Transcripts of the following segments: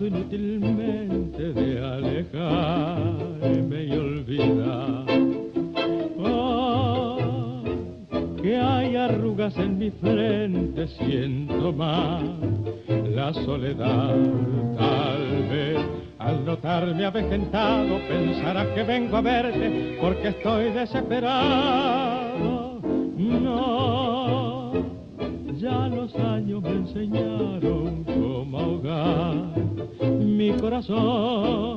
Inútilmente de alejarme y olvidar, oh, que hay arrugas en mi frente, siento más la soledad. Tal vez al notarme avejentado pensarás que vengo a verte porque estoy desesperado. No, ya los años me enseñaron cómo ahogar mi corazón.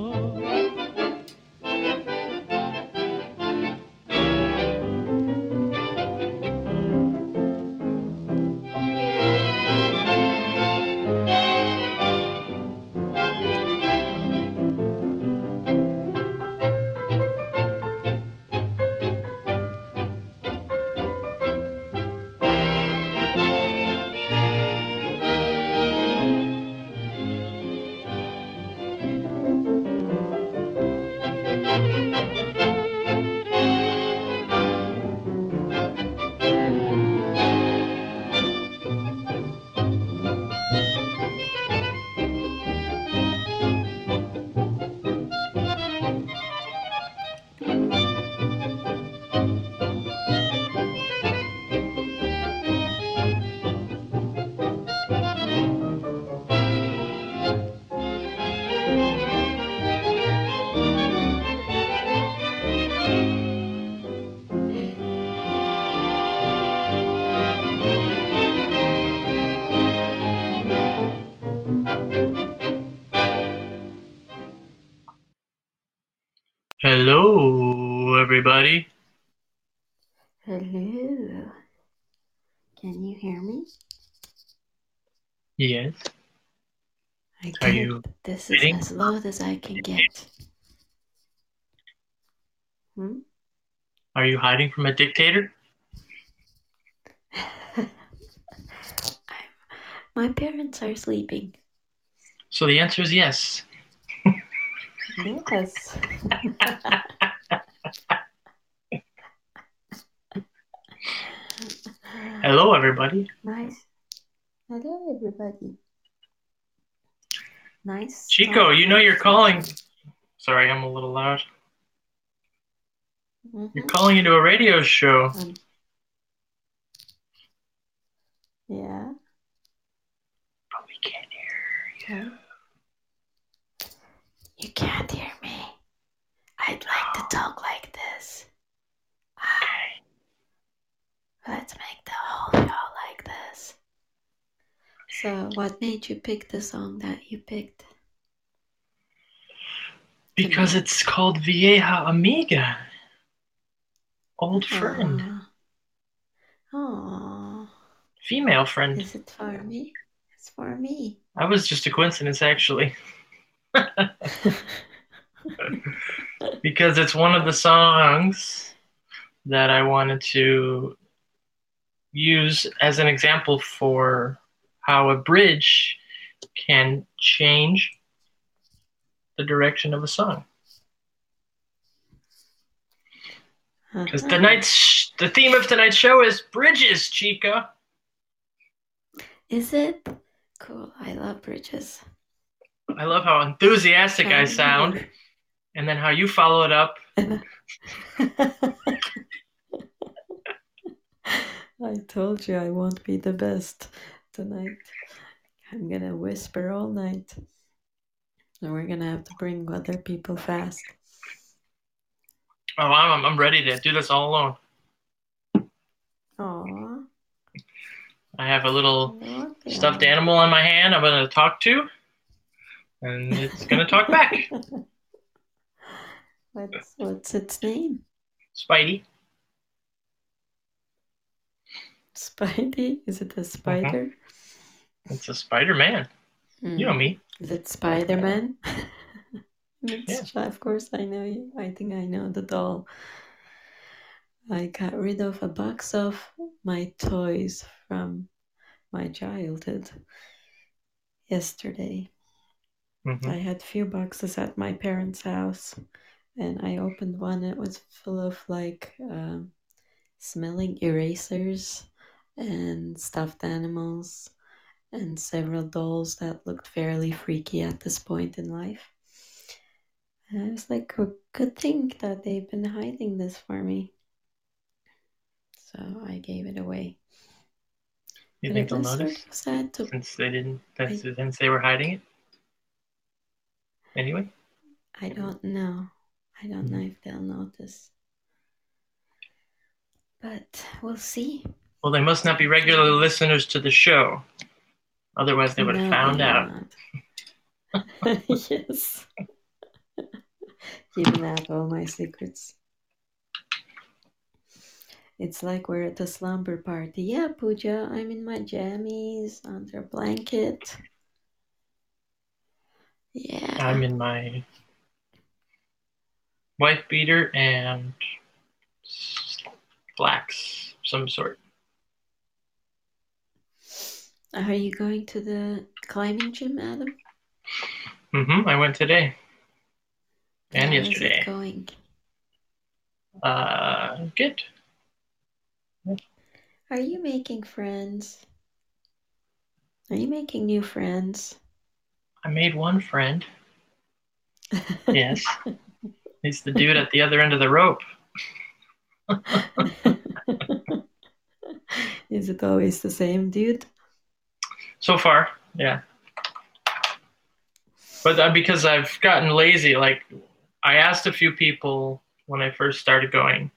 Hello, everybody. Hello. Can you hear me? Yes. I can. This is as low as I can get. Hmm? Are you hiding from a dictator? My parents are sleeping. So the answer is yes. Yes. Hello, everybody. Nice. Hello, everybody. Nice. Chico, you know you're calling. Sorry, I'm a little loud. Mm-hmm. You're calling into a radio show. Yeah. But we can't hear you. Okay. You can't hear me. I'd like to talk like this. Okay. Let's make the whole show like this. So, what made you pick the song that you picked? Because it's called Vieja Amiga. Old friend. Oh. Female friend. Is it for me? It's for me. That was just a coincidence, actually. Because it's one of the songs that I wanted to use as an example for how a bridge can change the direction of a song. Because the theme of tonight's show is bridges, chica. Is it? Cool. I love bridges. I love how enthusiastic I sound, and then how you follow it up. I told you I won't be the best tonight. I'm going to whisper all night. And we're going to have to bring other people fast. Oh, I'm ready to do this all alone. Aww. I have a little stuffed animal on my hand I'm going to talk to. And it's going to talk back. What's its name? Spidey. Spidey? Is it a spider? Mm-hmm. It's a Spider-Man. Mm. You know me. Is it Spider-Man? Yeah. Of course I know you. I think I know the doll. I got rid of a box of my toys from my childhood yesterday. Mm-hmm. I had few boxes at my parents' house, and I opened one. It was full of smelling erasers and stuffed animals and several dolls that looked fairly freaky at this point in life. And I was like, good thing that they've been hiding this for me. So I gave it away. You think they'll notice? Sad to... since they were hiding it? Anyway? I don't know. I don't know if they'll notice. But we'll see. Well, they must not be regular listeners to the show. Otherwise, they would have found out. Yes. Giving out all my secrets. It's like we're at a slumber party. Yeah, Pooja, I'm in my jammies, under a blanket. Yeah. I'm in my wife beater and slacks of some sort. Are you going to the climbing gym, Adam? Mm-hmm. I went today and yesterday. How's it going? Good. Are you making friends? Are you making new friends? I made one friend. Yes. He's the dude at the other end of the rope. Is it always the same dude? So far, yeah. But because I've gotten lazy, I asked a few people when I first started going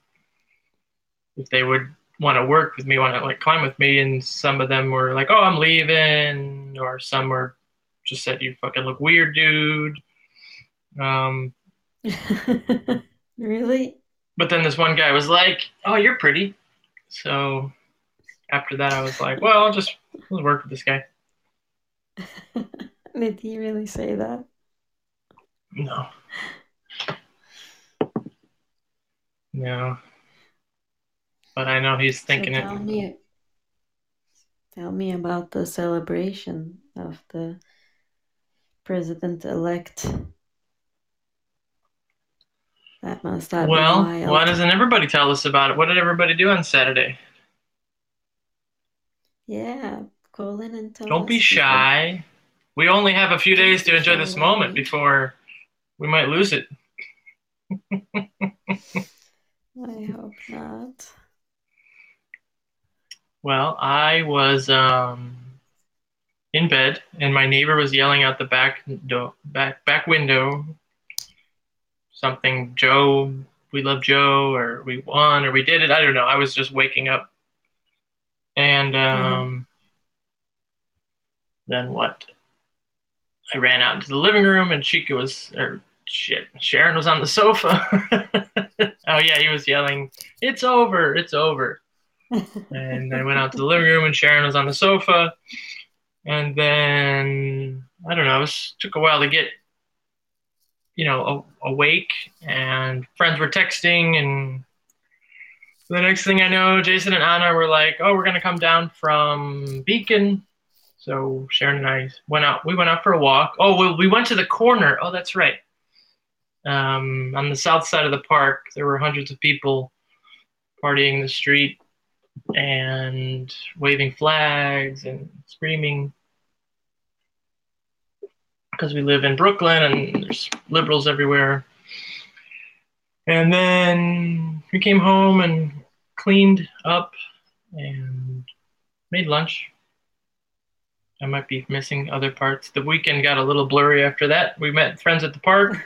if they would want to work with me, want to climb with me, and some of them were like, oh, I'm leaving, or some were just said, you fucking look weird, dude. Really? But then this one guy was like, oh, you're pretty. So after that, I was like, well, I'll work with this guy. Did he really say that? No. No. But I know he's thinking it. Tell me about the celebration of the president-elect. That must have been wild. Well, why doesn't everybody tell us about it? What did everybody do on Saturday? Yeah, call in and tell us. Don't be shy. People. We only have a few days to enjoy this moment before we might lose it. I hope not. Well, I was in bed, and my neighbor was yelling out the back window something, Joe, we love Joe, or we won, or we did it. I don't know. I was just waking up. And then what? I ran out into the living room, and Sharon was on the sofa. Oh, yeah, he was yelling, it's over, it's over. And I went out to the living room, and Sharon was on the sofa. And then, I don't know, it took a while to get, awake, and friends were texting, and the next thing I know, Jason and Anna were like, oh, we're going to come down from Beacon. So Sharon and I went out. We went out for a walk. Oh, well, we went to the corner. Oh, that's right. On the south side of the park, there were hundreds of people partying in the street and waving flags and screaming. Because we live in Brooklyn and there's liberals everywhere. And then we came home and cleaned up and made lunch. I might be missing other parts. The weekend got a little blurry after that. We met friends at the park.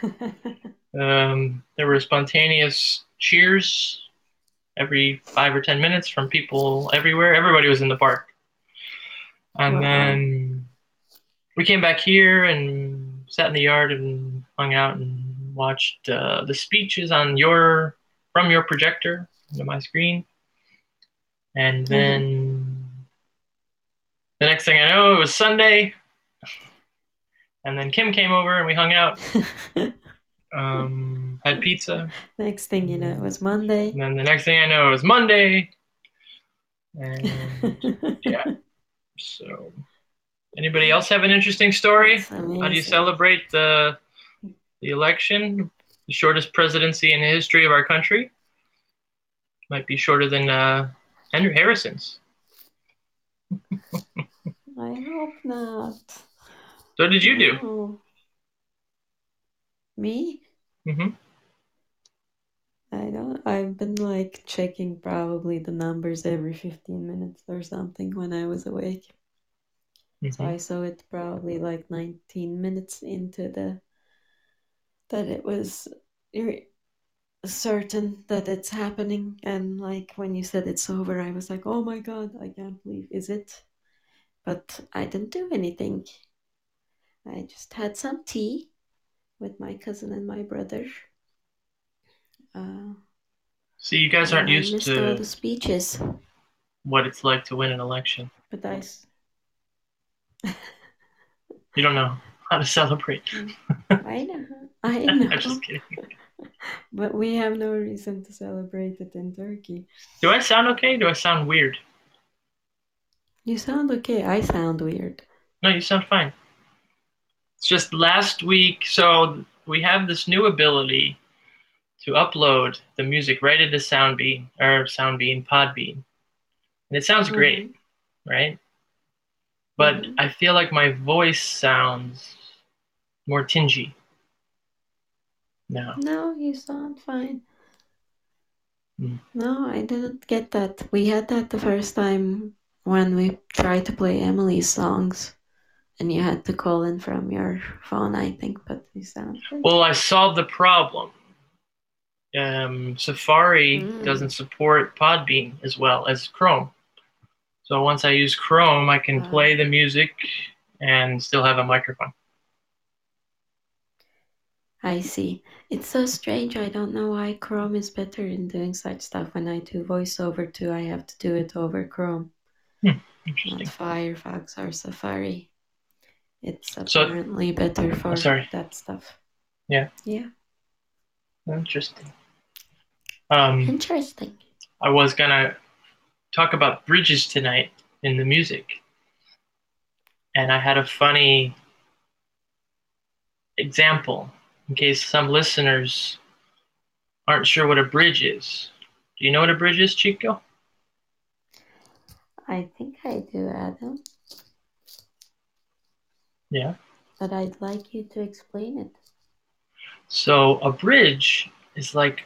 There were spontaneous cheers every 5 or 10 minutes from people everywhere. Everybody was in the park. And then we came back here and sat in the yard and hung out and watched the speeches on from your projector onto my screen. And then the next thing I know, it was Sunday. And then Kim came over and we hung out. Had pizza. Next thing you know, it was Monday. And then the next thing I know, it was Monday. And yeah. So, anybody else have an interesting story? How do you celebrate the election? The shortest presidency in the history of our country. Might be shorter than Andrew Harrison's. I hope not. So did you do? Oh. Me? Mm-hmm. I've been like checking probably the numbers every 15 minutes or something when I was awake. Mm-hmm. So I saw it probably like 19 minutes into that it was certain that it's happening. And like when you said it's over, I was like, oh my God, I can't believe, is it? But I didn't do anything. I just had some tea with my cousin and my brother. So you guys aren't used to all the speeches. What it's like to win an election. But you don't know how to celebrate. I know. I'm just kidding. But we have no reason to celebrate it in Turkey. Do I sound okay? Do I sound weird? You sound okay. I sound weird. No, you sound fine. It's just last week, so we have this new ability to upload the music right into Podbean. And it sounds great, right? But I feel like my voice sounds more tingy now. No, you sound fine. Mm. No, I didn't get that. We had that the first time when we tried to play Emily's songs. And you had to call in from your phone, I think, but you sound good. Well, I solved the problem. Safari doesn't support Podbean as well as Chrome. So once I use Chrome, I can play the music and still have a microphone. I see. It's so strange. I don't know why Chrome is better in doing such stuff. When I do voiceover too, I have to do it over Chrome. Not Firefox or Safari. It's apparently better for that stuff. Yeah. Yeah. Interesting. Interesting. I was going to talk about bridges tonight in the music. And I had a funny example in case some listeners aren't sure what a bridge is. Do you know what a bridge is, Chico? I think I do, Adam. Yeah. But I'd like you to explain it. So a bridge is like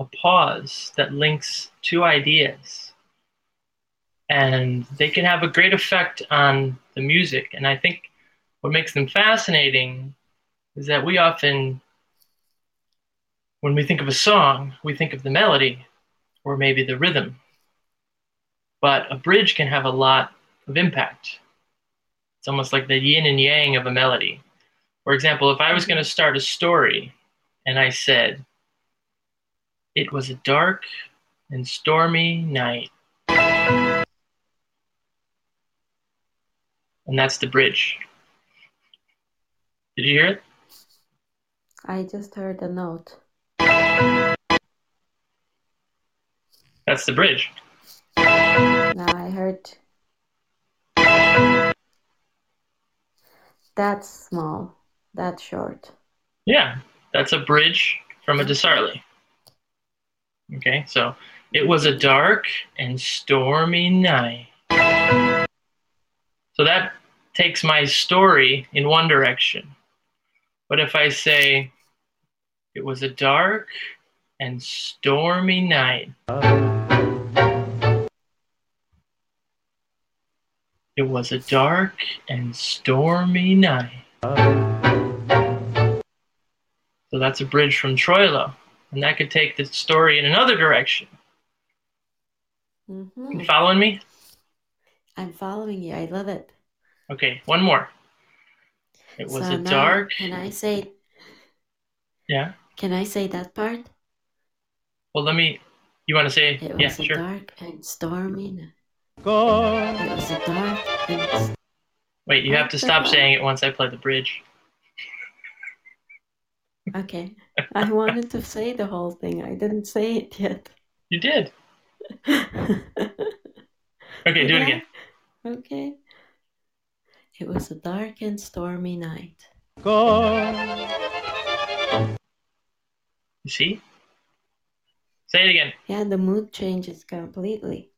a pause that links two ideas. And they can have a great effect on the music. And I think what makes them fascinating is that we often, when we think of a song, we think of the melody or maybe the rhythm. But a bridge can have a lot of impact. It's almost like the yin and yang of a melody. For example, if I was going to start a story and I said, it was a dark and stormy night. And that's the bridge. Did you hear it? I just heard a note. That's the bridge. No, I heard... That's small. That's short. Yeah, that's a bridge from a Di Sarli. Okay, so It was a dark and stormy night. So that takes my story in one direction. But if I say, it was a dark and stormy night. It was a dark and stormy night. So that's a bridge from Troilo. And that could take the story in another direction. Mm-hmm. You following me? I'm following you. I love it. Okay, one more. It was a dark... Can I say... Yeah? Can I say that part? Well, let me... You want to say... It was a dark and stormy night. Go. It was a dark and... Wait, you have to stop saying it once I play the bridge. Okay. I wanted to say the whole thing. I didn't say it yet. You did. Okay, do it again. Okay. It was a dark and stormy night. Go. You see? Say it again. Yeah, the mood changes completely.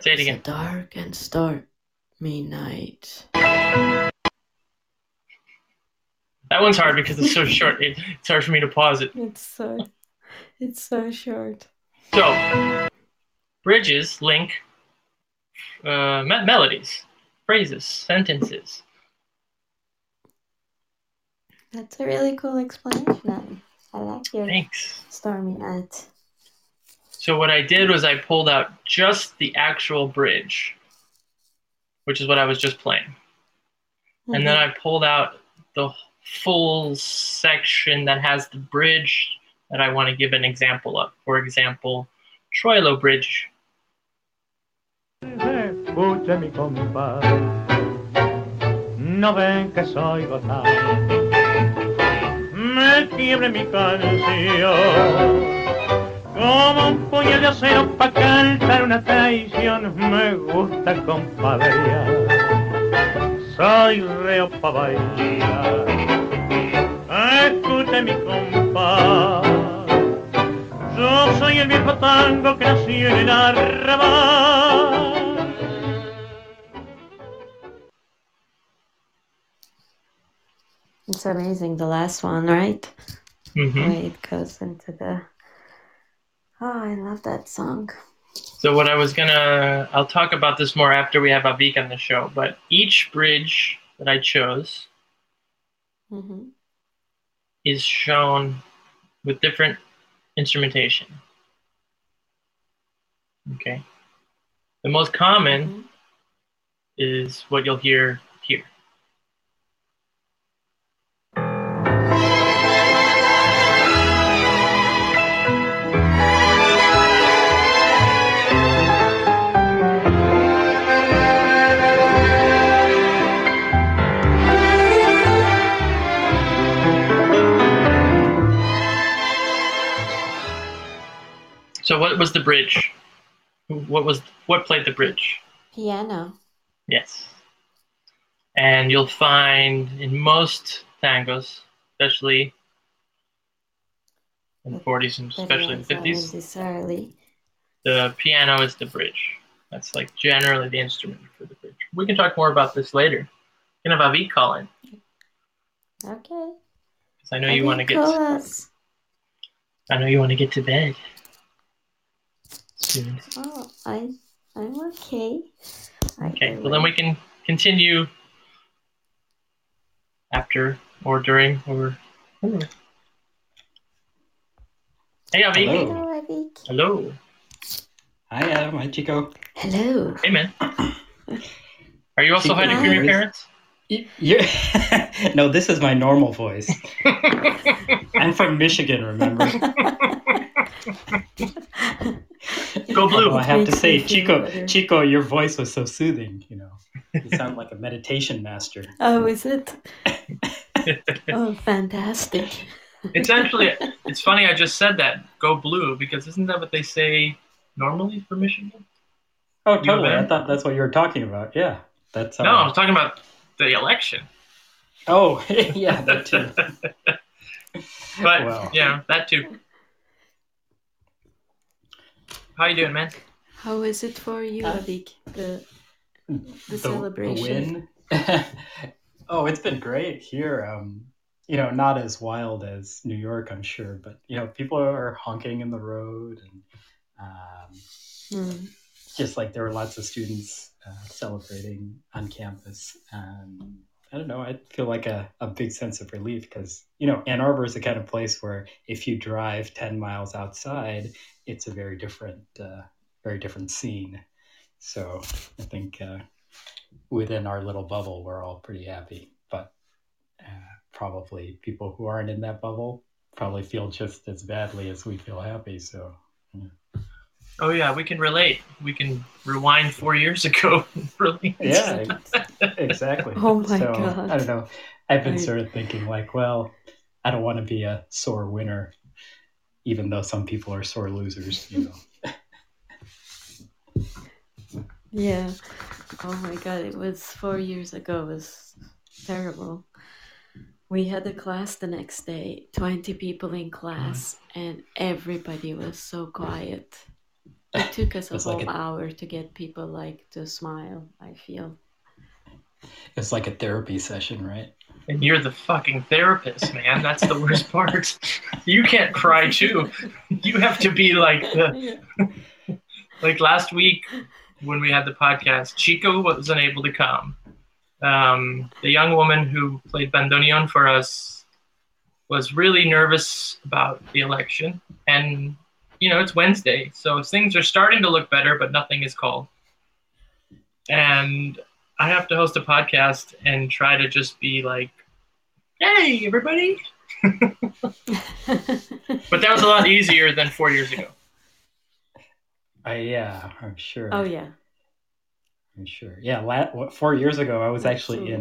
Say it again. It was a dark and stormy night. That one's hard because it's so short. It's hard for me to pause it. It's so short. So, bridges link melodies, phrases, sentences. That's a really cool explanation. I like your stormy night. So what I did was I pulled out just the actual bridge, which is what I was just playing. Mm-hmm. And then I pulled out the full section that has the bridge that I want to give an example of. For example, Troilo Bridge. It's amazing, the last one, right? Mm-hmm. The way it goes into the... Oh, I love that song. So what I was I'll talk about this more after we have Avik on the show, but each bridge that I chose is shown with different instrumentation. Okay. The most common is what you'll hear here. So what was the bridge? What played the bridge? Piano. Yes. And you'll find in most tangos, especially in the 40s and especially in the 50s, the piano is the bridge. That's like generally the instrument for the bridge. We can talk more about this later. We're going to have Avik call in. Okay. Because I know you want to get to bed. Oh, I'm okay. Okay, well then we can continue after or during or... Hey, Avik. Hello, Avik. Hello. Hi, Adam. Hi, Chico. Hello. Hey, man. Are you also hiding from your parents? No, this is my normal voice. I'm from Michigan, remember? Go blue. I have to say, Chico, your voice was so soothing, you know. You sound like a meditation master. Oh, is it? Oh, fantastic. It's actually, it's funny I just said that, go blue, because isn't that what they say normally for Michigan? Oh, totally. I thought that's what you were talking about. Yeah. No, I was talking about the election. Oh, yeah, that too. But, yeah, that too. How you doing, man? How is it for you, Avik? The celebration. The win? Oh, it's been great here. You know, not as wild as New York, I'm sure, but you know, people are honking in the road, and just like there were lots of students celebrating on campus. I don't know. I feel like a big sense of relief because, you know, Ann Arbor is the kind of place where if you drive 10 miles outside, it's a very different scene. So I think within our little bubble, we're all pretty happy. But probably people who aren't in that bubble probably feel just as badly as we feel happy. So, yeah. Oh, yeah, we can relate. We can rewind 4 years ago. Really? Yeah, exactly. Oh, my God. I don't know. I've been sort of thinking like, well, I don't want to be a sore winner, even though some people are sore losers, you know. Yeah. Oh, my God. It was 4 years ago. It was terrible. We had a class the next day, 20 people in class, and everybody was so quiet. It took us a whole hour to get people to smile, I feel. It's like a therapy session, right? And you're the fucking therapist, man. That's the worst part. You can't cry too. You have to be last week when we had the podcast, Chico was unable to come. The young woman who played bandoneon for us was really nervous about the election, and you know, it's Wednesday, so things are starting to look better, but nothing is called. And I have to host a podcast and try to just be like, hey, everybody. But that was a lot easier than 4 years ago. Yeah, I'm sure. Oh, yeah. I'm sure. Yeah, 4 years ago, I was actually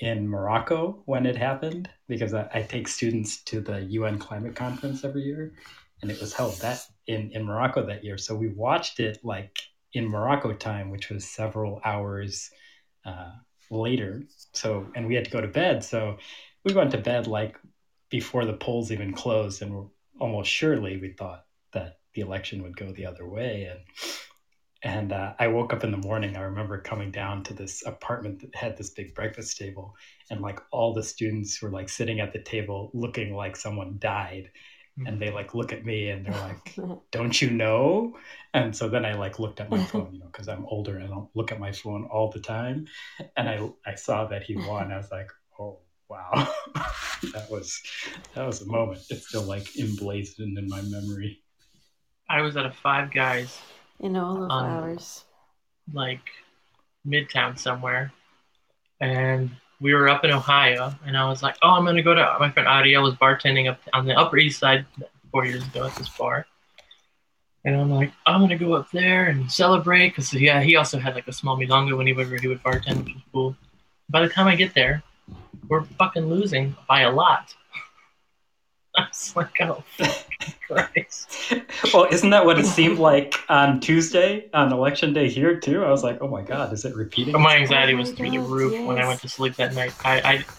in Morocco when it happened, because I take students to the UN Climate Conference every year. And it was held in Morocco that year. So we watched it in Morocco time, which was several hours later. So, and we had to go to bed. So we went to bed before the polls even closed. And almost surely we thought that the election would go the other way. And I woke up in the morning. I remember coming down to this apartment that had this big breakfast table. And all the students were sitting at the table looking like someone died. And they look at me and they're like, don't you know? And so then I looked at my phone, you know, because I'm older and I don't look at my phone all the time. And I saw that he won. I was like, oh, wow. that was a moment. It's still emblazoned in my memory. I was at a Five Guys. In all of ours. Midtown somewhere. And we were up in Ohio, and I was like, oh, I'm going to go to, my friend Ariel was bartending up on the Upper East Side 4 years ago at this bar. And I'm like, I'm going to go up there and celebrate, because he also had a small milonga whenever he would bartend, which was cool. By the time I get there, we're fucking losing by a lot. I was like, oh, fucking Christ. Well, isn't that what it seemed like on Tuesday, on election day here, too? I was like, oh, my God, is it repeating? My anxiety was through the roof when I went to sleep that night.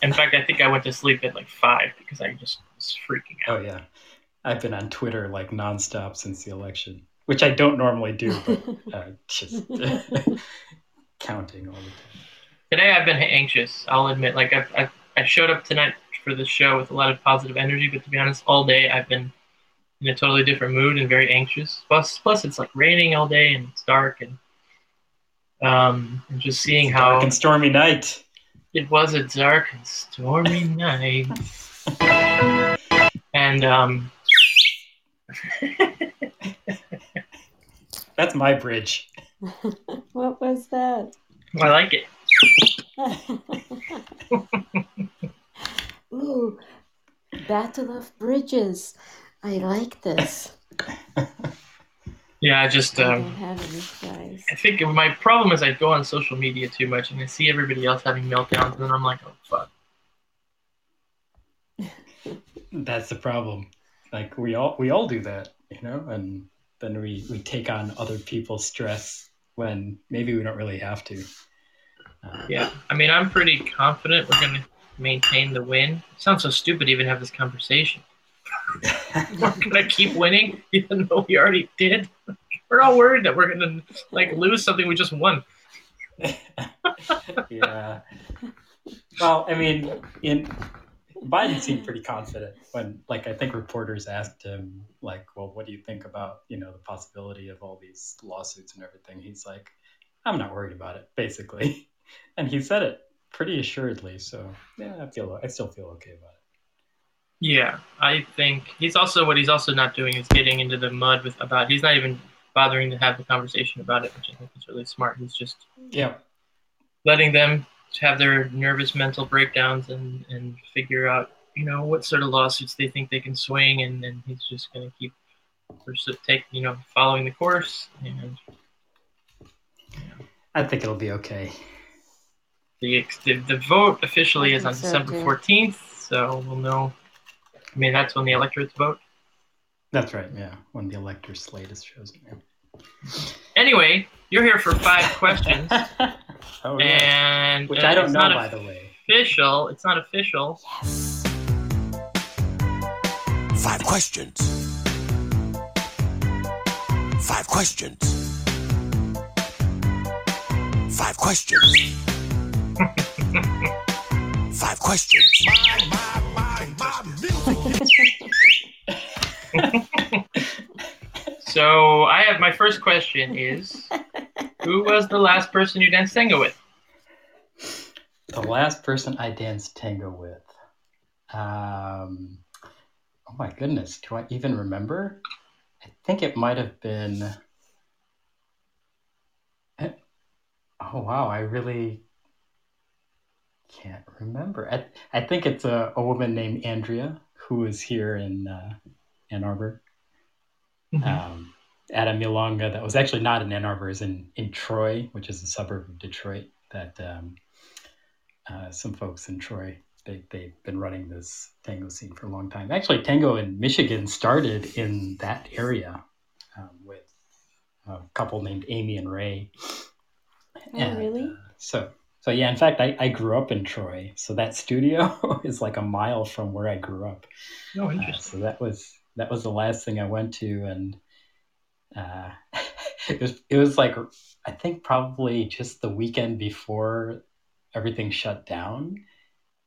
In fact, I think I went to sleep at 5 because I just was freaking out. Oh, yeah. I've been on Twitter nonstop since the election, which I don't normally do, but just counting all the time. Today I've been anxious, I'll admit. I showed up tonight for the show with a lot of positive energy, but to be honest, all day I've been in a totally different mood and very anxious. Plus it's raining all day and it's dark, and just seeing how dark and stormy night. It was a dark and stormy night, and that's my bridge. What was that? I like it. Ooh, Battle of Bridges. I like this. Yeah, I think my problem is I go on social media too much and I see everybody else having meltdowns, and then I'm like, oh, fuck. That's the problem. We all do that, you know, and then we take on other people's stress when maybe we don't really have to. Yeah, I mean, I'm pretty confident we're going to maintain the win. It sounds so stupid to even have this conversation. We're gonna keep winning, even though we already did. We're all worried that we're gonna lose something we just won. Yeah. Well, I mean, Biden seemed pretty confident when, I think reporters asked him, well, what do you think about, the possibility of all these lawsuits and everything? He's like, I'm not worried about it, basically. And he said it pretty assuredly. So, yeah, I still feel okay about it. Yeah, I think he's also not doing is getting into the mud he's not even bothering to have the conversation about it, which I think is really smart. He's just letting them have their nervous mental breakdowns and figure out, what sort of lawsuits they think they can swing. And then he's just going to keep following the course. And I think it'll be okay. The vote officially is on December 14th, so we'll know. I mean, that's when the electorates vote. That's right, yeah. When the elector slate is chosen. Yeah. Anyway, you're here for 5 questions. Oh, yeah. And which I don't know, by the way. Official. It's not official. Yes. 5 questions. 5 questions. 5 questions. 5 questions. So I have my first question is, who was the last person you danced tango with? The last person I danced tango with. Oh my goodness, do I even remember? I think it might have been. Oh wow, I really can't remember. I think it's a woman named Andrea who is here in Ann Arbor. Mm-hmm. At a milonga that was actually not in Ann Arbor, is in Troy, which is a suburb of Detroit. That some folks in Troy, they've been running this tango scene for a long time. Actually, tango in Michigan started in that area with a couple named Amy and Ray. Oh, and, really? So yeah. In fact, I grew up in Troy, so that studio is a mile from where I grew up. Oh, interesting. So that was the last thing I went to, and it was I think probably just the weekend before everything shut down.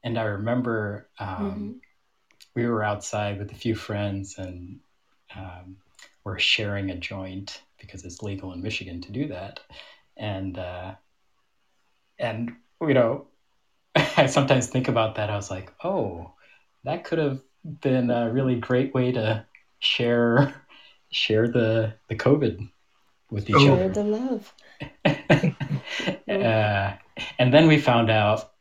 And I remember we were outside with a few friends and we're sharing a joint because it's legal in Michigan to do that. And I sometimes think about that. I was like, oh, that could have been a really great way to share the COVID with each other. Share the love. And then we found out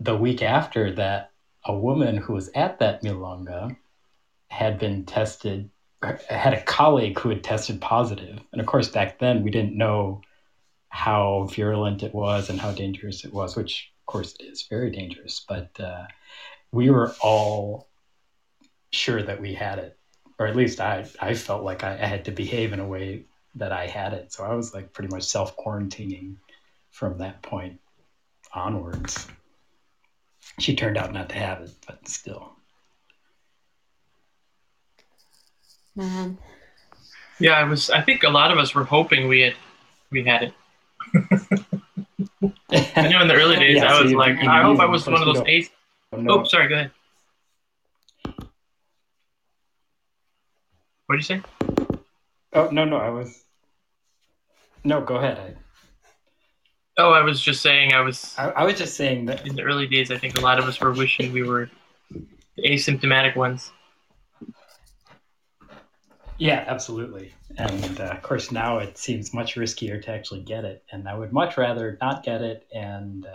the week after that a woman who was at that milonga had been tested, had a colleague who had tested positive. And of course, back then we didn't know how virulent it was and how dangerous it was, which of course it is very dangerous, but we were all sure that we had it, or at least I felt like I had to behave in a way that I had it. So I was pretty much self-quarantining from that point onwards. She turned out not to have it, but still. Man. Yeah, I think a lot of us were hoping we had it. I know in the early days, I was I hope I was one of those eight. Oh, sorry, go ahead. What did you say? Oh, no, I was... No, go ahead. I was just saying I was just saying that... In the early days, I think a lot of us were wishing we were the asymptomatic ones. Yeah, absolutely. And, of course, now it seems much riskier to actually get it. And I would much rather not get it and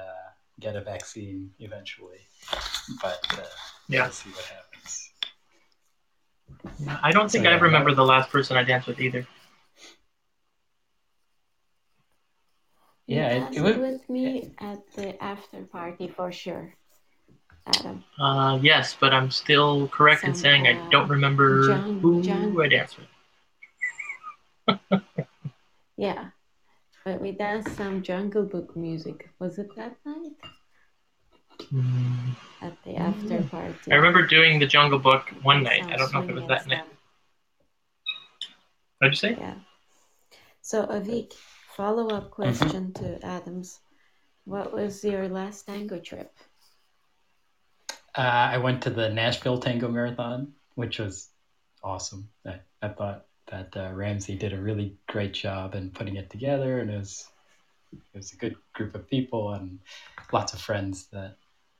get a vaccine eventually. But we'll see what happens. I don't think I remember the last person I danced with either. Yeah, it was with me at the after party for sure, Adam. Yes, but I'm still correct in saying I don't remember who I danced with. Yeah, but we danced some Jungle Book music. Was it that night? at the after party. I remember doing the Jungle Book one night. I don't know if it was that night. What did you say? Yeah. So, Avik, follow-up question to Adam's. What was your last tango trip? I went to the Nashville Tango Marathon, which was awesome. I thought that Ramsey did a really great job in putting it together, and it was a good group of people and lots of friends that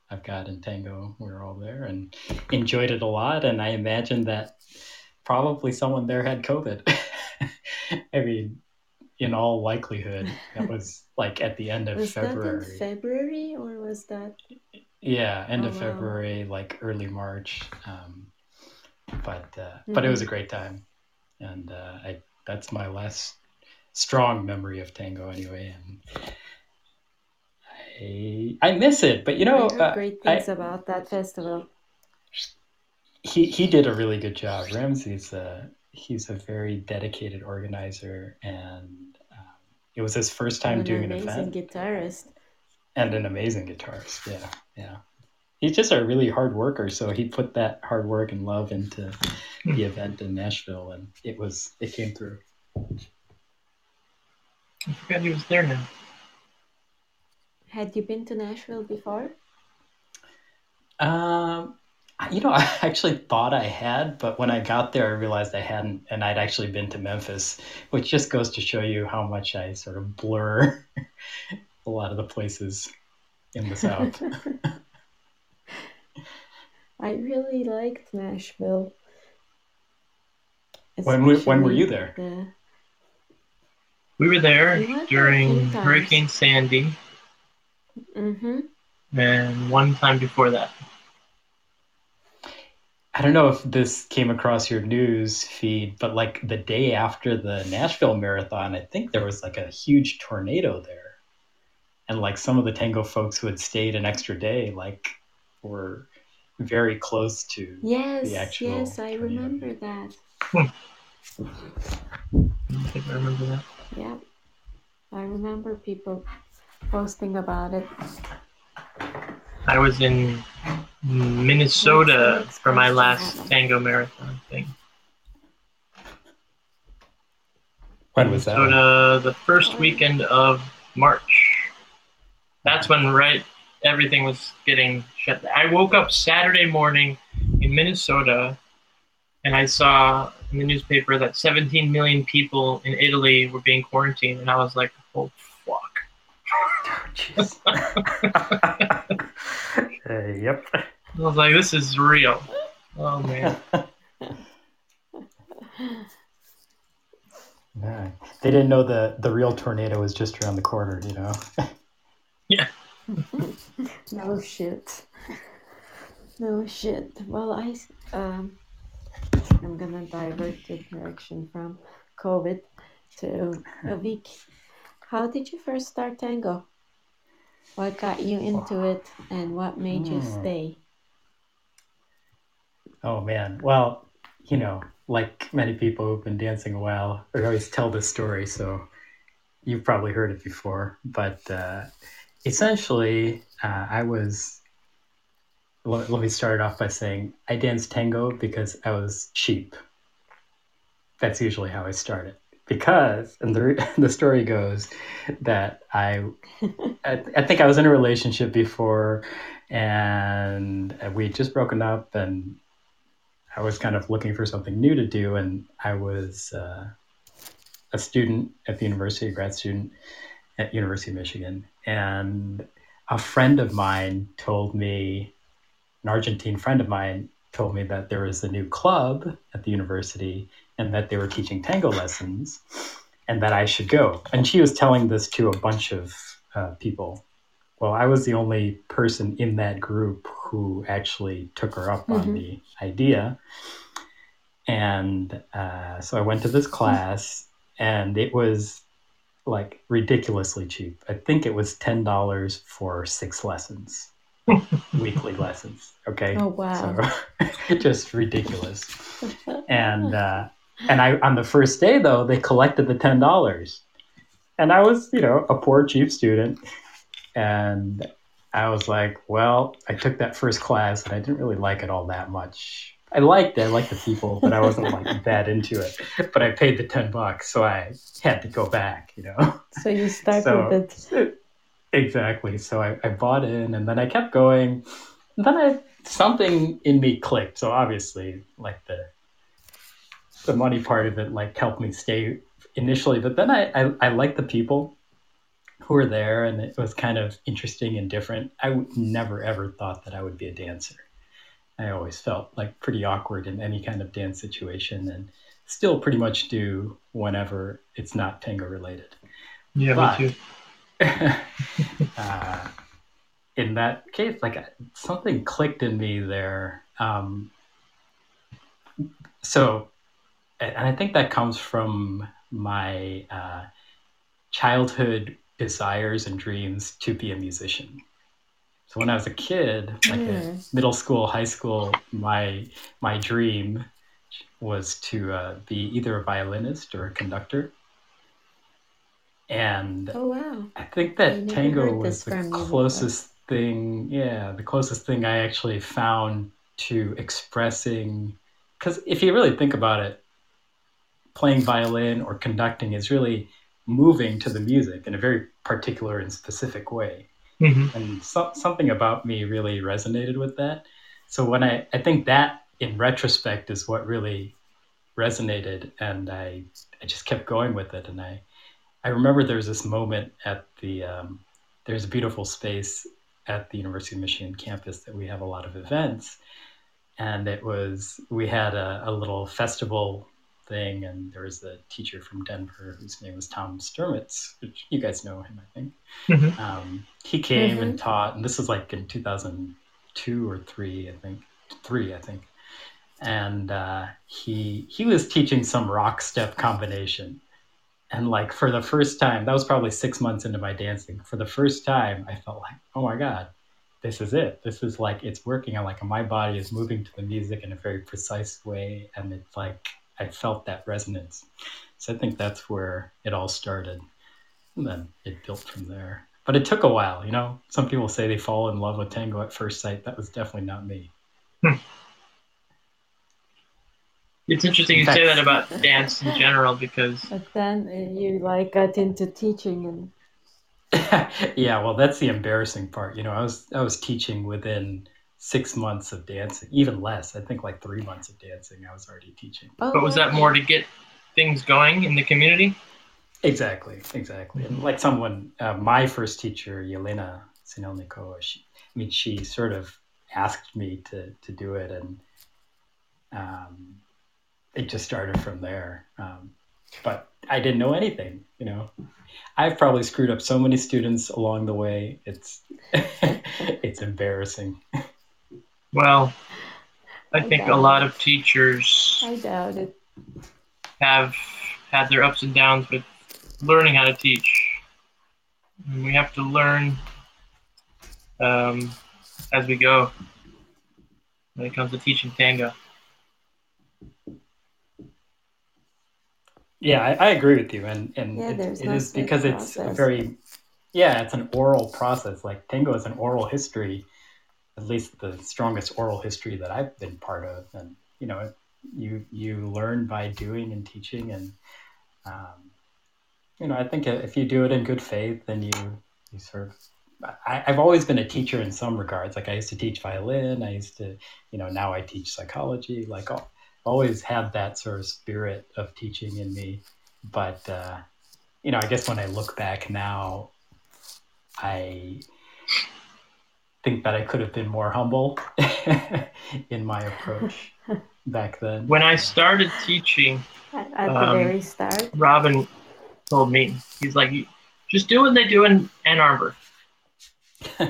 I've got in tango. We were all there and enjoyed it a lot. And I imagine that probably someone there had COVID. I mean, in all likelihood, that was like at the end of February. Was that in February or was that? Yeah, end of February, like early March. But it was a great time. And that's my last strong memory of tango anyway. And I miss it, but you know, I heard great things about that festival. He did a really good job. Ramsey's he's a very dedicated organizer, and it was his first time doing an event. An amazing guitarist. Yeah. He's just a really hard worker, so he put that hard work and love into the event in Nashville, and it came through. I forgot he was there now. Had you been to Nashville before? I actually thought I had, but when I got there, I realized I hadn't, and I'd actually been to Memphis, which just goes to show you how much I sort of blur a lot of the places in the South. I really liked Nashville. When were you there? We were there during Hurricane Sandy. Mm-hmm. And one time before that. I don't know if this came across your news feed, but like the day after the Nashville Marathon, I think there was like a huge tornado there. And like some of the tango folks who had stayed an extra day, like were very close to the actual tornado. I remember that. I think I remember that. Yeah. I remember people posting about it. I was in Minnesota for my last tango marathon thing. When was that? Minnesota, the first weekend of March. That's when everything was getting shut down. I woke up Saturday morning in Minnesota, and I saw in the newspaper that 17 million people in Italy were being quarantined, and I was like, oh, yep. I was like, this is real. Oh man. Yeah. They didn't know the real tornado was just around the corner, you know. Yeah. No shit. Well, I I'm gonna divert the direction from COVID to a week. How did you first start tango? What got you into it, and what made you stay? Oh, man. Well, you know, like many people who've been dancing a while, I always tell this story, so you've probably heard it before. But essentially, I was... Let me start off by saying I danced tango because I was cheap. That's usually how I started. Because, and the story goes that I think I was in a relationship before, and we had just broken up, and I was kind of looking for something new to do, and I was a student at the university, a grad student at University of Michigan, and a friend of mine told me, an Argentine friend of mine told me that there was a new club at the university and that they were teaching tango lessons and that I should go. And she was telling this to a bunch of people. Well, I was the only person in that group who actually took her up on the idea. And so I went to this class, and it was like ridiculously cheap. I think it was $10 for 6 lessons, weekly lessons. Okay. Oh, wow. So, just ridiculous. And, on the first day, though, they collected the $10. And I was, you know, a poor, cheap student. And I was like, well, I took that first class and I didn't really like it all that much. I liked the people, but I wasn't like that into it. But I paid the $10, so I had to go back, you know. So you stuck with it. Exactly. So I bought in, and then I kept going. And then something in me clicked. So obviously, like the money part of it, like helped me stay initially. But then I liked the people who were there, and it was kind of interesting and different. I never ever thought that I would be a dancer. I always felt like pretty awkward in any kind of dance situation, and still pretty much do whenever it's not tango related. Yeah, but, me too. In that case, like something clicked in me there. And I think that comes from my childhood desires and dreams to be a musician. So when I was a kid, like middle school, high school, my dream was to be either a violinist or a conductor. And I think that tango was the closest thing. Yeah, the closest thing I actually found to expressing. Because if you really think about it, playing violin or conducting is really moving to the music in a very particular and specific way. Mm-hmm. And something about me really resonated with that. So when I think that in retrospect is what really resonated, and I just kept going with it. And I remember there was this moment at the, there's a beautiful space at the University of Michigan campus that we have a lot of events. And we had a little festival thing, and there was a teacher from Denver whose name was Tom Stermitz, which you guys know him, I think. Mm-hmm. He came and taught, and this was like in 2002 or three, I think. And he was teaching some rock step combination. And like for the first time, that was probably 6 months into my dancing, for the first time, I felt like, oh my God, this is it. This is like, it's working. I'm like, my body is moving to the music in a very precise way. And it's like, I felt that resonance. So I think that's where it all started. And then it built from there. But it took a while, you know? Some people say they fall in love with tango at first sight. That was definitely not me. It's interesting you say that about dance in general, because... But then you like got into teaching and... Yeah, well, that's the embarrassing part. You know, I was teaching within 6 months of dancing, even less. I think like 3 months of dancing, I was already teaching. Oh, but was that more to get things going in the community? Exactly. And like someone, my first teacher, Yelena Sinelnikova, she sort of asked me to do it, and it just started from there. But I didn't know anything, you know. I've probably screwed up so many students along the way. It's it's embarrassing. Well, I think a lot of teachers have had their ups and downs with learning how to teach. And we have to learn as we go when it comes to teaching tango. Yeah, I agree with you. And it is because it's a very, it's an oral process. Like tango is an oral history, at least the strongest oral history that I've been part of. And, you know, you learn by doing and teaching. And, you know, I think if you do it in good faith, then you sort of, I've always been a teacher in some regards. Like I used to teach violin. I used to, you know, now I teach psychology, like all. Always had that sort of spirit of teaching in me, but you know, I guess when I look back now, I think that I could have been more humble in my approach back then. When I started teaching, at the very start, Robin told me, he's like, just do what they do in Ann Arbor.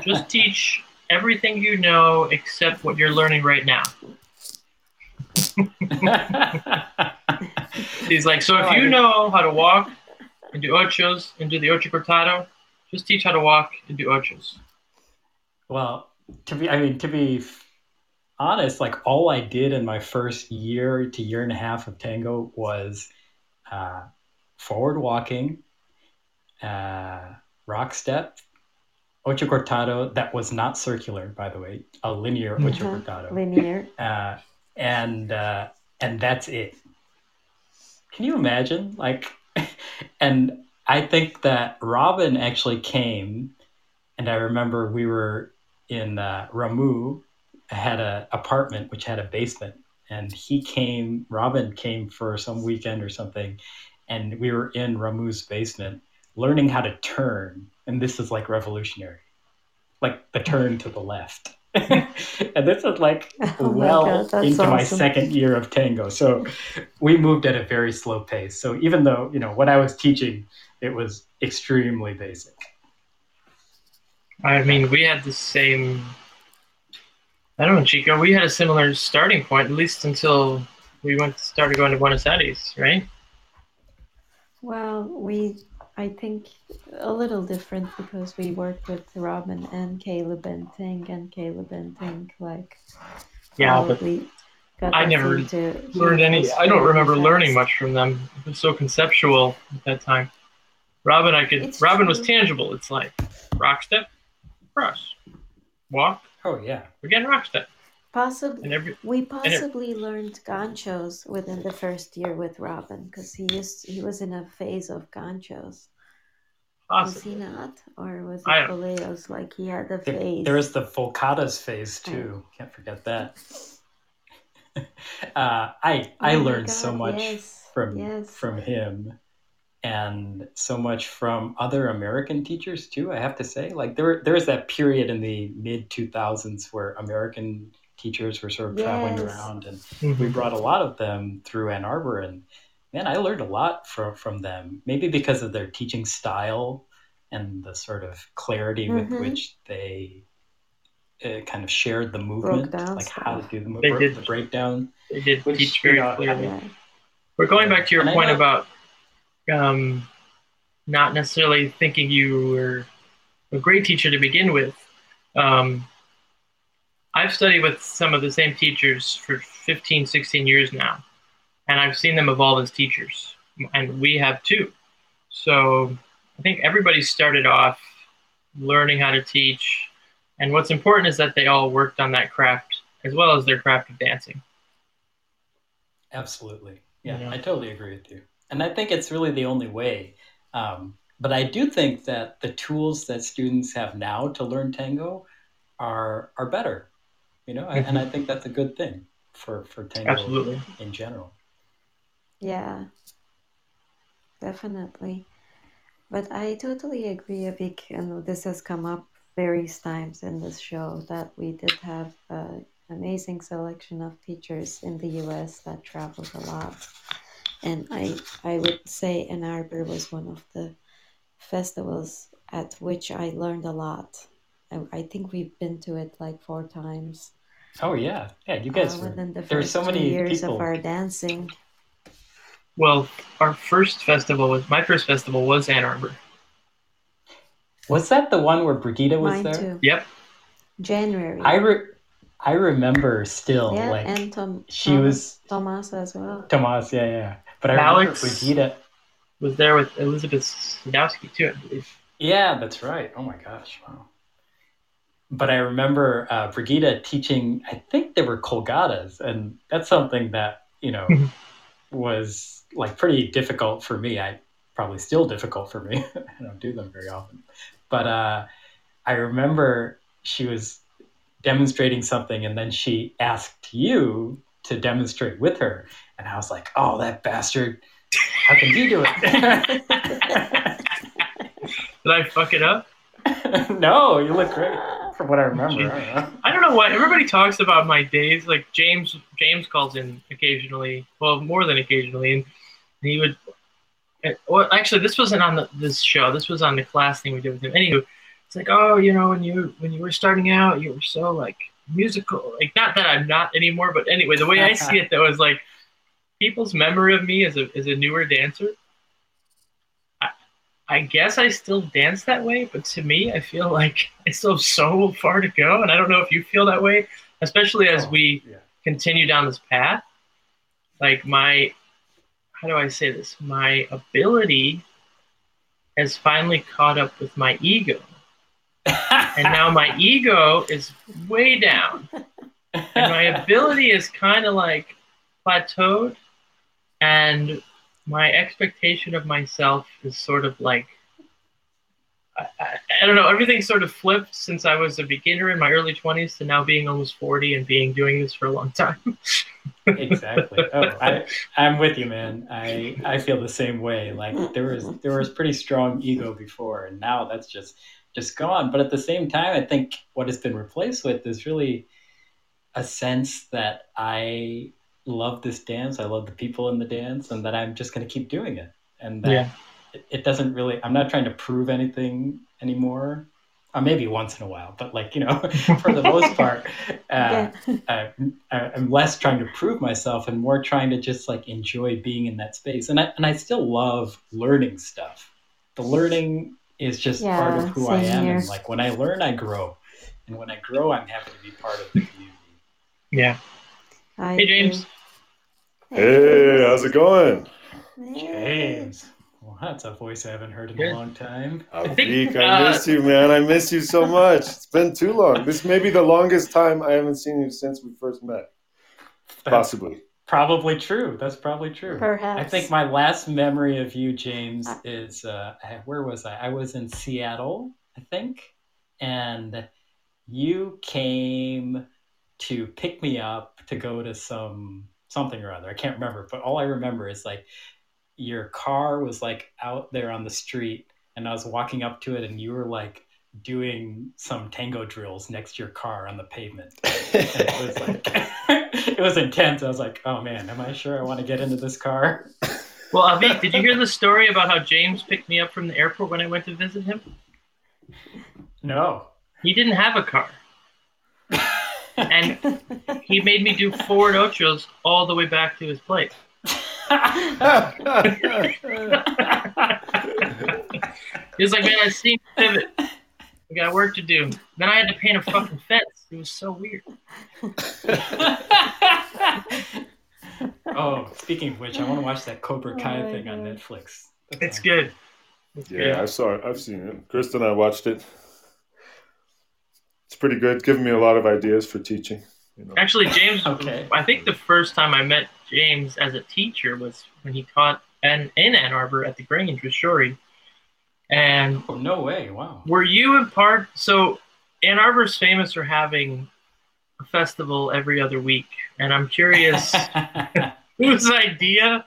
Just teach everything you know except what you're learning right now. He's like, so if you know how to walk and do ochos and do the ocho cortado, just teach how to walk and do ochos. Well, to be honest, like all I did in my first year to year and a half of tango was forward walking, rock step, ocho cortado that was not circular, by the way, a linear ocho cortado. Linear. And that's it. Can you imagine? Like, and I think that Robin actually came, and I remember we were in Ramu, had an apartment which had a basement, and Robin came for some weekend or something, and we were in Ramu's basement learning how to turn. And this is like revolutionary, like the turn to the left. And this is like my second year of tango. So we moved at a very slow pace. So even though, what I was teaching, it was extremely basic. I mean, we had the same, I don't know, Chico, we had a similar starting point, at least until we started going to Buenos Aires, right? Well, I think a little different because we worked with Robin and Caleb Benting, but I never learned any. I don't remember learning much from them. It was so conceptual at that time. Robin was tangible. It's like rock step, cross, walk. Oh yeah, we're getting rock step. We possibly learned ganchos within the first year with Robin because he was in a phase of ganchos. Was he not? Or was it Boleos? Like he had the phase. There was the Volcadas phase too. Can't forget that. I learned so much from him and so much from other American teachers too, I have to say. Like there was that period in the mid-2000s where American teachers were sort of traveling around, and we brought a lot of them through Ann Arbor, and man, I learned a lot from them, maybe because of their teaching style and the sort of clarity with which they kind of shared the movement, how to do the movement, the breakdown. They did teach very clearly. We're going back to your point about not necessarily thinking you were a great teacher to begin with. I've studied with some of the same teachers for 15, 16 years now, and I've seen them evolve as teachers, and we have too. So I think everybody started off learning how to teach, and what's important is that they all worked on that craft as well as their craft of dancing. Absolutely. Yeah. I totally agree with you. And I think it's really the only way. But I do think that the tools that students have now to learn tango are better. And I think that's a good thing for tango in general. Yeah, definitely. But I totally agree, Avik, and this has come up various times in this show, that we did have an amazing selection of teachers in the U.S. that traveled a lot. And I would say Ann Arbor was one of the festivals at which I learned a lot. I think we've been to it like 4 times. Oh yeah, you guys there were so many years people. Of our dancing. Well, my first festival was Ann Arbor. Was that the one where Brigida was there? Too. Yep. January. I remember still and Tomas as well. Tomas, yeah. But Alex Brigida was there with Elizabeth Sadowski too, I believe. Yeah, that's right. Oh my gosh, wow. But I remember Brigida teaching, I think they were colgadas, and that's something that, was like pretty difficult for me. Probably still difficult for me. I don't do them very often. But I remember she was demonstrating something, and then she asked you to demonstrate with her. And I was like, oh, that bastard, how can he do it? Did I fuck it up? No, you look great. From what I remember, I don't know why everybody talks about my days. Like James calls in occasionally, well, more than occasionally, and he would. Well, actually, this wasn't on this show. This was on the class thing we did with him. Anywho, it's like, oh, when you were starting out, you were so like musical. Like, not that I'm not anymore, but anyway, the way I see it, though, is like people's memory of me as a newer dancer. I guess I still dance that way, but to me, I feel like I still have so far to go, and I don't know if you feel that way, especially as we continue down this path. Like how do I say this? My ability has finally caught up with my ego. And now my ego is way down. And my ability is kind of like plateaued. And my expectation of myself is sort of like, I don't know, everything sort of flipped since I was a beginner in my early 20s to now being almost 40 and doing this for a long time. Exactly. Oh, I'm with you, man. I feel the same way. Like there was pretty strong ego before, and now that's just gone. But at the same time, I think what it's been replaced with is really a sense that I love this dance, I love the people in the dance, and that I'm just going to keep doing it. And that it doesn't really, I'm not trying to prove anything anymore. Maybe once in a while, but like, you know, for the most part, I'm less trying to prove myself and more trying to just like enjoy being in that space. And I still love learning stuff. The learning is just part of who I am. Here. And like when I learn, I grow. And when I grow, I'm happy to be part of the community. Yeah. Hey, James. Hey, how's it going? James. Well, that's a voice I haven't heard in a long time. Avik, I miss you, man. I miss you so much. It's been too long. This may be the longest time I haven't seen you since we first met. Possibly. Probably true. That's probably true. Perhaps. I think my last memory of you, James, is where was I? I was in Seattle, I think. And you came to pick me up to go to something or other. I can't remember, but all I remember is like your car was like out there on the street and I was walking up to it and you were like doing some tango drills next to your car on the pavement. It was like, it was intense. I was like, oh man, am I sure I want to get into this car? Well, Avik, did you hear the story about how James picked me up from the airport when I went to visit him? No. He didn't have a car. And he made me do 4 nochos all the way back to his place. He was like, man, I've seen pivot. We got work to do. Then I had to paint a fucking fence. It was so weird. Oh, speaking of which, I want to watch that Cobra Kai thing on Netflix. It's good. It's good. I saw it. I've seen it. Kristen and I watched it. It's pretty good. Giving me a lot of ideas for teaching. You know. Actually, James, I think the first time I met James as a teacher was when he taught in Ann Arbor at the Grange with Shori. And oh, no way. Wow. Were you in part? So Ann Arbor's famous for having a festival every other week. And I'm curious whose idea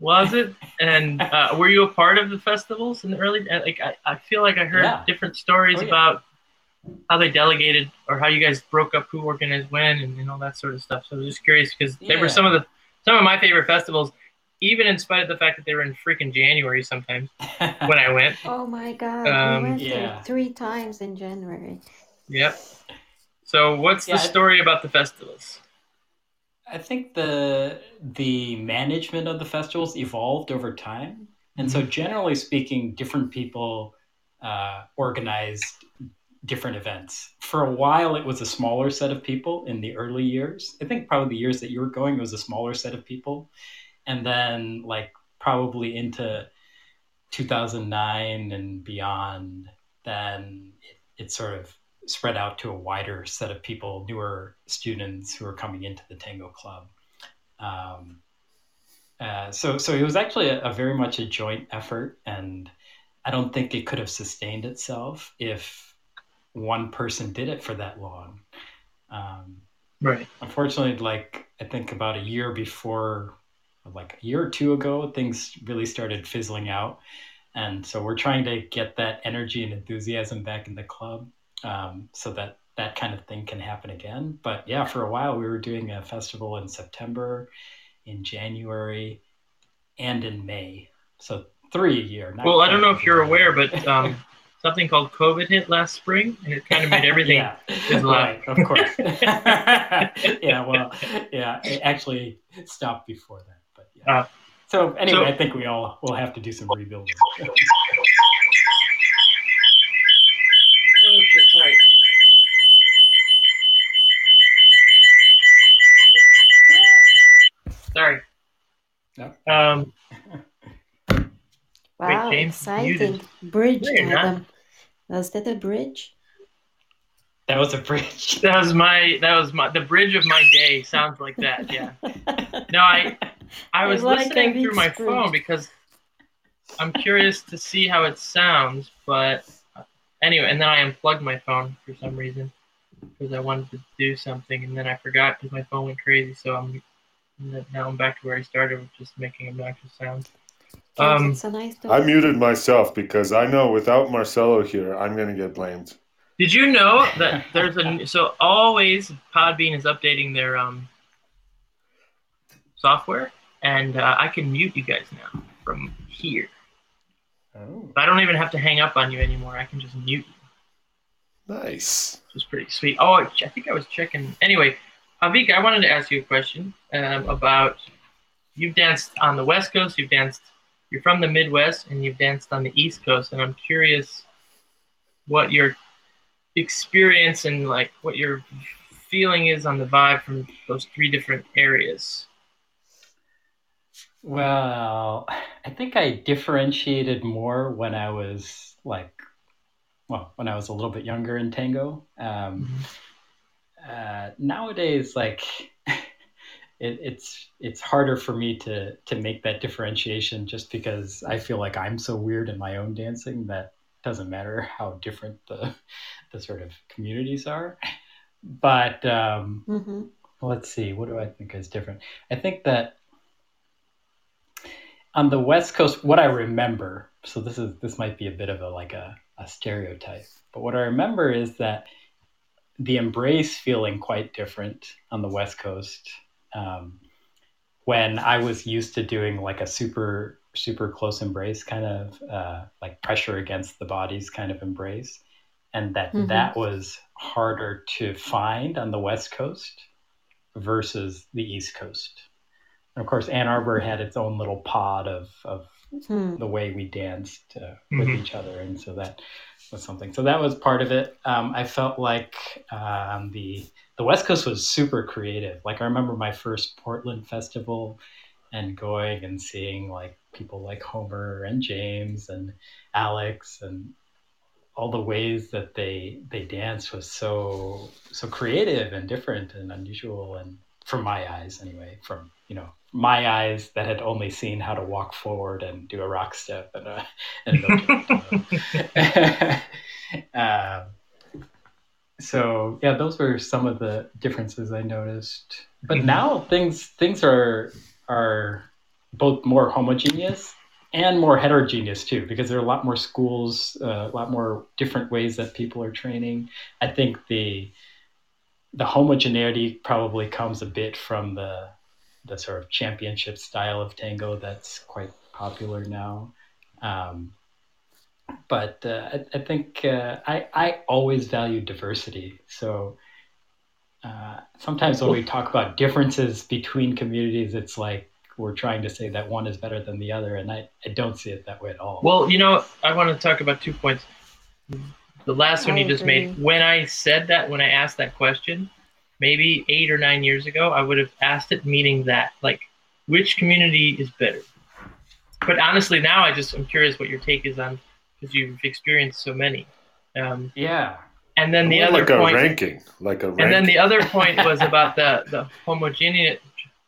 was it? And were you a part of the festivals in the early? Like, I feel like I heard different stories about how they delegated or how you guys broke up who organized when and all that sort of stuff. So I was just curious because they were some of my favorite festivals, even in spite of the fact that they were in freaking January sometimes when I went. Oh my God. We went like 3 times in January. Yep. So what's the story about the festivals? I think the management of the festivals evolved over time. And so generally speaking, different people organized different events. For a while, it was a smaller set of people in the early years. I think probably the years that you were going, it was a smaller set of people. And then like probably into 2009 and beyond, then it sort of spread out to a wider set of people, newer students who are coming into the Tango Club. So it was actually a very much a joint effort. And I don't think it could have sustained itself if one person did it for that long. Right. Unfortunately, like I think about a year or 2 ago, things really started fizzling out. And so we're trying to get that energy and enthusiasm back in the club so that kind of thing can happen again. But yeah, for a while we were doing a festival in September, in January, and in May. So 3 a year. Well, I don't know if you're aware, but something called COVID hit last spring, and it kind of made everything. Right, of course. It actually stopped before that, but yeah. So anyway, I think we all will have to do some rebuilding. Sorry. Sorry. No. Wow, exciting. Bridge. Was that a bridge? That was a bridge. That was my the bridge of my day. Sounds like that, yeah. No, I was listening through my phone because I'm curious to see how it sounds, but anyway, and then I unplugged my phone for some reason because I wanted to do something, and then I forgot because my phone went crazy, so now I'm back to where I started with just making obnoxious sounds. I muted myself because I know without Marcelo here, I'm going to get blamed. Did you know that there's a... So always Podbean is updating their software, and I can mute you guys now from here. Oh. I don't even have to hang up on you anymore. I can just mute you. Nice. Which is pretty sweet. Oh, I think I was checking... Anyway, Avika, I wanted to ask you a question about... You've danced on the West Coast, you're from the Midwest, and you've danced on the East Coast, and I'm curious what your experience and like what your feeling is on the vibe from those three different areas. Well, I think I differentiated more when I was when I was a little bit younger in tango. Nowadays, It's harder for me to make that differentiation just because I feel like I'm so weird in my own dancing that doesn't matter how different the sort of communities are. But let's see, what do I think is different? I think that on the West Coast, what I remember, so this might be a bit of a stereotype, but what I remember is that the embrace feeling quite different on the West Coast. When I was used to doing a super, super close embrace kind of, pressure against the body's kind of embrace. And that was harder to find on the West Coast versus the East Coast. And of course, Ann Arbor had its own little pod of the way we danced with each other. And so that was something. So that was part of it. I felt like the West Coast was super creative. I remember my first Portland festival and going and seeing people like Homer and James and Alex, and all the ways that they danced was so creative and different and unusual, and from my eyes anyway, from my eyes that had only seen how to walk forward and do a rock step and so yeah, those were some of the differences I noticed. But now things are both more homogeneous and more heterogeneous too, because there are a lot more schools, a lot more different ways that people are training. I think the homogeneity probably comes a bit from the sort of championship style of tango that's quite popular now. But I think I always value diversity. So sometimes when we talk about differences between communities, it's like we're trying to say that one is better than the other, and I don't see it that way at all. Well, I want to talk about 2 points. The last one you just made, when I asked that question, maybe 8 or 9 years ago, I would have asked it meaning that, which community is better? But honestly, now I'm curious what your take is on, because you've experienced so many. Yeah. And then the other point. Like a ranking. And then the other point was about the homogeneous.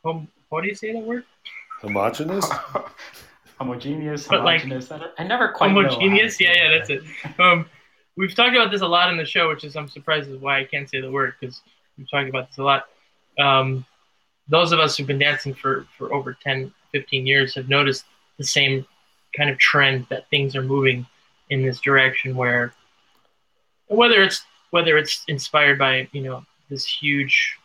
What do you say that word? Homogeneous? Homogeneous. But homogeneous. I never quite know. Homogeneous. Yeah, that's it. We've talked about this a lot in the show, which is I'm surprised is why I can't say the word, because we've talked about this a lot. Those of us who've been dancing for over 10, 15 years have noticed the same kind of trend that things are moving in this direction, where whether it's inspired by this huge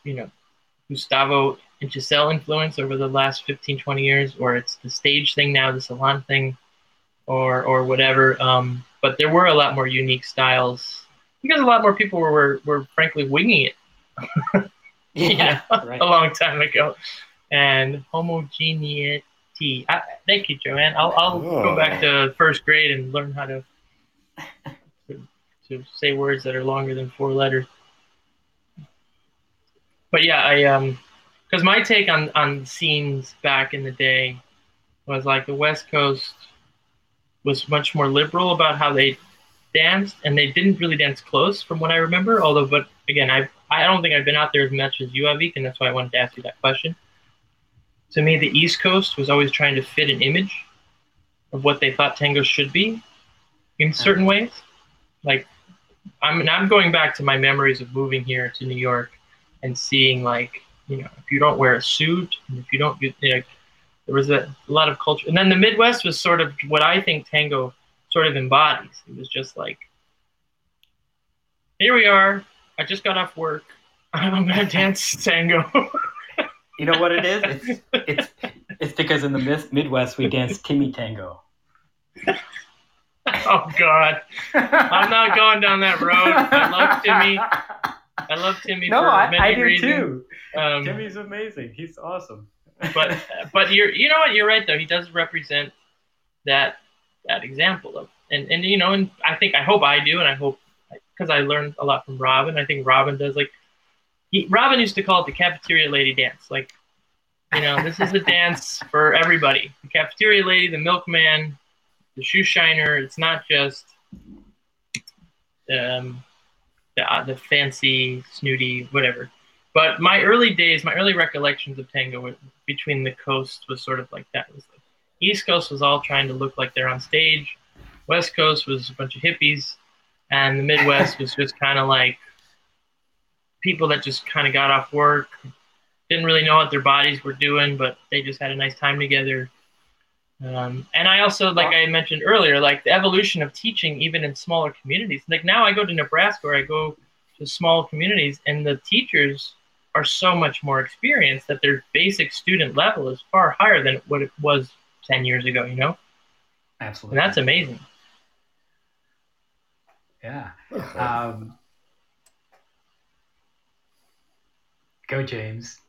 Gustavo and Giselle influence over the last 15, 20 years, or it's the stage thing now, the salon thing, or whatever. But there were a lot more unique styles because a lot more people were frankly winging it. A long time ago, and homogeneity. Thank you, Joanne. I'll go back to first grade and learn how to say words that are longer than 4 letters. But yeah, because my take on scenes back in the day was the West Coast was much more liberal about how they danced, and they didn't really dance close from what I remember. Although, but again, I don't think I've been out there as much as you have, and that's why I wanted to ask you that question. To me, the East Coast was always trying to fit an image of what they thought tango should be in certain ways. Like, I'm going back to my memories of moving here to New York and seeing, like, you know, if you don't wear a suit, and if you don't, you know, there was a lot of culture. And then the Midwest was sort of what I think tango sort of embodies. It was just like, here we are. I just got off work. I'm going to dance tango. You know what it is? It's because in the Midwest, we dance Timmy tango. Oh, God. I'm not going down that road. I love Timmy. I love Timmy for many reasons. I do too. Timmy's amazing. He's awesome. But you know what? You're right, though. He does represent that example of, and you know, and I hope I do, because I learned a lot from Robin. I think Robin does, like, Robin used to call it the cafeteria lady dance. Like, you know, this is a dance for everybody. The cafeteria lady, the milkman, the shoe shiner. It's not just the fancy, snooty, whatever. But my early recollections of tango between the coast was sort of like that. It was like, East Coast was all trying to look like they're on stage. West Coast was a bunch of hippies. And the Midwest was just kind of like people that just kind of got off work, didn't really know what their bodies were doing, but they just had a nice time together. And I also, like I mentioned earlier, like the evolution of teaching even in smaller communities. Like now I go to Nebraska or I go to small communities, and the teachers are so much more experienced that their basic student level is far higher than what it was 10 years ago, you know? Absolutely. And that's amazing. Yeah. Go, James.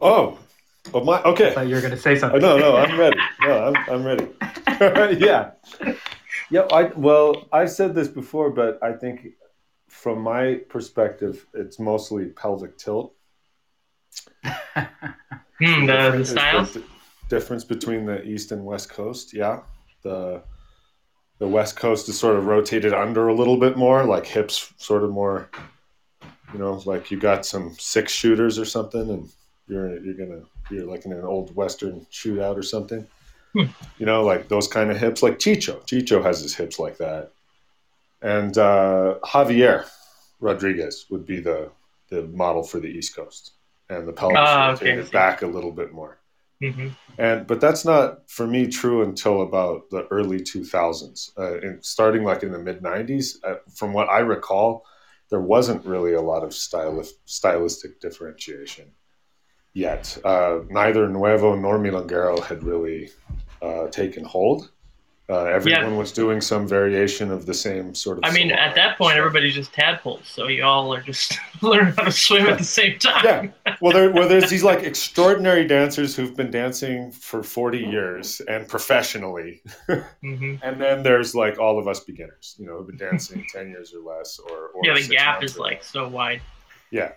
Okay. I thought you were going to say something. No, I'm ready. I'm ready. Yeah. Yeah. I've said this before, but I think from my perspective, it's mostly pelvic tilt. The styles? The difference between the East and West Coast. Yeah. The West Coast is sort of rotated under a little bit more, like hips sort of more, you know, like you got some 6-shooters or something, and you're like in an old Western shootout or something, you know, like those kind of hips, like Chicho has his hips like that. And Javier Rodriguez would be the model for the East Coast, and the pelvis rotated back a little bit more. Mm-hmm. But that's not for me true until about the early 2000s, starting like in the mid 90s. From what I recall, there wasn't really a lot of stylistic differentiation yet. Neither Nuevo nor Milonguero had really taken hold. Everyone was doing some variation of the same sort of. I mean, at that point, everybody's just tadpoles, so you all are just learning how to swim at the same time. Yeah. Well, there's these like extraordinary dancers who've been dancing for 40 years and professionally, mm-hmm. and then there's like all of us beginners, you know, who've been dancing 10 years or less, or the gap is like so wide. Yeah,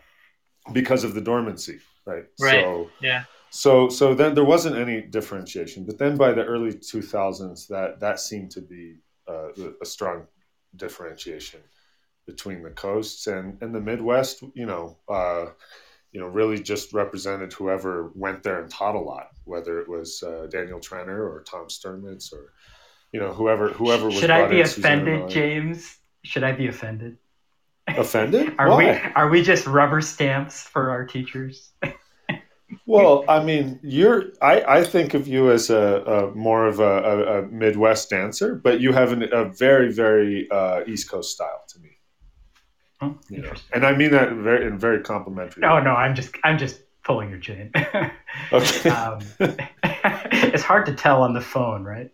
because of the dormancy, right? Right. So, yeah. So then there wasn't any differentiation, but then by the early 2000s, that seemed to be a strong differentiation between the coasts and the Midwest. You know, really just represented whoever went there and taught a lot, whether it was Daniel Trenner or Tom Stermitz or, you know, whoever. Was. Should I be offended, James? Should I be offended? Offended? Are we just rubber stamps for our teachers? Well, I mean, I think of you as a more of a Midwest dancer, but you have a very, very East Coast style to me. Oh, you know? And I mean that in very complimentary. Oh, no, I'm just pulling your chain. Okay. It's hard to tell on the phone, right?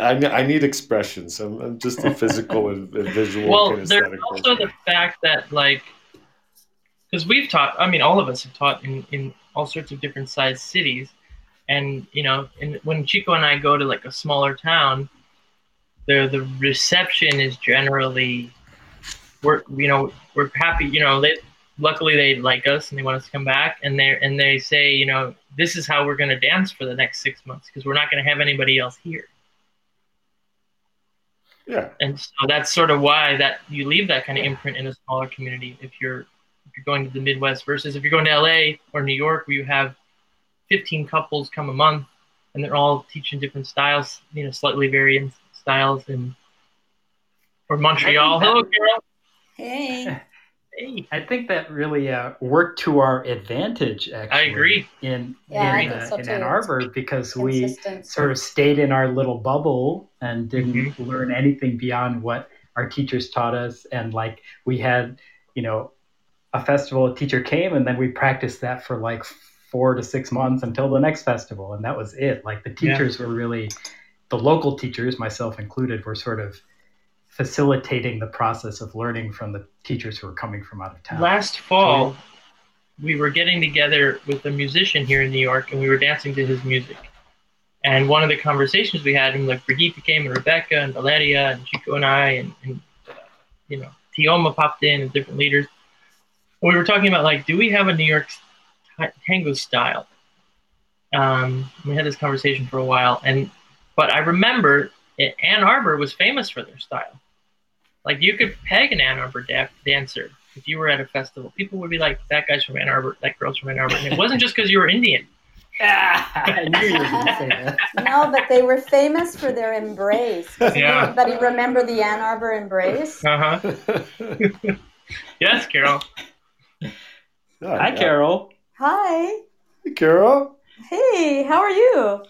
I need expressions. I'm just a physical and visual. Well, there's also the fact that, like, because we've taught, I mean, all of us have taught in all sorts of different sized cities. And, you know, when Chico and I go to like a smaller town, the reception is generally, we're happy, you know, luckily they like us and they want us to come back. And they say, you know, this is how we're going to dance for the next 6 months because we're not going to have anybody else here. Yeah. And so that's sort of why that you leave that kind of imprint in a smaller community if you're going to the Midwest versus if you're going to LA or New York where you have 15 couples come a month and they're all teaching different styles, you know, slightly varying styles and or Montreal. Hello, Carol. Hey. Hey. I think that really worked to our advantage, actually. I agree. In Ann Arbor, because we sort of stayed in our little bubble and didn't learn anything beyond what our teachers taught us. And, like, we had, you know, a festival, a teacher came, and then we practiced that for, like, 4 to 6 months until the next festival. And that was it. Like, the teachers were really, the local teachers, myself included, were sort of facilitating the process of learning from the teachers who are coming from out of town. Last fall, we were getting together with a musician here in New York, and we were dancing to his music. And one of the conversations we had, and like Brigida came, and Rebecca, and Valeria, and Chico and I, and you know, Tioma popped in, and different leaders. And we were talking about, like, do we have a New York tango style? We had this conversation for a while, but I remember Ann Arbor was famous for their style. Like, you could peg an Ann Arbor dancer if you were at a festival. People would be like, that guy's from Ann Arbor, that girl's from Ann Arbor. And it wasn't just because you were Indian. I knew you were going to say that. No, but they were famous for their embrace. Does anybody remember the Ann Arbor embrace? Uh-huh. Yes, Carol. Hi, Carol. Hi. Hey, Carol. Hey, how are you?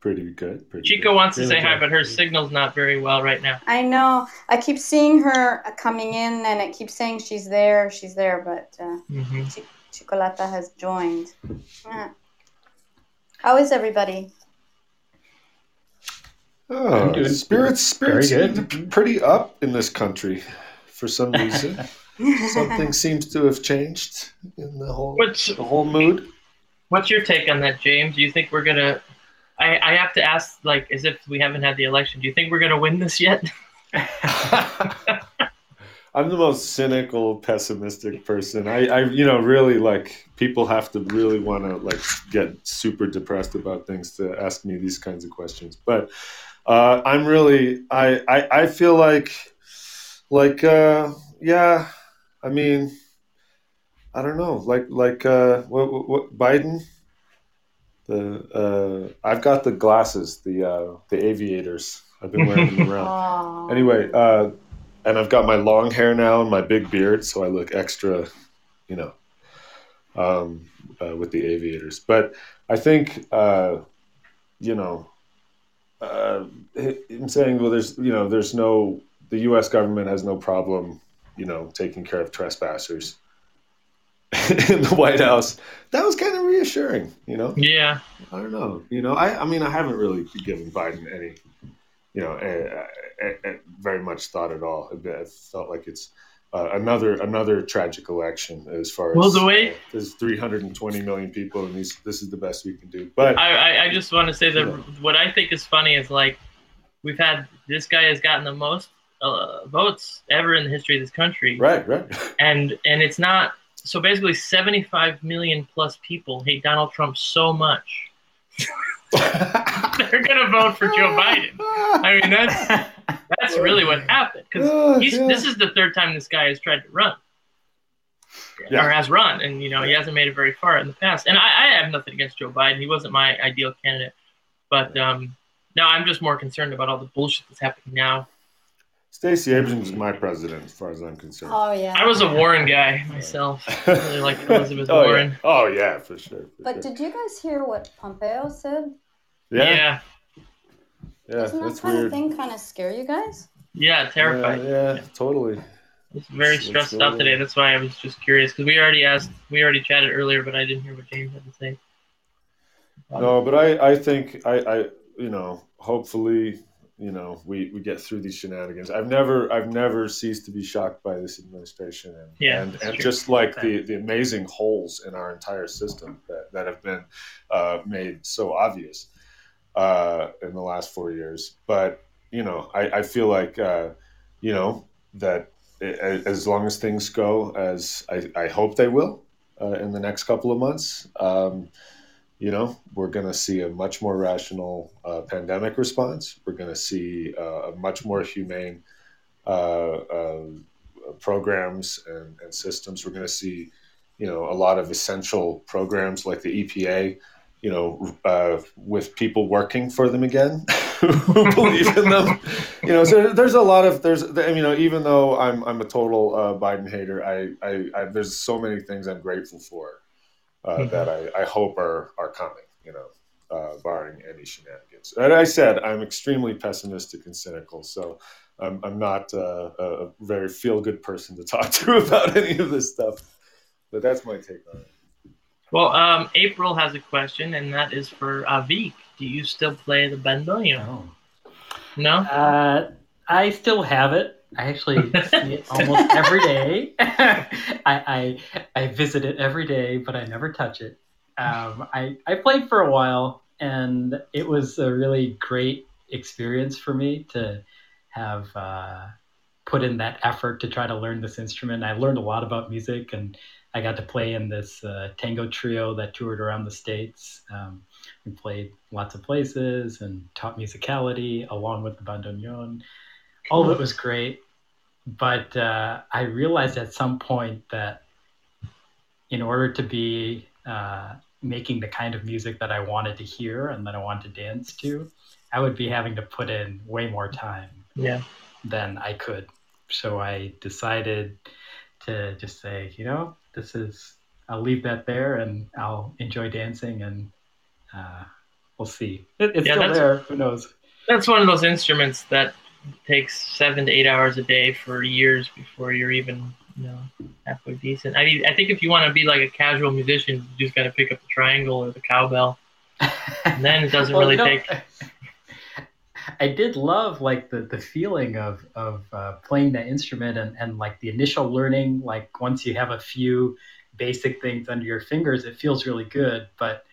Pretty good. Chico wants to say hi, but her signal's not very well right now. I know. I keep seeing her coming in, and it keeps saying she's there, but Chicolata has joined. Yeah. How is everybody? Oh, good. Spirits seem pretty up in this country for some reason. Something seems to have changed in the whole mood. What's your take on that, James? Do you think we're going to... I have to ask, like, as if we haven't had the election, do you think we're going to win this yet? I'm the most cynical, pessimistic person. I you know, really, like, people have to really want to, like, get super depressed about things to ask me these kinds of questions. But I'm really, I feel like, yeah, I mean, I don't know, like what Biden? I've got the glasses, the aviators. I've been wearing them around. Anyway, and I've got my long hair now and my big beard, so I look extra, you know, with the aviators. But I think, you know, I'm saying, well, the U.S. government has no problem, you know, taking care of trespassers in the White House. That was kind of reassuring, you know? Yeah. I don't know. You know, I mean, I haven't really given Biden any, you know, very much thought at all. I felt like it's another tragic election as far as... Well, the way... there's 320 million people, and this is the best we can do. But I just want to say that what I think is funny is, like, we've had... This guy has gotten the most votes ever in the history of this country. Right. And it's not... So basically 75 million plus people hate Donald Trump so much. They're going to vote for Joe Biden. I mean, that's really what happened. Because this is the third time this guy has tried to run. Yeah. Or has run. And, you know, he hasn't made it very far in the past. And I have nothing against Joe Biden. He wasn't my ideal candidate. But no, I'm just more concerned about all the bullshit that's happening now. Stacey Abrams is my president, as far as I'm concerned. Oh, yeah. I was a Warren guy myself. I really like Elizabeth Warren. Yeah. Oh, yeah, for sure. Did you guys hear what Pompeo said? Yeah. Doesn't that kind of thing kind of scare you guys? Yeah, terrified. Yeah, totally. It's very stressed out today. That's why I was just curious, because we already chatted earlier, but I didn't hear what James had to say. No, but I think, I you know, hopefully... You know, we get through these shenanigans. I've never ceased to be shocked by this administration and just like the amazing holes in our entire system that have been made so obvious in the last 4 years. But, you know, I feel like, you know, that as long as things go as I hope they will in the next couple of months, you know, we're going to see a much more rational pandemic response. We're going to see a much more humane programs and systems. We're going to see, you know, a lot of essential programs like the EPA, you know, with people working for them again who believe in them. You know, so there's a lot of, you know, even though I'm a total Biden hater, I there's so many things I'm grateful for that I hope are coming, you know, barring any shenanigans. And I said, I'm extremely pessimistic and cynical, so I'm not a very feel-good person to talk to about any of this stuff. But that's my take on it. Well, April has a question, and that is for Avik. Do you still play the Bandolino? No? I still have it. I actually see it almost every day. I visit it every day, but I never touch it. I played for a while, and it was a really great experience for me to have put in that effort to try to learn this instrument. I learned a lot about music, and I got to play in this tango trio that toured around the States. We played lots of places and taught musicality along with the bandoneon. All of it was great, but I realized at some point that in order to be making the kind of music that I wanted to hear and that I wanted to dance to, I would be having to put in way more time than I could. So I decided to just say, you know, I'll leave that there and I'll enjoy dancing and we'll see. It's still there, who knows? That's one of those instruments that takes 7 to 8 hours a day for years before you're even, you know, halfway decent. I mean, I think if you want to be like a casual musician, you just got to pick up the triangle or the cowbell, and then it doesn't really take. I did love like the feeling of playing that instrument and like the initial learning. Like once you have a few basic things under your fingers, it feels really good, but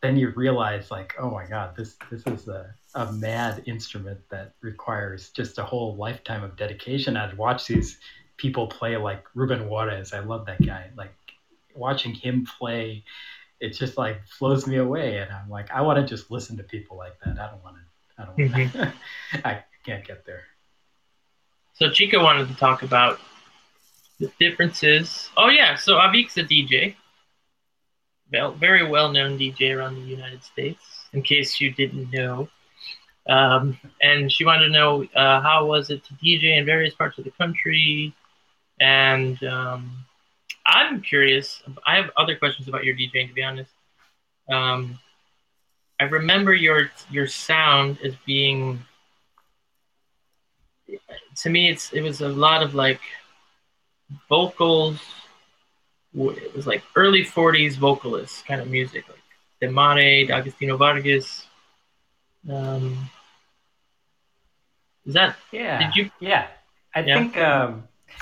then you realize like, oh my God, this is a mad instrument that requires just a whole lifetime of dedication. I'd watch these people play like Ruben Juarez. I love that guy. Like watching him play, it just like blows me away. And I'm like, I want to just listen to people like that. I can't get there. So Chico wanted to talk about the differences. Oh yeah, so Avik's a DJ. Very well-known DJ around the United States, in case you didn't know. And she wanted to know how was it to DJ in various parts of the country. And I'm curious. I have other questions about your DJing, to be honest. I remember your sound as being, to me, it was a lot of like vocals. It was like early 40s vocalist kind of music, like Demare, Agostino Vargas. Is that? Yeah. Did you? Yeah. I think.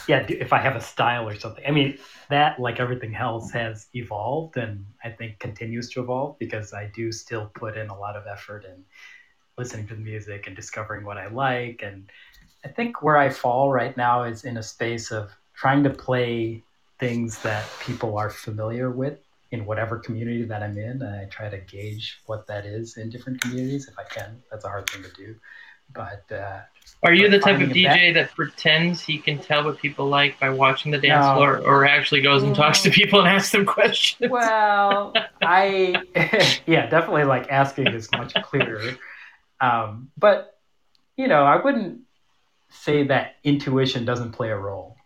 If I have a style or something, I mean, that like everything else has evolved and I think continues to evolve because I do still put in a lot of effort in listening to the music and discovering what I like. And I think where I fall right now is in a space of trying to play things that people are familiar with in whatever community that I'm in. And I try to gauge what that is in different communities if I can. That's a hard thing to do. But are you the type of DJ that pretends he can tell what people like by watching the dance floor, or actually goes and talks to people and asks them questions? Well, definitely like asking is much clearer. But you know, I wouldn't say that intuition doesn't play a role.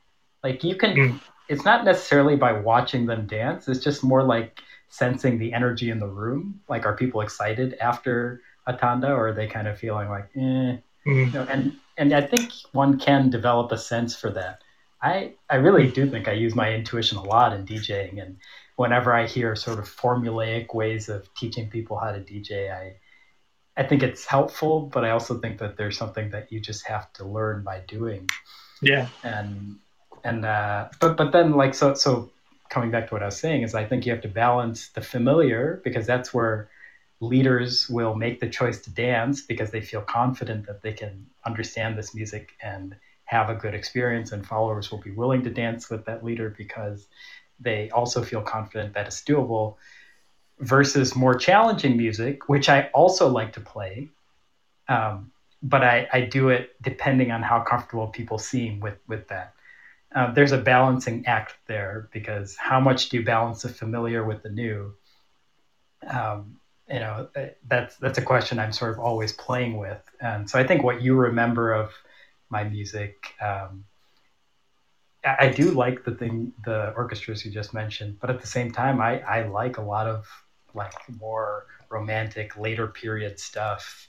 Like you can, it's not necessarily by watching them dance. It's just more like sensing the energy in the room. Like, are people excited after a tanda, or are they kind of feeling like, you know, and I think one can develop a sense for that. I really do think I use my intuition a lot in DJing, and whenever I hear sort of formulaic ways of teaching people how to DJ, I think it's helpful, but I also think that there's something that you just have to learn by doing. Yeah. But then like, so coming back to what I was saying is I think you have to balance the familiar, because that's where leaders will make the choice to dance because they feel confident that they can understand this music and have a good experience, and followers will be willing to dance with that leader because they also feel confident that it's doable. versus more challenging music, which I also like to play. But I do it depending on how comfortable people seem with that. There's a balancing act there, because how much do you balance the familiar with the new? You know, that's a question I'm sort of always playing with. And so I think what you remember of my music, I do like the orchestras you just mentioned, but at the same time, I like a lot of like more romantic later period stuff.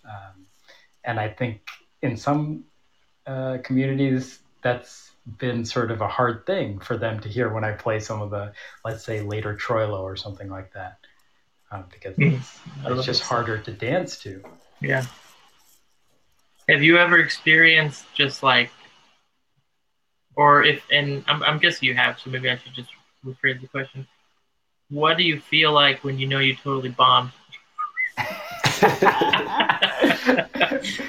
And I think in some communities, that's been sort of a hard thing for them to hear when I play some of the, let's say, later Troilo or something like that, because it's just harder to dance to. Yeah. Have you ever experienced just like, or if, and I'm guessing you have, so maybe I should just rephrase the question. What do you feel like when you know you totally bombed?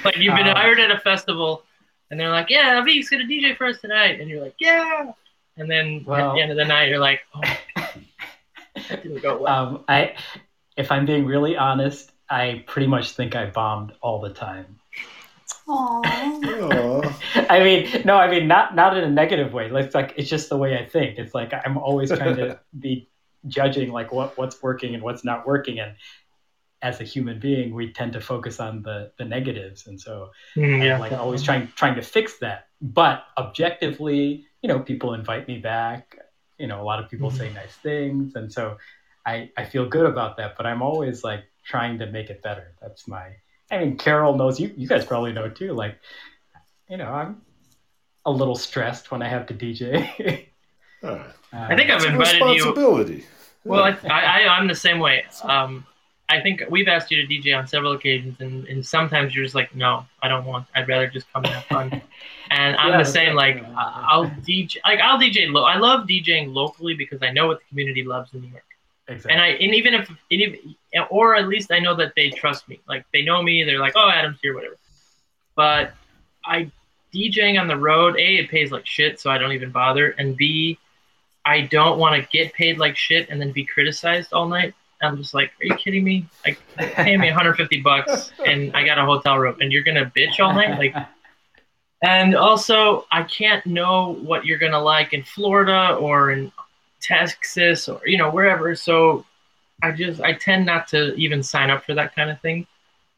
Like you've been hired at a festival, and they're like, "Yeah, Avik's gonna DJ for us tonight," and you're like, "Yeah," and then at the end of the night, you're like, "Oh, that didn't go well." If I'm being really honest, I pretty much think I bombed all the time. Aww. I mean, not in a negative way. Like it's just the way I think. It's like I'm always trying to be judging like what's working and what's not working, and as a human being, we tend to focus on the negatives. And so I'm like always trying to fix that. But objectively, you know, people invite me back. You know, a lot of people say nice things. And so I feel good about that, but I'm always like trying to make it better. That's Carol knows, you guys probably know too. Like, you know, I'm a little stressed when I have to DJ. I think I've invited responsibility. You. Well, I'm the same way. I think we've asked you to DJ on several occasions, and sometimes you're just like, no, I don't want. I'd rather just come and have fun. And I'm the same. Like, I'll DJ. I love DJing locally because I know what the community loves in New York. Exactly. And even if, or at least I know that they trust me. Like they know me. They're like, oh, Adam's here, whatever. But DJing on the road, A, it pays like shit, so I don't even bother. And B, I don't want to get paid like shit and then be criticized all night. I'm just like, are you kidding me? Like, pay me $150 and I got a hotel room and you're going to bitch all night? Like, and also, I can't know what you're going to like in Florida or in Texas or, you know, wherever. So I tend not to even sign up for that kind of thing.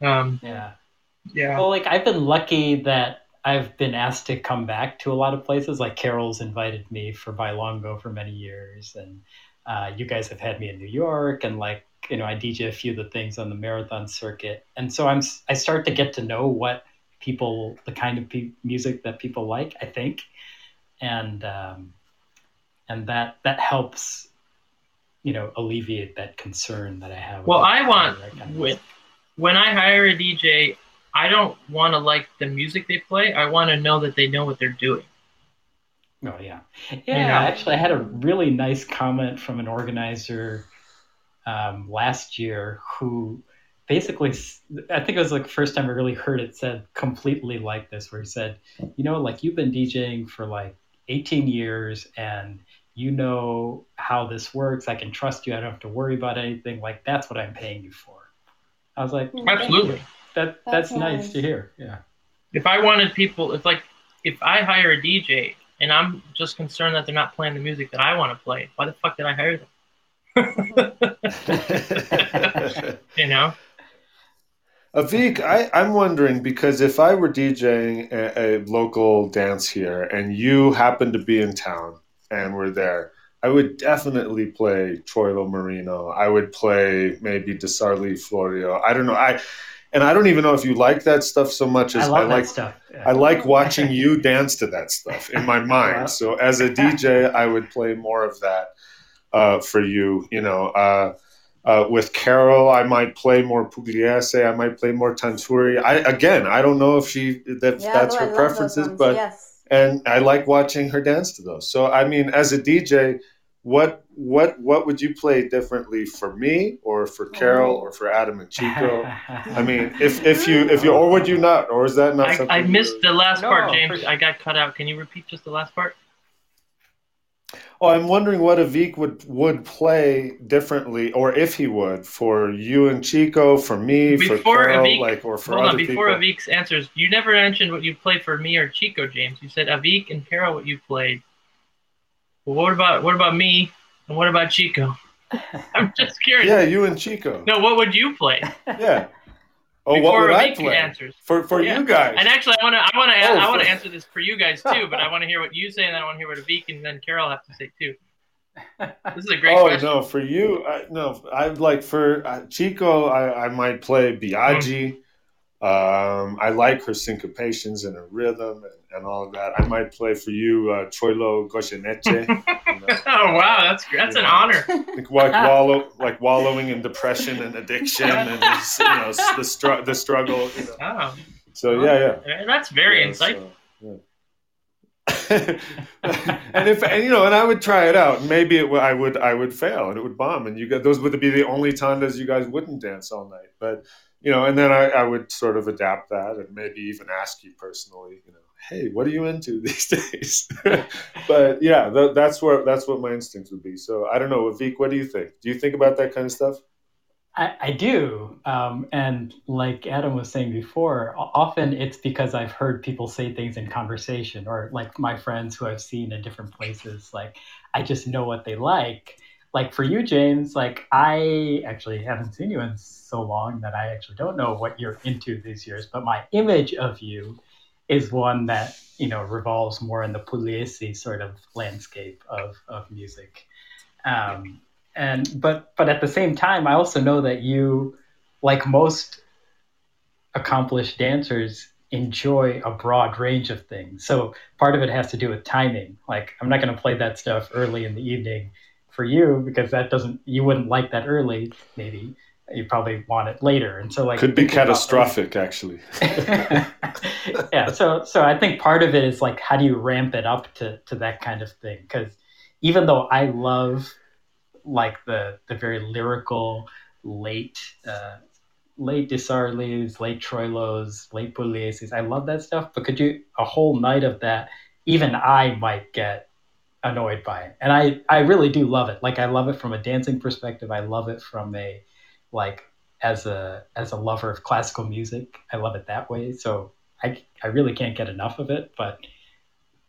Yeah. Well, like I've been lucky that I've been asked to come back to a lot of places. Like Carol's invited me for Bailongo for many years, and you guys have had me in New York, and like, you know, I DJ a few of the things on the marathon circuit. And so I start to get to know what people, the kind of music that people like, I think. And that helps, you know, alleviate that concern that I have. Well, I want, when I hire a DJ, I don't want to like the music they play. I want to know that they know what they're doing. Oh, yeah. Yeah, you know? Actually, I had a really nice comment from an organizer last year who basically, I think it was like the first time I really heard it said completely like this, where he said, you know, like you've been DJing for like 18 years and you know how this works. I can trust you. I don't have to worry about anything. Like, that's what I'm paying you for. I was like, absolutely. That's nice to hear. Yeah. If I wanted people, if I hire a DJ, and I'm just concerned that they're not playing the music that I want to play, why the fuck did I hire them? You know? Avik, I'm wondering, because if I were DJing a local dance here and you happened to be in town and were there, I would definitely play Troilo Marino. I would play maybe Di Sarli Florio. I don't know. And I don't even know if you like that stuff so much as I like stuff. Yeah. I like watching you dance to that stuff in my mind. Yeah. So as a DJ, I would play more of that for you. You know, with Carol, I might play more Pugliese. I might play more Tanturi. I don't know if that's her preferences, but yes. And I like watching her dance to those. So I mean, as a DJ, what would you play differently for me or for Carol or for Adam and Chico? I mean, if you or would you not, or is that not something? I missed the last part, James. I got cut out. Can you repeat just the last part? Well, I'm wondering what Avik would play differently, or if he would, for you and Chico, for me, before for Carol, Avik, like, or for hold other on, before people. Avik's answers, you never mentioned what you played for me or Chico, James. You said Avik and Carol, what you played. Well, what about me, and what about Chico? I'm just curious. Yeah, you and Chico. No, what would you play? Yeah. Oh, before what would I play? Answers. For yeah. you guys. And actually, I want to answer this for you guys too, but I want to hear what you say, and then I want to hear what Avik and then Carol have to say too. This is a great question. Oh no, for you, for Chico, I might play Biaggi. Mm-hmm. I like her syncopations and her rhythm and all of that. I might play for you Troilo Goyeneche. Oh wow, that's an honor. Like wallowing in depression and addiction and the struggle. You know. Oh. So yeah. That's very insightful. So, yeah. and I would try it out. Maybe I would fail and it would bomb. And you got those would be the only tandas you guys wouldn't dance all night. But and then I would sort of adapt that and maybe even ask you personally. Hey, what are you into these days? But yeah, that's what my instincts would be. So I don't know, Avik, what do you think? Do you think about that kind of stuff? I do. And like Adam was saying before, often it's because I've heard people say things in conversation, or like my friends who I've seen in different places, like I just know what they like. Like for you, James, like I actually haven't seen you in so long that I actually don't know what you're into these years, but my image of you is one that revolves more in the Pugliese sort of landscape of music, but at the same time, I also know that you, like most accomplished dancers, enjoy a broad range of things. So part of it has to do with timing. Like I'm not going to play that stuff early in the evening for you because you wouldn't like that early, maybe. You probably want it later, and so like could be catastrophic, actually. Yeah, so I think part of it is like how do you ramp it up to that kind of thing? Because even though I love like the very lyrical late Di Sarli's, late Troilos, late Pugliese's, I love that stuff. But could you a whole night of that? Even I might get annoyed by it, and I really do love it. Like I love it from a dancing perspective. I love it from a like as a lover of classical music, I love it that way. So I really can't get enough of it. But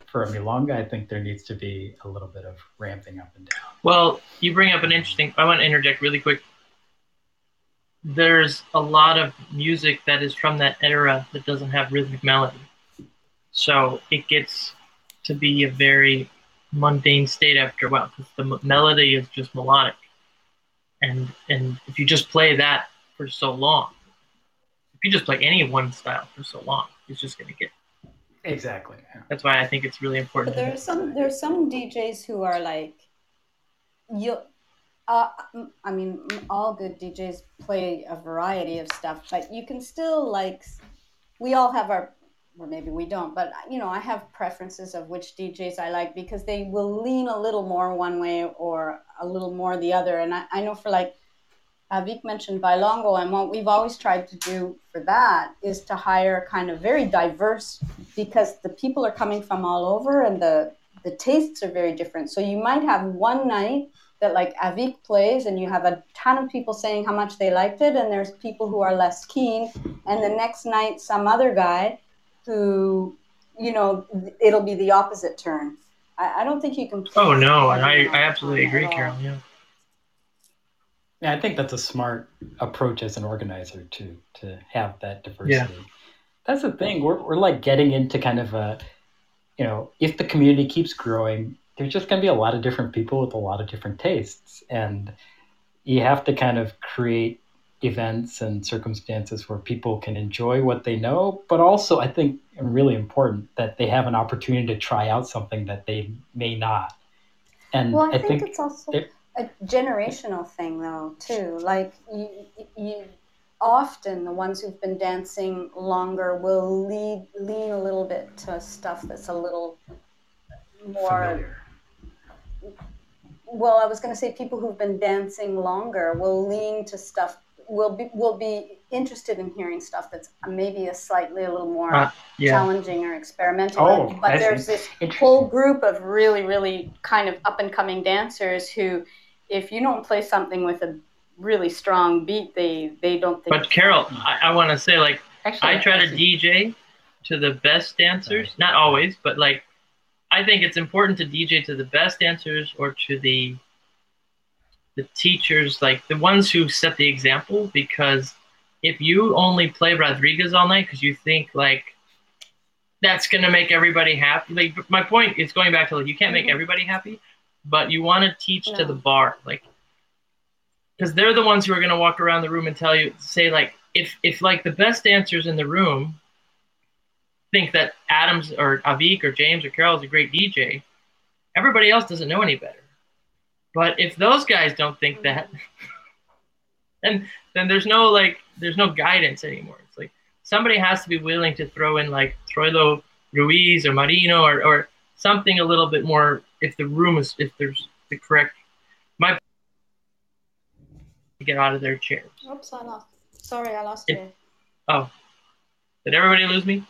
for a milonga, I think there needs to be a little bit of ramping up and down. Well, you bring up an interesting. I want to interject really quick. There's a lot of music that is from that era that doesn't have rhythmic melody, so it gets to be a very mundane state after a while because the melody is just melodic. And if you just play that for so long, if you just play any one style for so long, it's just going to get exactly. That's why I think it's really important. But there are some DJs who are like you. I mean, all good DJs play a variety of stuff, but you can still like. We all have our, or maybe we don't, but I have preferences of which DJs I like because they will lean a little more one way or a little more the other. And I know for like Avik mentioned Bailongo, and what we've always tried to do for that is to hire kind of very diverse because the people are coming from all over and the tastes are very different. So you might have one night that like Avik plays and you have a ton of people saying how much they liked it, and there's people who are less keen, and the next night some other guy who, it'll be the opposite turn. I don't think you can... Oh, no, and I absolutely agree, Carol, yeah. Yeah, I think that's a smart approach as an organizer, too, to have that diversity. Yeah. That's the thing. We're like getting into kind of a, if the community keeps growing, there's just going to be a lot of different people with a lot of different tastes, and you have to kind of create events and circumstances where people can enjoy what they know, but also I think really important that they have an opportunity to try out something that they may not. And well, I think it's also a generational thing though too. Like you often the ones who've been dancing longer will lean a little bit to stuff that's a little more familiar. Well, I was going to say people who've been dancing longer will lean to stuff will be interested in hearing stuff that's maybe a little more challenging or experimental. Oh, but there's this whole group of really, really kind of up and coming dancers who, if you don't play something with a really strong beat, they don't think. But Carol, I want to say, like, I try to DJ to the best dancers, not always, but like, I think it's important to DJ to the best dancers or to the teachers, like the ones who set the example, because if you only play Rodriguez all night because you think like that's going to make everybody happy, like my point is going back to like you can't make everybody happy, but you want to teach to the bar, like, because they're the ones who are going to walk around the room and tell you, say like if like the best dancers in the room think that Adams or Avik or James or Carol is a great DJ, everybody else doesn't know any better. But if those guys don't think that, then there's no guidance anymore. It's like somebody has to be willing to throw in like Troilo, Ruiz, or Marino, or something a little bit more. If there's the correct, my to get out of their chairs. Oops, I lost. Sorry, I lost you. Oh, did everybody lose me?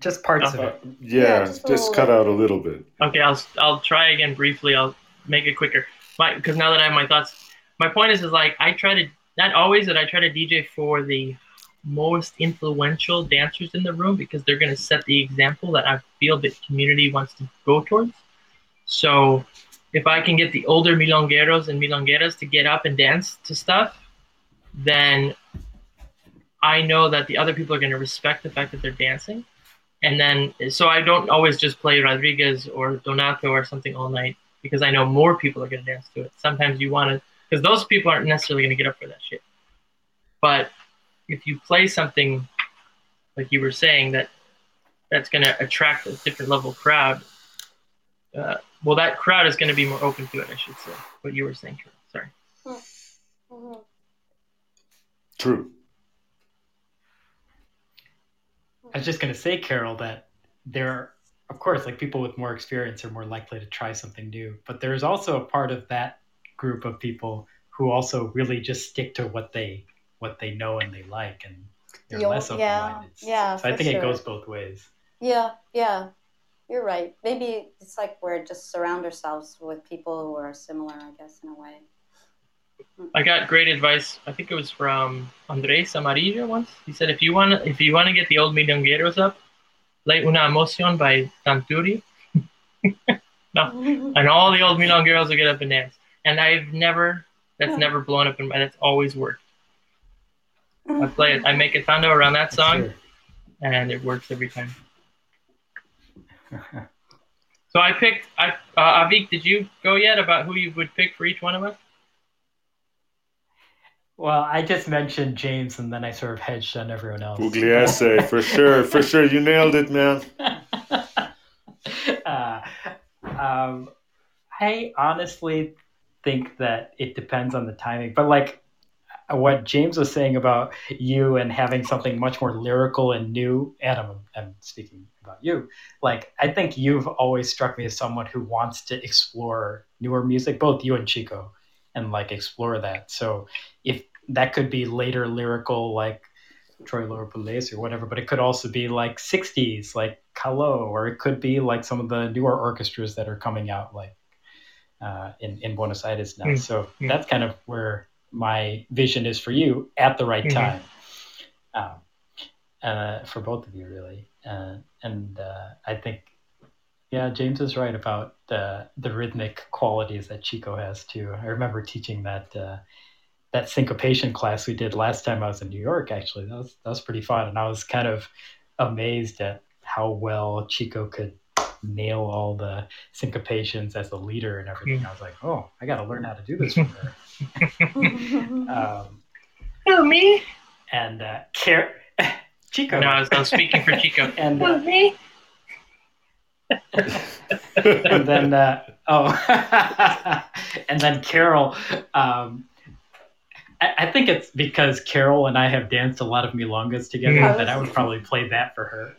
Just parts of it. Yeah, just cut out a little bit. Okay, I'll try again briefly. I'll make it quicker. Because now that I have my thoughts, my point is like I try to, not always, that I try to DJ for the most influential dancers in the room because they're going to set the example that I feel that community wants to go towards. So if I can get the older milongueros and milongueras to get up and dance to stuff, then I know that the other people are going to respect the fact that they're dancing. And then, so I don't always just play Rodriguez or Donato or something all night because I know more people are going to dance to it. Sometimes you want to, because those people aren't necessarily going to get up for that shit. But if you play something, like you were saying, that's going to attract a different level crowd, that crowd is going to be more open to it, I should say, what you were saying. Sorry. True. I was just going to say, Carol, that there are, of course, like people with more experience are more likely to try something new, but there's also a part of that group of people who also really just stick to what they know and they like, and they're less open-minded. Yeah, so I think it goes both ways. Yeah, you're right. Maybe it's like we're just surround ourselves with people who are similar, I guess, in a way. I got great advice. I think it was from Andres Amarillo once. He said, if you want to get the old milongueros up, play Una Emoción by Tanturi. No, and all the old milongueros will get up and dance. And that's never blown up in my. That's always worked. I play it. I make a tango around that song, and it works every time. So I picked. Avik, did you go yet about who you would pick for each one of us? Well, I just mentioned James, and then I sort of hedged on everyone else. Pugliese, for sure. You nailed it, man. I honestly think that it depends on the timing. But like what James was saying about you and having something much more lyrical and new, Adam, I'm speaking about you. Like, I think you've always struck me as someone who wants to explore newer music, both you and Chico. And like explore that. So if that could be later lyrical, like Troilo or Pugliese or whatever, but it could also be like 60s, like Calo, or it could be like some of the newer orchestras that are coming out, like in Buenos Aires now. So that's kind of where my vision is for you at the right time, for both of you, really. And I think, yeah, James is right about the rhythmic qualities that Chico has too. I remember teaching that syncopation class we did last time I was in New York. Actually, that was pretty fun, and I was kind of amazed at how well Chico could nail all the syncopations as a leader and everything. I was like, oh, I got to learn how to do this from her. Me? And Chico. No, I was speaking for Chico. And me. And then and then Carol, I think it's because Carol and I have danced a lot of milongas together that I would probably play that for her.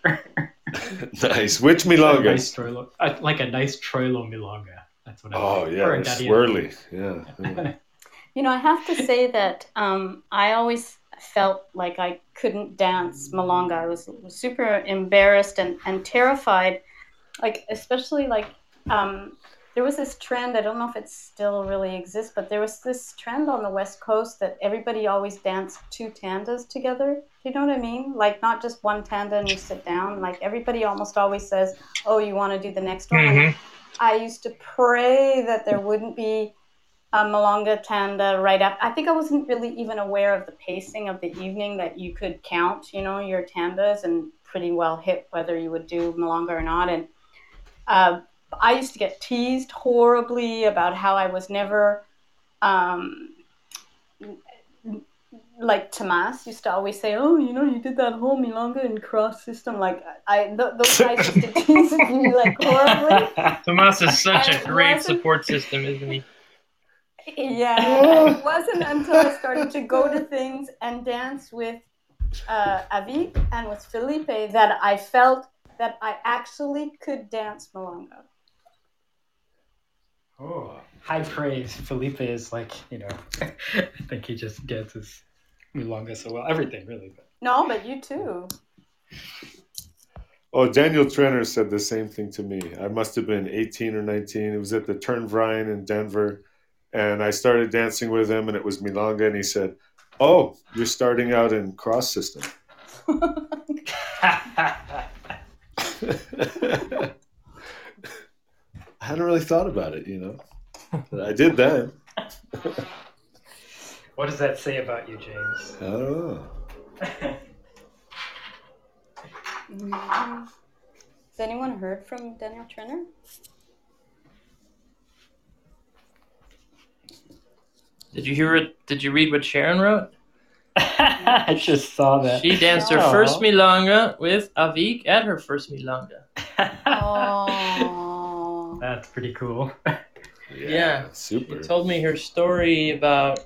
Nice. Which milongas? Like a nice Troilo milonga. That's what I would. Oh yeah, swirly. Yeah. You know, I have to say that I always felt like I couldn't dance malanga. I was super embarrassed and terrified, like especially like there was this trend, I don't know if it still really exists, but there was this trend on the West Coast that everybody always danced two tandas together. Do you know what I mean? Like not just one tanda and you sit down, like everybody almost always says, oh, you want to do the next one? Mm-hmm. I used to pray that there wouldn't be a malanga tanda right after. I think I wasn't really even aware of the pacing of the evening that you could count, you know, your tandas and pretty well hit whether you would do malanga or not. And, I used to get teased horribly about how I was never, like Tomas used to always say, oh, you know, you did that whole milonga and cross system. Like, those guys used to tease me, like, horribly. Tomas is such a great support system, isn't he? Yeah. It wasn't until I started to go to things and dance with Avi and with Felipe that I felt that I actually could dance malanga. Oh, high praise. Felipe is like, you know, I think he just dances milonga so well. Everything, really. But... No, but you too. Oh, Daniel Trenner said the same thing to me. I must have been 18 or 19. It was at the Turnverein in Denver. And I started dancing with him, and it was milonga. And he said, oh, you're starting out in cross system. I hadn't really thought about it, you know. But I did then. What does that say about you, James? I don't know. Has anyone heard from Daniel Trenner? Did you hear it? Did you read what Sharon wrote? I just saw that. She danced her first milonga with Avik at her first milonga. Oh, that's pretty cool. Yeah, super. She told me her story about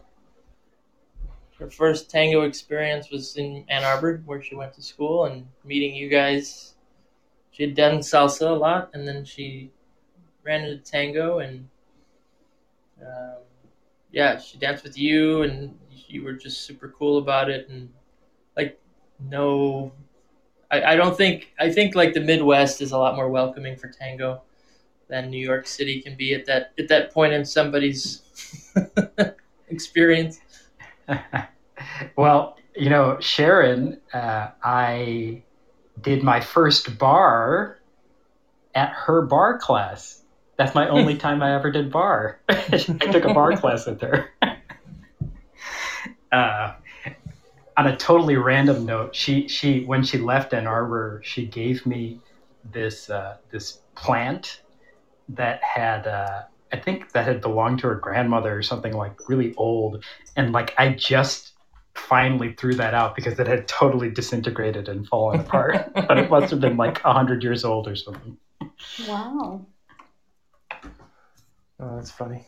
her first tango experience was in Ann Arbor, where she went to school, and meeting you guys. She had done salsa a lot, and then she ran into tango, and she danced with you, and you were just super cool about it. And like, no, I think like the Midwest is a lot more welcoming for tango than New York City can be at that point in somebody's experience. Well, you know, Sharon, I did my first bar at her bar class. That's my only time I ever did bar. I took a bar class with her. On a totally random note, she when she left Ann Arbor, she gave me this this plant that had I think that had belonged to her grandmother or something, like really old, and like I just finally threw that out because it had totally disintegrated and fallen apart. But it must have been like 100 years old or something. Wow. Oh, that's funny.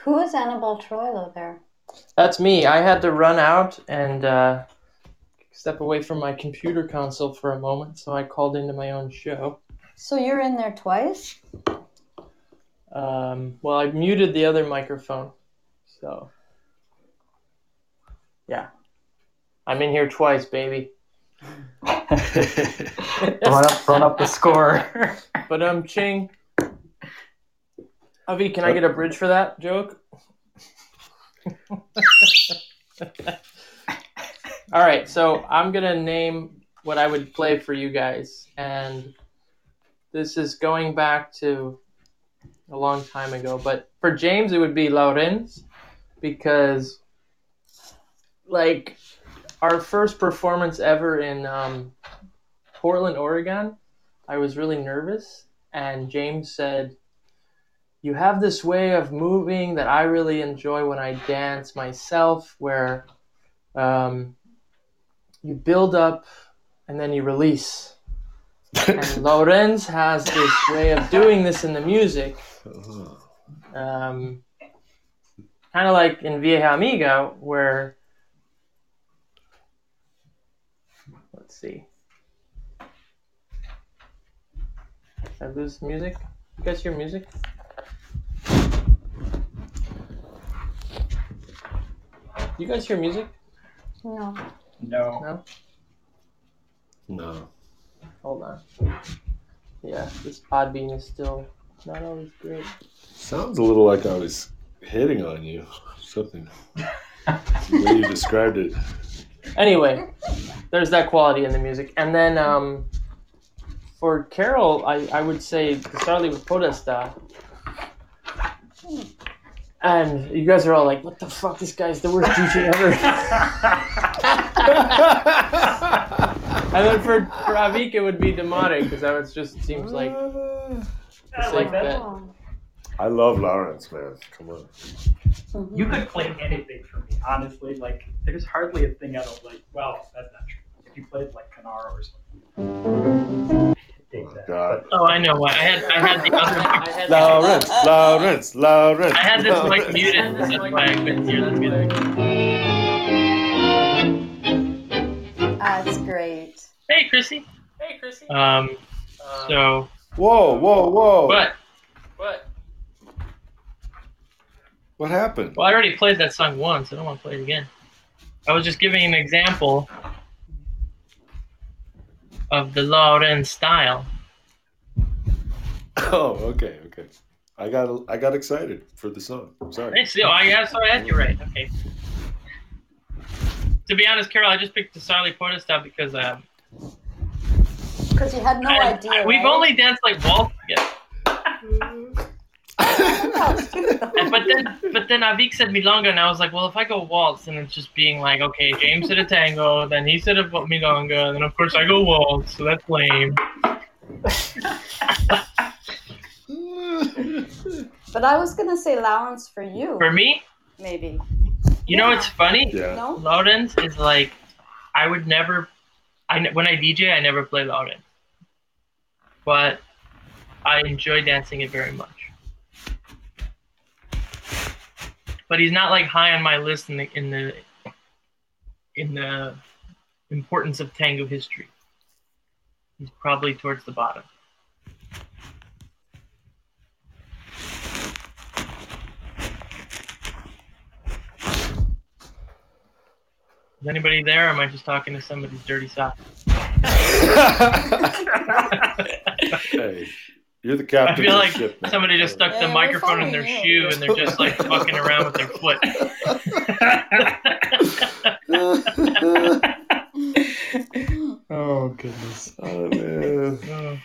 Who is Annabelle Troilo there? That's me. I had to run out and step away from my computer console for a moment, so I called into my own show. So you're in there twice? Well, I muted the other microphone, so yeah. I'm in here twice, baby. Run up the score. Ba-dum-ching. Avi, can I get a bridge for that joke? All right, so I'm going to name what I would play for you guys. And this is going back to a long time ago. But for James, it would be Lawrence, because, like, our first performance ever in Portland, Oregon, I was really nervous. And James said, you have this way of moving that I really enjoy when I dance myself, where you build up and then you release. And Lawrence has this way of doing this in the music. Kind of like in Vieja Amiga, where... Let's see. Did I lose music? You guys hear music? Do you guys hear music? No. No. No. Hold on. Yeah, this pod bean is still not always great. Sounds a little like I was hitting on you. Something. The way you described it. Anyway, there's that quality in the music. And then for Carol, I would say Di Sarli with Podesta. And you guys are all like, what the fuck? This guy's the worst DJ ever. And then for Avik, it would be Demonic, because that just seems like... It's like that. I love Lawrence, man. Come on. Mm-hmm. You could play anything for me, honestly. Like, there's hardly a thing I don't like. Well, that's not true. If you played, like, Canaro or something. God. Oh, I know what. I had the other Lawrence. I had this like muted. That's why I couldn't hear the music. That's great. Hey, Chrissy. So. Whoa. What? What happened? Well, I already played that song once. I don't want to play it again. I was just giving an example of the Lawrence style. Oh, okay. I got excited for the song. I'm sorry. Hey, so I had you right. Okay. To be honest, Carol, I just picked Di Sarli Podesta because you had no idea. We've only danced like waltz together. But then Avik said milonga, and I was like, well, if I go waltz, and it's just being like, okay, James did a tango, then he said a milonga, and then of course I go waltz, so that's lame. But I was gonna say Lawrence for you. For me? Maybe. You know what's funny? Yeah. No? Lawrence is like, I would never. When I DJ, I never play Lawrence, but I enjoy dancing it very much. But he's not like high on my list in the importance of tango history. He's probably towards the bottom. Is anybody there, or am I just talking to somebody's dirty sock? Hey, you're the captain. I feel like ship, somebody just stuck the microphone in their shoe, and they're just like fucking around with their foot. Oh goodness! Oh man! Oh.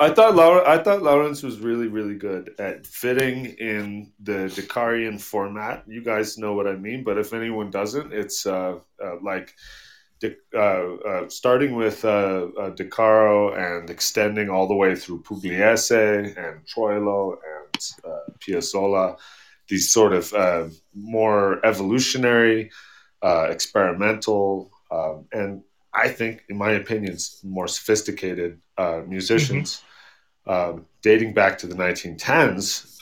I thought Lawrence was really, really good at fitting in the Dakarian format. You guys know what I mean, but if anyone doesn't, it's starting with Decaro and extending all the way through Pugliese and Troilo and Piazzolla, these sort of more evolutionary, experimental, and I think, in my opinion, more sophisticated musicians, mm-hmm. Dating back to the 1910s,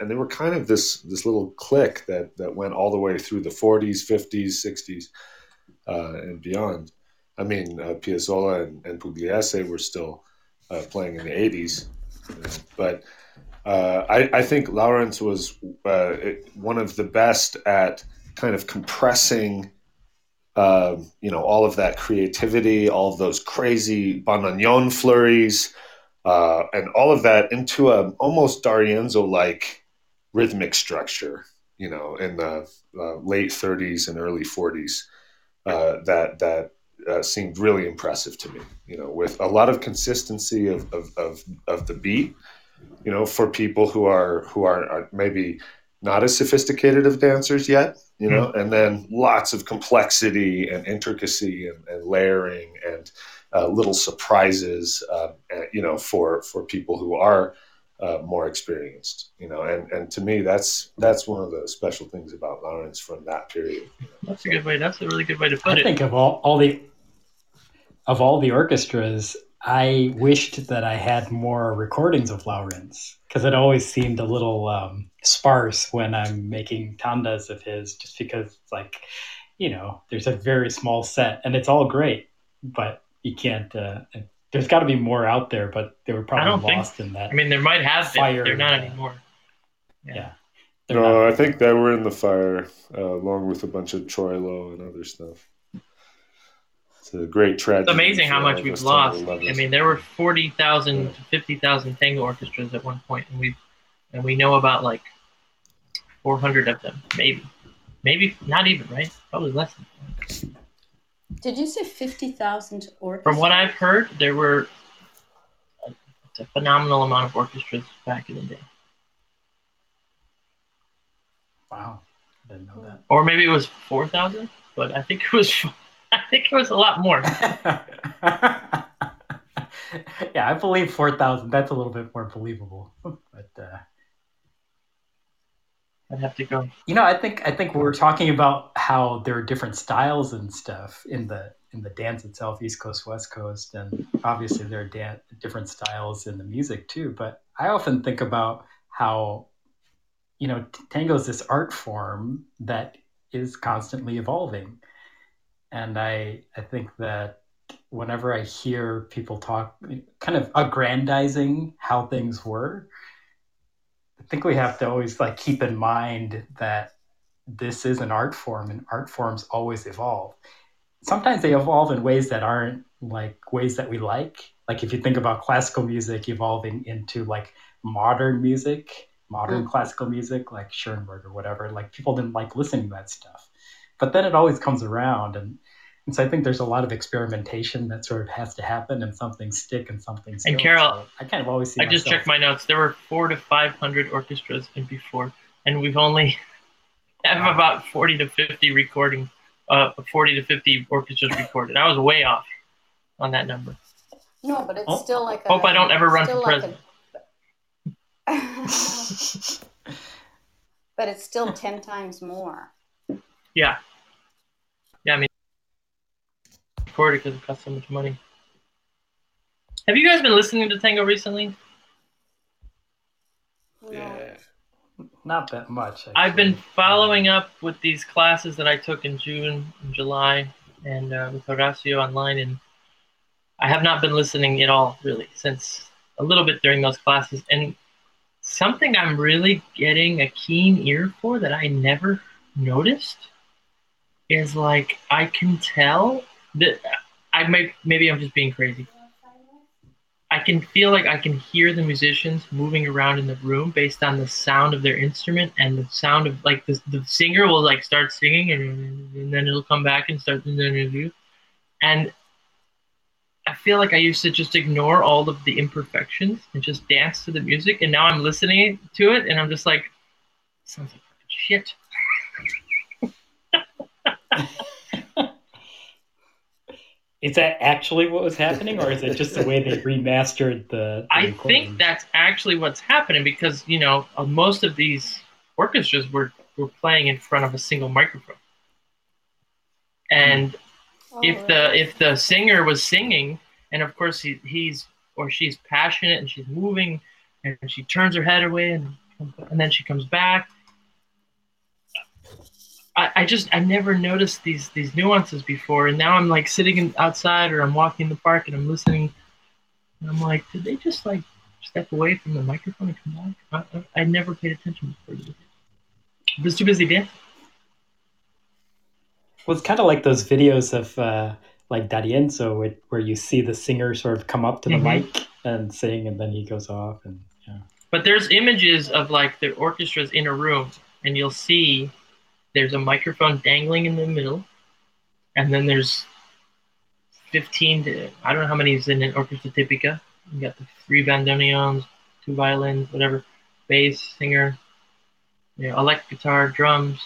and they were kind of this little clique that went all the way through the 40s, 50s, 60s, and beyond. I mean, Piazzolla and Pugliese were still playing in the 80s, but I think Lawrence was one of the best at kind of compressing. All of that creativity, all of those crazy bandoneon flurries, and all of that into an almost D'Arienzo-like rhythmic structure, in the late 30s and early 40s, that seemed really impressive to me, with a lot of consistency of the beat, for people who are maybe not as sophisticated of dancers yet, mm-hmm. And then lots of complexity and intricacy and layering and little surprises, for people who are more experienced, and to me, that's one of the special things about Lawrence from that period. That's a good way. That's a really good way to put it. I think of all the orchestras, I wished that I had more recordings of Lawrence, because it always seemed a little sparse when I'm making tandas of his, just because it's like, there's a very small set and it's all great, but you can't, there's got to be more out there, but they were probably lost in that. I mean, there might have been, they're not anymore. Yeah. No, I think they were in the fire, along with a bunch of Troilo and other stuff. It's a great tragedy. It's amazing how much we've lost. I mean, there were 40,000 to 50,000 tango orchestras at one point, and we know about like 400 of them, maybe not even, right? Probably less than that. Did you say 50,000 orchestras? From what I've heard, there were a phenomenal amount of orchestras back in the day. Wow, I didn't know that. Or maybe it was 4,000, but I think it was a lot more. Yeah, I believe 4,000. That's a little bit more believable, but I'd have to go. You know, I think we were talking about how there are different styles and stuff in the dance itself, East Coast, West Coast, and obviously there are different styles in the music too. But I often think about how, you know, tango is this art form that is constantly evolving. And I think that whenever I hear people talk, kind of aggrandizing how things were, I think we have to always like keep in mind that this is an art form, and art forms always evolve. Sometimes they evolve in ways that aren't like ways that we like. Like if you think about classical music evolving into like modern music, modern classical music, like Schoenberg or whatever, like people didn't like listening to that stuff. But then it always comes around. And so I think there's a lot of experimentation that sort of has to happen, and something stick and something still. And Carol, so I kind of always see just checked my notes. There were 400 to 500 orchestras in before, and we've only have about 40 to 50 recordings. 40 to 50 orchestras recorded. I was way off on that number. No, but it's still like. Hope I don't ever run for president. But it's still 10 times more. Yeah. I mean, recorded because it costs so much money. Have you guys been listening to tango recently? No. Yeah. Not that much. Actually. I've been following up with these classes that I took in June and July, and with Horacio online, and I have not been listening at all, really, since a little bit during those classes. And something I'm really getting a keen ear for that I never noticed is, like, I can tell that maybe I'm just being crazy. I can feel like I can hear the musicians moving around in the room based on the sound of their instrument, and the sound of like the singer will like start singing, and then it'll come back and start the interview. And I feel like I used to just ignore all of the imperfections and just dance to the music. And now I'm listening to it and I'm just like, sounds like shit. Is that actually what was happening, or is it just the way they remastered the recording? I think that's actually what's happening, because, you know, most of these orchestras were playing in front of a single microphone. And if the singer was singing, and of course he's or she's passionate and she's moving and she turns her head away and then she comes back. I never noticed these nuances before, and now I'm like sitting outside, or I'm walking in the park and I'm listening, and I'm like, did they just like step away from the microphone and come back? I never paid attention before. I was too busy dancing. Well, it's kind of like those videos of like D'Arienzo, where you see the singer sort of come up to the mic and sing, and then he goes off. And yeah. But there's images of like the orchestras in a room, and you'll see. There's a microphone dangling in the middle, and then there's 15 to, I don't know how many is in an orchestra tipica. You got the 3 bandoneons, 2 violins, whatever, bass, singer, you know, electric guitar, drums,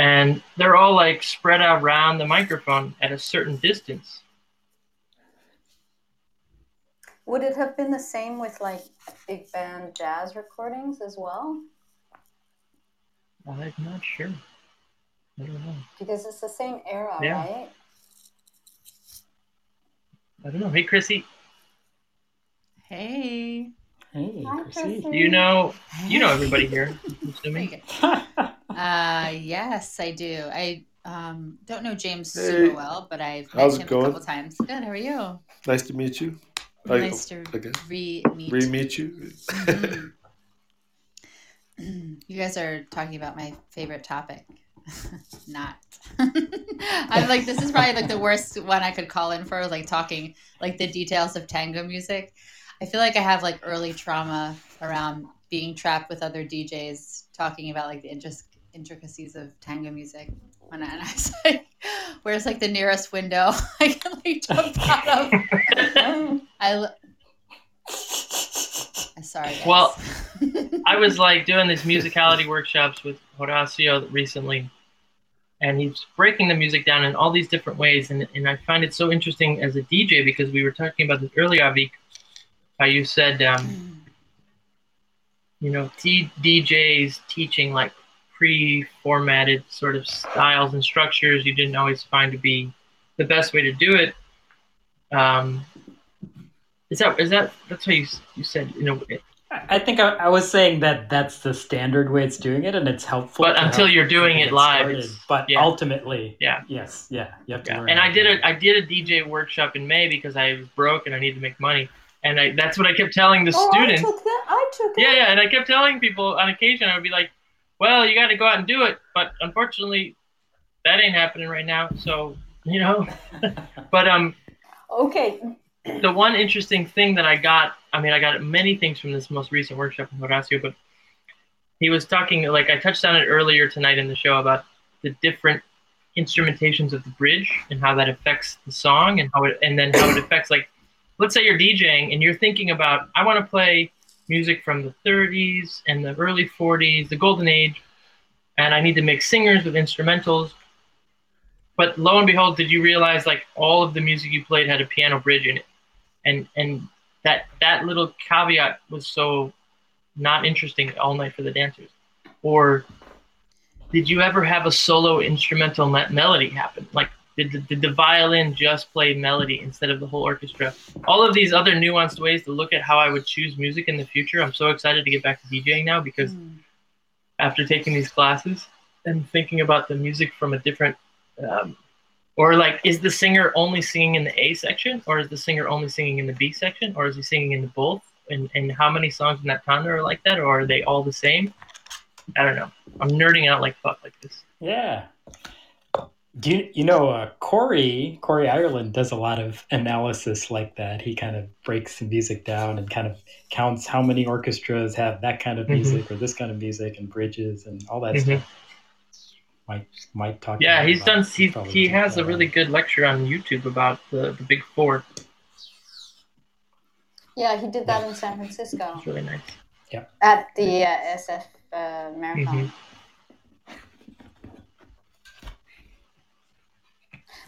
and they're all like spread out around the microphone at a certain distance. Would it have been the same with like big band jazz recordings as well? I'm not sure. I don't know. Because it's the same era, right? I don't know. Hey, Chrissy. Hey. Hey, hi, Chrissy. You know everybody here. Assuming. Yes, I do. I don't know James super well, but I've met him a couple times. Good. How are you? Nice to meet you. Nice to re-meet you. You guys are talking about my favorite topic. Not. I'm like, this is probably like the worst one I could call in for, like talking like the details of tango music. I feel like I have like early trauma around being trapped with other DJs talking about like the intricacies of tango music. And I was like, where's like the nearest window I can like jump out of? Sorry, guys. Well, I was like doing these musicality workshops with Horacio recently, and he's breaking the music down in all these different ways. And I find it so interesting as a DJ, because we were talking about this earlier, Avik, how you said, you know, DJs teaching like pre-formatted sort of styles and structures you didn't always find to be the best way to do it. That's how you said, you know. I think I was saying that that's the standard way it's doing it, and it's helpful. But until you're doing it live. But yeah. Ultimately, yeah. Yes, yeah. You have to learn. And I did a DJ workshop in May because I was broke and I needed to make money. And that's what I kept telling the students. I took it. Yeah, and I kept telling people on occasion, I would be like, well, you got to go out and do it. But unfortunately, that ain't happening right now. So, you know. But okay. The one interesting thing that I got many things from this most recent workshop with Horacio, but he was talking, like I touched on it earlier tonight in the show, about the different instrumentations of the bridge and how that affects the song and then how it affects, like, let's say you're DJing and you're thinking about, I want to play music from the 30s and the early 40s, the golden age, and I need to mix singers with instrumentals. But lo and behold, did you realize like all of the music you played had a piano bridge in it? And that little caveat was so not interesting all night for the dancers. Or did you ever have a solo instrumental melody happen? Like did the violin just play melody instead of the whole orchestra? All of these other nuanced ways to look at how I would choose music in the future. I'm so excited to get back to DJing now because after taking these classes and thinking about the music from a different or like, is the singer only singing in the A section, or is the singer only singing in the B section, or is he singing in the both? And how many songs in that genre are like that, or are they all the same? I don't know. I'm nerding out like fuck like this. Yeah. Do you know Corey Ireland does a lot of analysis like that. He kind of breaks the music down and kind of counts how many orchestras have that kind of music or this kind of music and bridges and all that stuff. Mike talked. Yeah, he's done. He has a really good lecture on YouTube about the Big Four. Yeah, he did that in San Francisco. It's really nice. Yeah. At the SF marathon.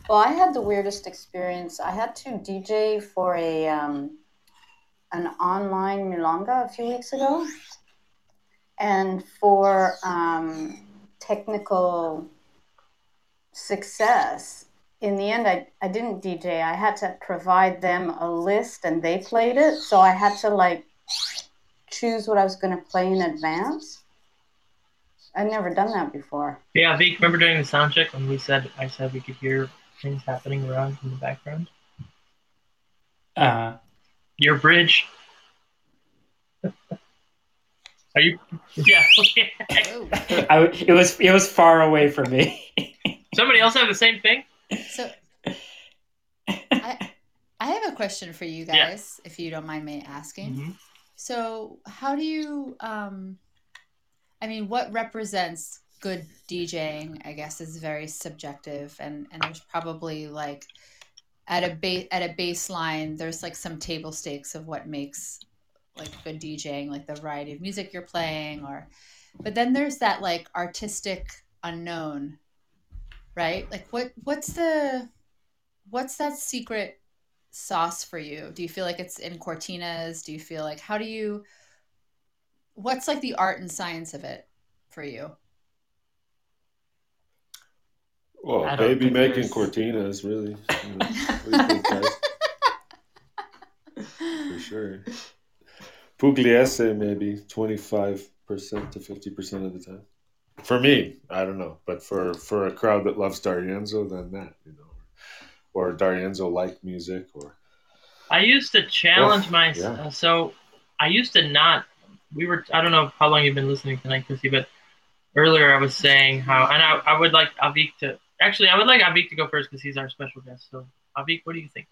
Well, I had the weirdest experience. I had to DJ for a an online milonga a few weeks ago, and for technical success. In the end, I didn't DJ. I had to provide them a list and they played it. So I had to like choose what I was going to play in advance. I'd never done that before. Yeah, Vic, remember during the sound check when I said we could hear things happening around in the background? Your bridge. Are you? Yeah. It was far away from me. Somebody else have the same thing? So, I have a question for you guys, if you don't mind me asking. Mm-hmm. So, how do you? What represents good DJing? I guess is very subjective, and there's probably like at a baseline, there's like some table stakes of what makes like good DJing, like the variety of music you're playing, but then there's that like artistic unknown, right? Like what's that secret sauce for you? Do you feel like it's in cortinas? Do you feel like, what's like the art and science of it for you? Well, baby making cortinas, really. You know, for sure. Pugliese maybe 25% to 50% of the time. For me, I don't know, but for a crowd that loves D'Arienzo, then that, you know, or D'Arienzo like music, or I used to challenge myself. Yeah. So I used to not we were, I don't know how long you've been listening tonight, Chrissy, but earlier I was saying how, and I would like Avik to, actually, I would like Avik to go first because he's our special guest. So Avik, what do you think?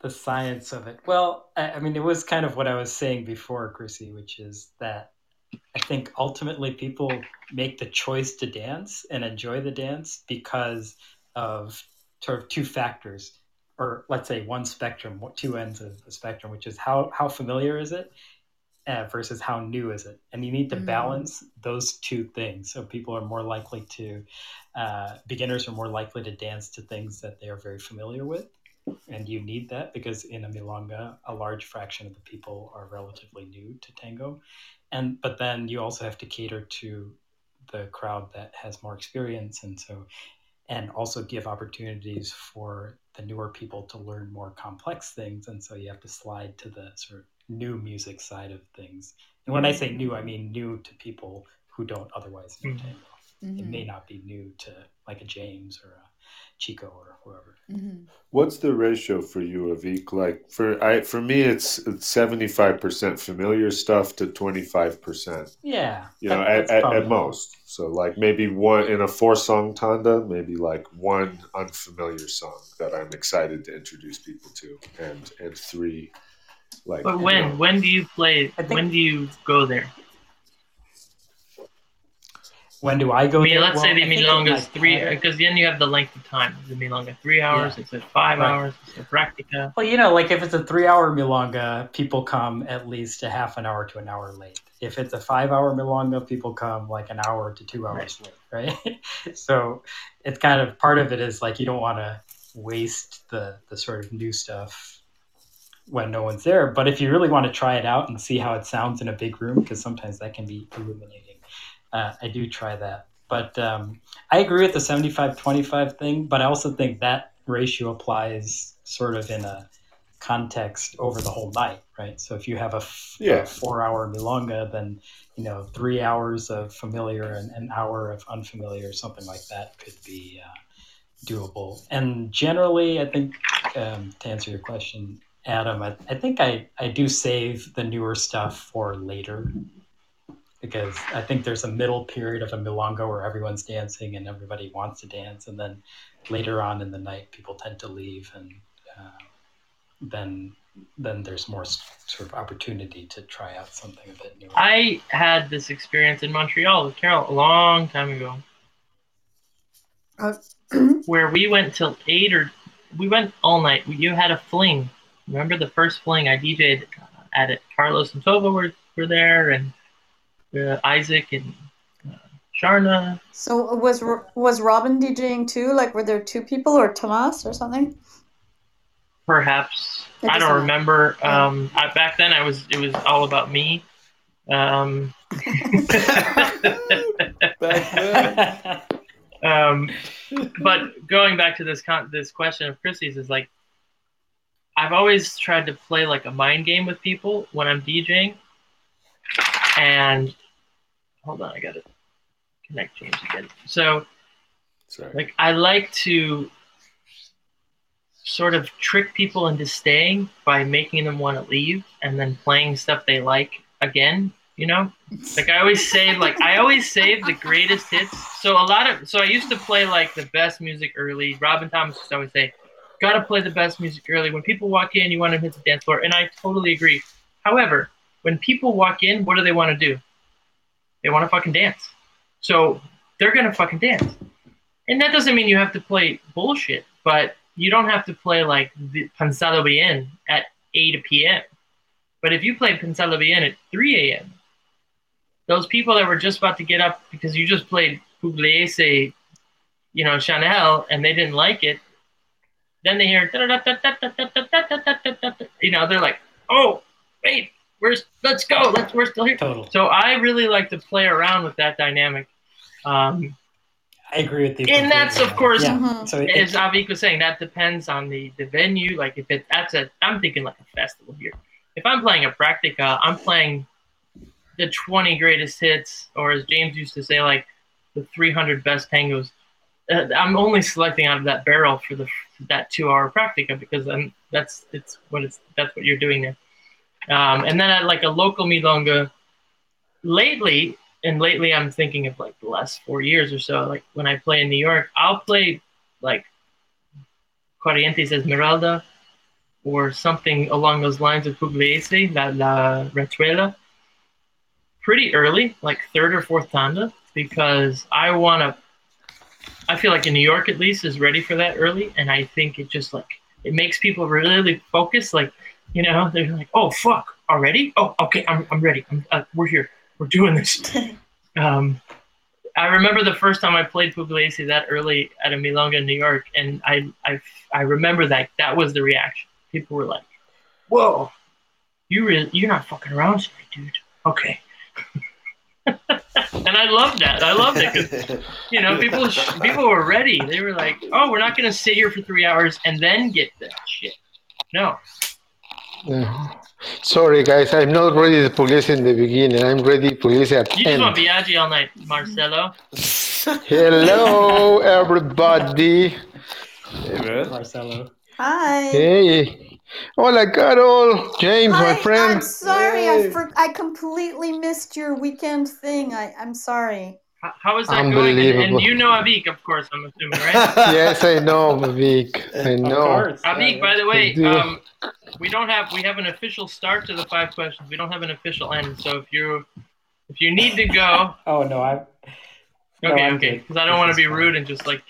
The science of it. Well, I mean, it was kind of what I was saying before, Chrissy, which is that I think ultimately people make the choice to dance and enjoy the dance because of sort of two factors, or let's say one spectrum, two ends of the spectrum, which is how familiar is it versus how new is it? And you need to balance those two things. So people are more likely to, beginners are more likely to dance to things that they are very familiar with. And you need that because in a milonga, a large fraction of the people are relatively new to tango. But then you also have to cater to the crowd that has more experience. And also give opportunities for the newer people to learn more complex things. And so you have to slide to the sort of new music side of things. And when I say new, I mean new to people who don't otherwise know tango. Mm-hmm. It may not be new to like a James or a Chico or whoever. Mm-hmm. What's the ratio for you, Avik? Like for me, it's 75% familiar stuff to 25%. Yeah, you know, at most. So like maybe one in a 4-song tanda, maybe like one unfamiliar song that I'm excited to introduce people to, and 3. Like, but when do you play? When do you go there? When do I go? I mean, there? Let's say the milonga is 3, because then you have the length of time. Is the milonga 3 hours? Yeah. Is it 5 hours? Is it practica? Well, you know, like if it's a 3-hour milonga, people come at least a half an hour to an hour late. If it's a 5-hour milonga, people come like an hour to 2 hours late, right? So it's kind of, part of it is like you don't want to waste the sort of new stuff when no one's there. But if you really want to try it out and see how it sounds in a big room, because sometimes that can be illuminating. I do try that. But I agree with the 75-25 thing, but I also think that ratio applies sort of in a context over the whole night, right? So if you have a 4-hour milonga, then, you know, 3 hours of familiar and an hour of unfamiliar, something like that could be doable. And generally, I think, to answer your question, Adam, I think I do save the newer stuff for later, because I think there's a middle period of a milonga where everyone's dancing and everybody wants to dance. And then later on in the night, people tend to leave. And then there's more sort of opportunity to try out something a bit newer. I had this experience in Montreal with Carol a long time ago, where we went till 8 or we went all night. You had a fling. Remember the first fling I DJ'd at it? Carlos and Tova were there, and Isaac and Sharna. So was Robin DJing too? Like, were there 2 people or Tomas or something? Perhaps. I don't remember. Back then, it was all about me. But going back to this question of Chrissy's is like, I've always tried to play like a mind game with people when I'm DJing. And hold on, I gotta connect James again. So, sorry. Like, I like to sort of trick people into staying by making them want to leave and then playing stuff they like again. You know, like I always save the greatest hits. So I used to play like the best music early. Robin Thomas used to always say, "Gotta play the best music early." When people walk in, you want them to hit the dance floor, and I totally agree. However, when people walk in, what do they want to do? They want to fucking dance. So they're going to fucking dance. And that doesn't mean you have to play bullshit, but you don't have to play like the Pensado Bien at 8 p.m. But if you play Pensado Bien at 3 a.m., those people that were just about to get up because you just played Pugliese, you know, Chanel, and they didn't like it, then they hear, you know, they're like, oh, wait. We're still here. Total. So I really like to play around with that dynamic. I agree with you. And that's, of course, So as Avik was saying, that depends on the venue. Like if it's I'm thinking like a festival here. If I'm playing a practica, I'm playing the 20 greatest hits, or as James used to say, like the 300 best tangos. I'm only selecting out of that barrel for that 2-hour practica because that's what you're doing there. And then at like a local milonga lately I'm thinking of like the last 4 years or so, like when I play in New York, I'll play like Corrientes Esmeralda or something along those lines of Pugliese, La Retuela, pretty early, like third or fourth tanda, because I feel like in New York at least is ready for that early. And I think it just like, it makes people really focus. Like, you know, they're like, oh, fuck, already? Oh, okay, I'm ready. We're here. We're doing this. I remember the first time I played Pugliese that early at a milonga in New York, and I remember that was the reaction. People were like, whoa, you're not fucking around tonight, dude. Okay. And I loved that. I loved it because, you know, people were ready. They were like, oh, we're not going to sit here for 3 hours and then get that shit. No. Sorry, guys, I'm not ready to police in the beginning. I'm ready to police at you 10. You just want Biaggi all night, Marcelo. Hello, everybody. Hey, bro. Marcelo. Hi. Hey. Hola, Carol. James, my friend. I'm sorry. Hey. I completely missed your weekend thing. I'm sorry. How is that going? And you know Avik, of course, I'm assuming, right? Yes, I know Avik. I know. Avik, by the way, we have an official start to the 5 questions. We don't have an official end. So if you need to go, okay, because I don't want to be rude and just like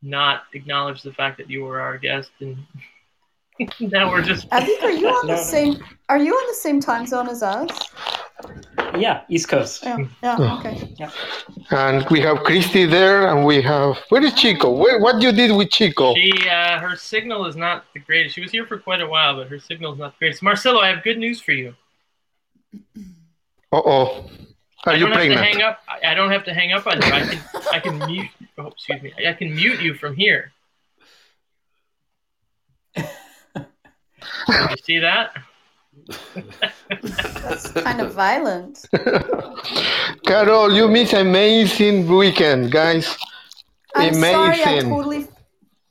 not acknowledge the fact that you were our guest and now we're just. Avik, are you on Are you on the same time zone as us? Yeah, East Coast. Yeah, okay. Yeah. And we have Christy there, and we have... Where is Chico? What you did with Chico? Her signal is not the greatest. She was here for quite a while, but her signal is not the greatest. Marcelo, I have good news for you. Uh-oh. Are you pregnant? I don't have to hang up on you. I can mute... Oh, excuse me. I can mute you from here. Did you see that? That's kind of violent. Carol, you missed an amazing weekend, guys. I'm sorry,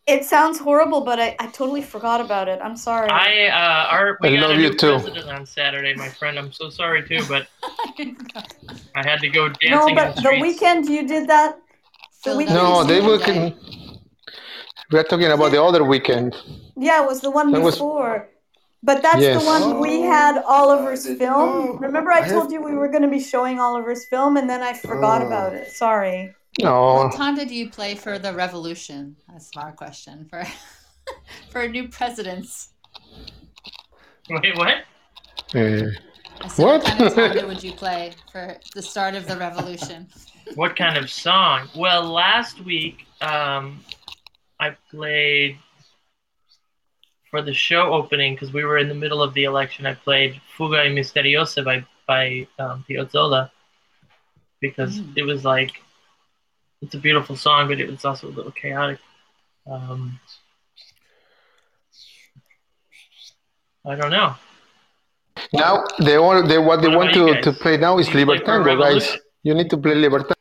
it sounds horrible, but I totally forgot about it. I'm sorry. We got a new president on Saturday, my friend. I'm so sorry, too, but I had to go dancing in the streets. No, but the weekend you did that? We're talking about the other weekend. Yeah, it was the one before. But that's the one we had Oliver's film. Remember I told you we were going to be showing Oliver's film, and then I forgot about it. Sorry. No. What time did you play for the revolution? That's our question. For new presidents. Wait, what? What kind of time would you play for the start of the revolution? What kind of song? Well, last week I played... For the show opening, because we were in the middle of the election, I played Fuga y Misteriosa by Piazzolla, because it was like, it's a beautiful song, but it was also a little chaotic. I don't know. Now, what they want to play now is Libertango, guys. You need to play Libertango.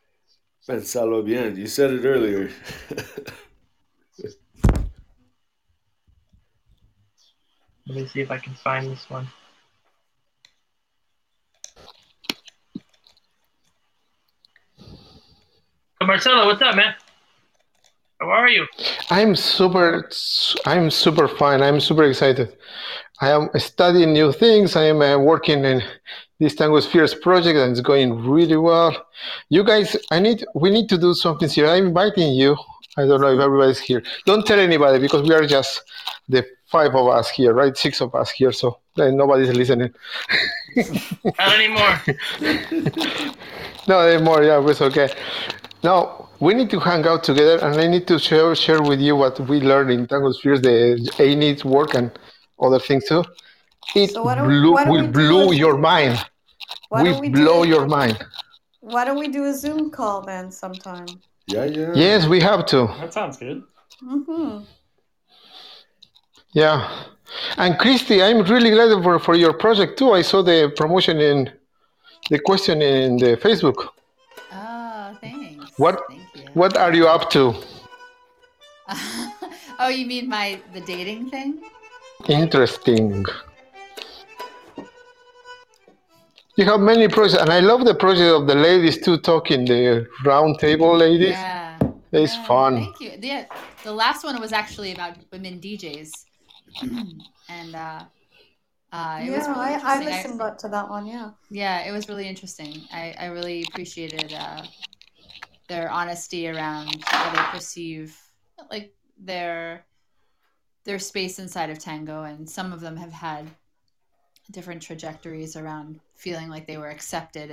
Pensalo bien. You said it earlier. Let me see if I can find this one. So Marcelo, what's up, man? How are you? I'm super fine. I'm super excited. I am studying new things. I am working in this Tango Spheres project, and it's going really well. You guys, we need to do something here. I'm inviting you. I don't know if everybody's here. Don't tell anybody, because we are just the 5 of us here, right? 6 of us here, so nobody's listening. Not anymore. Not anymore, yeah, it's okay. Now, we need to hang out together, and I need to share with you what we learned in Tango Spheres, the A-Needs work and other things too. It will blow your mind. Why don't we do a Zoom call then sometime? Yeah. Yes, we have to. That sounds good. Mm-hmm. Yeah, and Christy, I'm really glad for your project too. I saw the promotion in the question in the Facebook. Oh, thanks. What are you up to? Oh, you mean the dating thing? Interesting. You have many projects, and I love the project of the ladies too, talking, the round table ladies. Yeah. It's fun. Thank you. Yeah, the last one was actually about women DJs. And it was really interesting. I listened back to that one, yeah. Yeah, it was really interesting. I really appreciated their honesty around how they perceive like their space inside of tango, and some of them have had different trajectories around feeling like they were accepted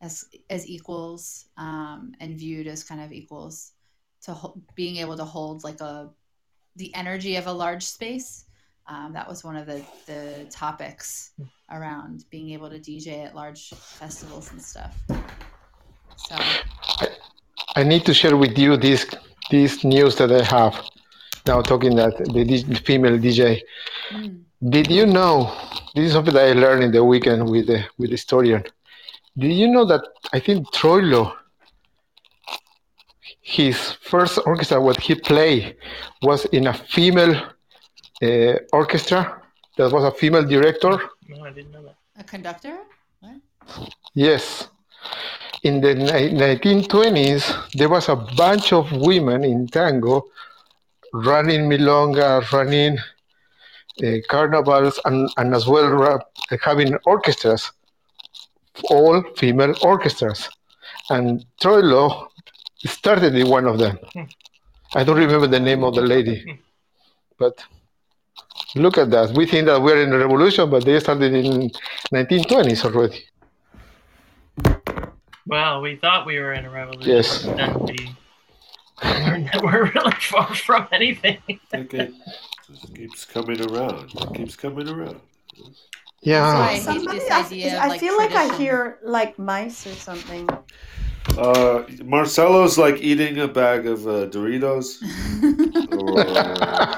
as equals, and viewed as kind of equals, to being able to hold like the energy of a large space. That was one of the topics around being able to DJ at large festivals and stuff. So I need to share with you this news that I have now, talking that the female DJ. Mm. Did you know, this is something that I learned in the weekend with the historian. Did you know that I think Troilo, his first orchestra, what he played, was in a female orchestra that was a female director? No, I didn't know that. A conductor? What? Yes. In the 1920s, there was a bunch of women in tango running milonga, running carnivals, and as well having orchestras, all female orchestras, and Troilo started in one of them. I don't remember the name of the lady, but look at that. We think that we're in a revolution, but they started in 1920s already. Wow, we thought we were in a revolution. Yes. Then we learned that we're really far from anything. Okay. It keeps coming around. Yeah. So I feel like I hear like mice or something. Marcelo's like eating a bag of Doritos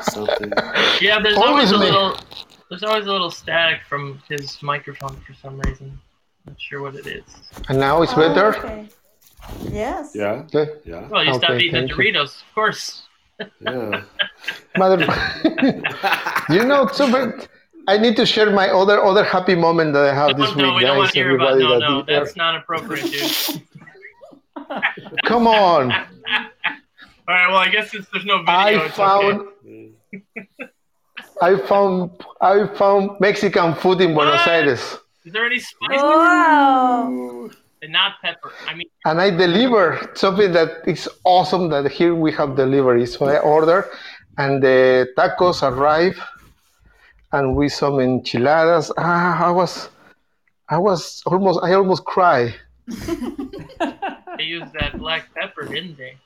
or something. Yeah, there's always a little static from his microphone for some reason. Not sure what it is. And now it's better? Okay. Yes. Yeah. Yeah. Well, you stopped eating the Doritos, of course. Yeah. You know, super. I need to share my other happy moment that I have this week. We don't want to hear about no, that's not appropriate, dude. Come on. All right, well, I guess there's no video. I found Mexican food in Buenos Aires. Is there any spice? Oh. And not pepper. And I deliver something that is awesome, that here we have delivery. So I order, and the tacos arrive, and with some enchiladas. I almost cried. They used that black pepper, didn't they?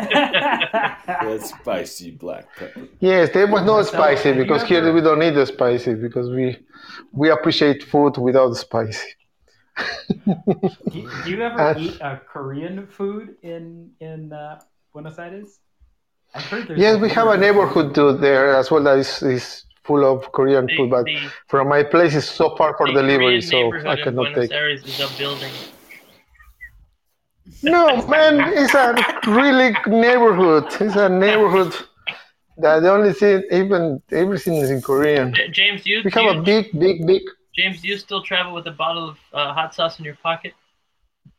That spicy black pepper. Yes, there was no spicy, because here we don't need the spicy, because we appreciate food without spicy. Do you ever eat Korean food in Buenos Aires? I've heard we have a neighborhood too there as well that is full of Korean food, but from my place is so far for delivery, so I cannot take. Aires is a building. No, man, it's a really neighborhood. It's a neighborhood that the only thing, even everything is in Korean. James, we have a big. James, do you still travel with a bottle of hot sauce in your pocket?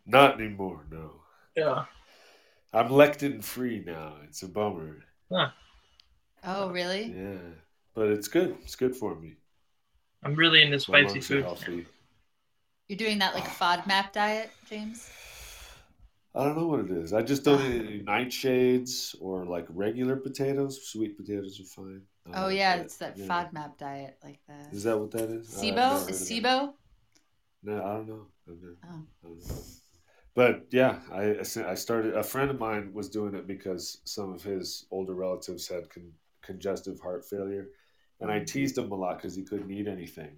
Not anymore, no. Yeah. I'm lectin-free now. It's a bummer. Huh. Oh, really? Yeah. But it's good. It's good for me. I'm really into spicy food. You're doing that like FODMAP diet, James? I don't know what it is. I just don't eat any nightshades or like regular potatoes. Sweet potatoes are fine. It's that FODMAP diet. Like that. Is that what that is? SIBO? Is SIBO? No, I don't know. I don't know. But yeah, I started. A friend of mine was doing it because some of his older relatives had congestive heart failure, and I teased him a lot because he couldn't eat anything.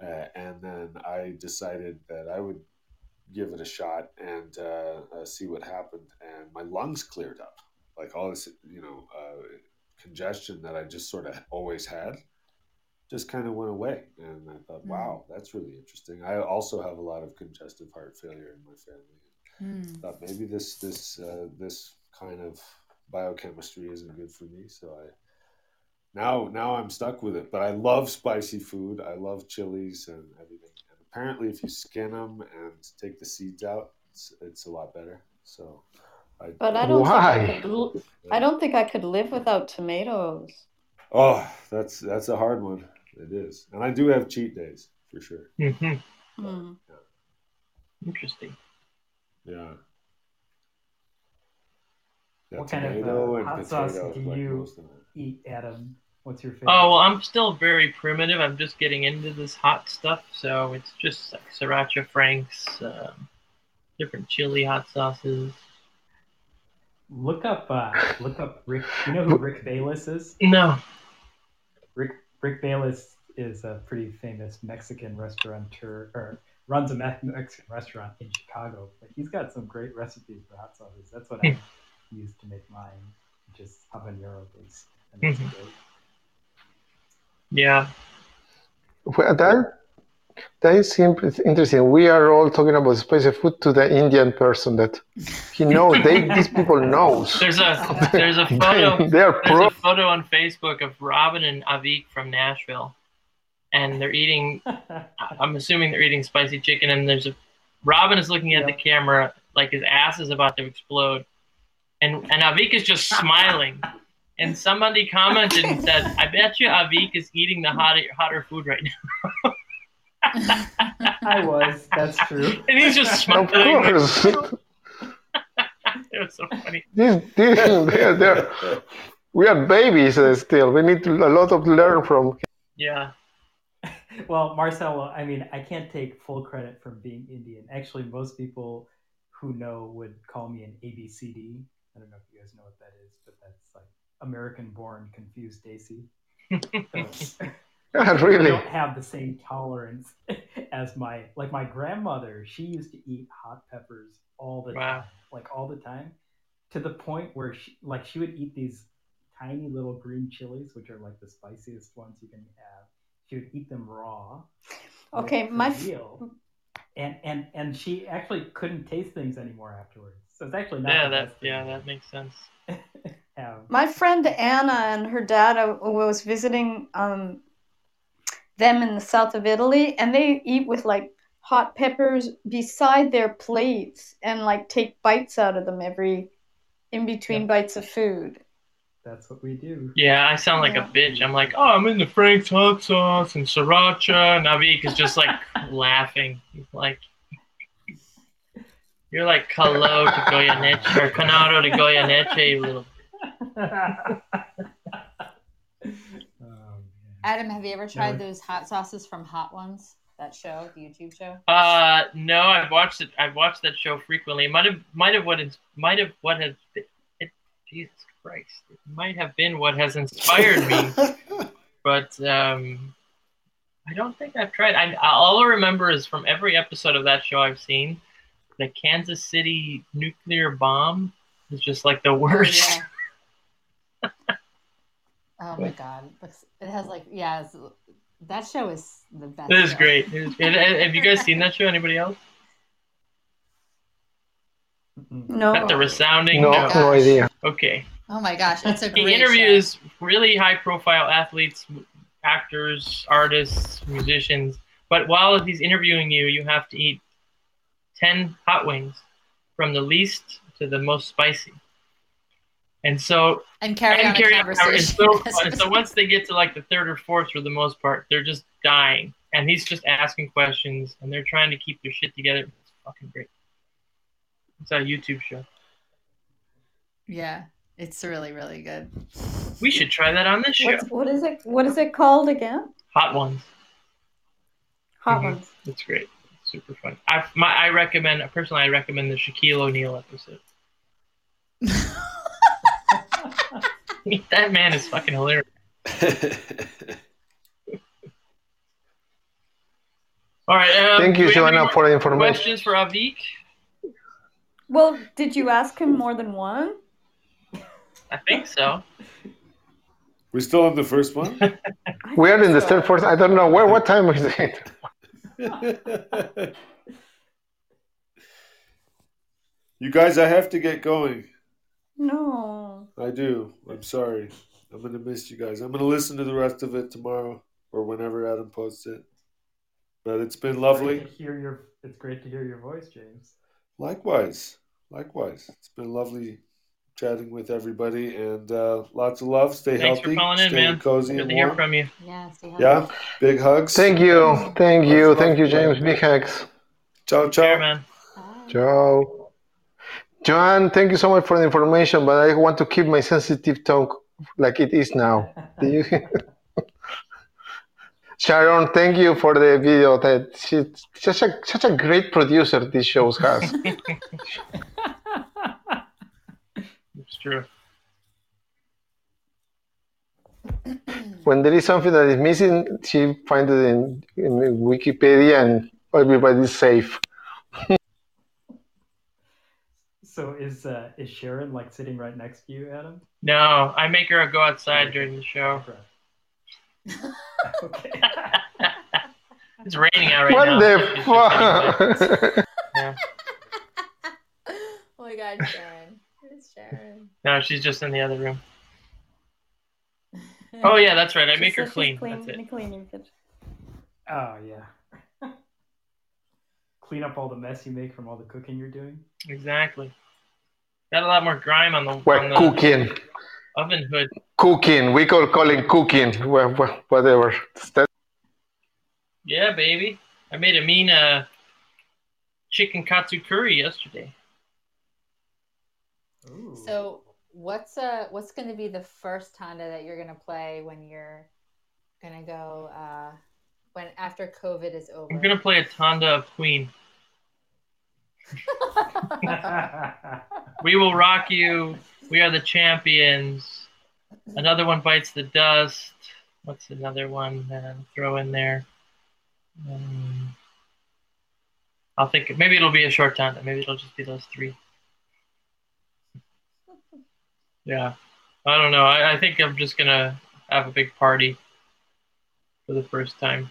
And then I decided that I would give it a shot and see what happened. And my lungs cleared up, like all this, congestion that I just sort of always had, just kind of went away. And I thought, wow, that's really interesting. I also have a lot of congestive heart failure in my family. I thought maybe this kind of biochemistry isn't good for me. So I now I'm stuck with it. But I love spicy food. I love chilies and everything. And apparently, if you skin them and take the seeds out, it's a lot better. So, I don't think I could live without tomatoes. Oh, that's a hard one. It is, and I do have cheat days for sure. Mm-hmm. Mm. Yeah. Interesting. Yeah. What kind of hot sauce do you eat, Adam? What's your favorite? Oh, well, I'm still very primitive. I'm just getting into this hot stuff. So it's just like Sriracha Franks, different chili hot sauces. Look up Rick. You know who Rick Bayless is? No. Rick Bayless is a pretty famous Mexican restaurateur, or runs a Mexican restaurant in Chicago. But he's got some great recipes for hot sauces. That's what I used to make mine, just habanero based. Mm-hmm. Yeah. Well, that is interesting. We are all talking about spicy food to the Indian person that he knows. These people knows. There's a photo. There's a photo on Facebook of Robin and Avik from Nashville, and they're eating. I'm assuming they're eating spicy chicken. And Robin is looking at the camera like his ass is about to explode. And Avik is just smiling. And somebody commented and said, I bet you Avik is eating the hotter food right now. I was. That's true. And he's just smiling. Of course. It was so funny. We are babies still. We need a lot to learn from. Yeah. Well, Marcel, I can't take full credit for being Indian. Actually, most people who know would call me an ABCD. I don't know if you guys know what that is, but that's like American-born confused Daisy. So, really? I don't have the same tolerance as my grandmother. She used to eat hot peppers all the time, to the point where she would eat these tiny little green chilies, which are like the spiciest ones you can have. She would eat them raw. Okay, And she actually couldn't taste things anymore afterwards. So it's actually not. That makes sense. Yeah. My friend Anna and her dad was visiting them in the south of Italy, and they eat with like hot peppers beside their plates and like take bites out of them in between bites of food. That's what we do. Yeah, I sound like a bitch. I'm like, I'm in the Frank's hot sauce and Sriracha. And Avik is just like laughing. He's like, you're like Calo to Goyeneche or Canado to Goyeneche, you little. Adam, have you ever tried those hot sauces from Hot Ones? That show, the YouTube show? No, I've watched it. I've watched that show frequently. Jesus Christ, it might have been what has inspired me, but I don't think I've tried. All I remember is from every episode of that show I've seen, the Kansas City nuclear bomb is just like the worst. Oh, yeah. Oh my God, it has that show is the best. It is great. Have you guys seen that show? Anybody else? No. That's a resounding no idea. Okay. Oh my gosh, it's a great show. He interviews really high-profile athletes, actors, artists, musicians. But while he's interviewing you, you have to eat 10 hot wings, from the least to the most spicy. And so carry on a conversation. It's so fun. So once they get to like the third or fourth, for the most part, they're just dying, and he's just asking questions, and they're trying to keep their shit together. It's fucking great. It's a YouTube show. Yeah, it's really, really good. We should try that on this show. What is it called again? Hot Ones. Hot Ones. It's great. It's super fun. I recommend the Shaquille O'Neal episode. That man is fucking hilarious. All right. Thank you, Joanna, for the information. Questions for Avik? Well, did you ask him more than one? I think so. We still have the first one? We are in the third person. I don't know. What time is it? You guys, I have to get going. No. I do. I'm sorry. I'm going to miss you guys. I'm going to listen to the rest of it tomorrow or whenever Adam posts it. But it's been lovely. It's great to hear your voice, James. Likewise. It's been lovely chatting with everybody, and lots of love. Stay healthy. Thanks for calling in, man. Cozy good and to warm. Hear from you. Yeah, stay healthy. Yeah, big hugs. Thank you. Thank you, James. Big hugs. Ciao. Care, man. Ciao. Joan, thank you so much for the information, but I want to keep my sensitive tongue like it is now. Sharon, thank you for the video. That she's such a great producer these shows has. It's true. When there is something that is missing, she finds it in Wikipedia, and everybody's safe. So is Sharon like sitting right next to you, Adam? No, I make her go outside during the show. Okay. It's raining out right now. What the fuck? Yeah. Oh my God, Sharon. It's Sharon. No, she's just in the other room. Oh yeah, that's right. I make her clean. That's it. Cleaning. Oh yeah. Clean up all the mess you make from all the cooking you're doing. Exactly. Got a lot more grime on the. We're cooking. Oven hood. Cooking. We call it cooking. Whatever. Yeah, baby. I made a mean chicken katsu curry yesterday. Ooh. So what's going to be the first tanda that you're going to play when you're going to go when after COVID is over? I'm going to play a tanda of Queen. We will rock you. We are the champions. Another one bites the dust. What's another one that I'll throw in there? I'll think maybe it'll be a short time. Maybe it'll just be those three. Yeah. I don't know. I think I'm just going to have a big party for the first time.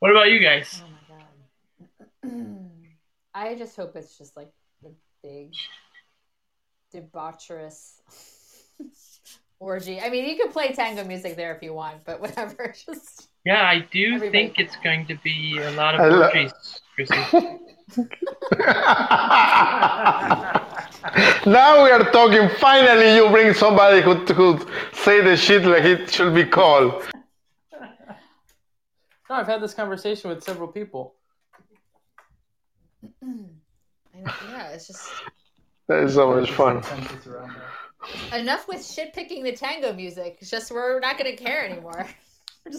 What about you guys? Oh my God. I just hope it's just like big debaucherous orgy. I mean, you could play tango music there if you want, but whatever. Just yeah, I do think it's going to be a lot of orgies, Chrissy. Now we are talking. Finally, you bring somebody who say the shit like it should be called. No, I've had this conversation with several people. Yeah, it's just that is so much fun. Enough with shit picking the tango music. It's just we're not gonna care anymore.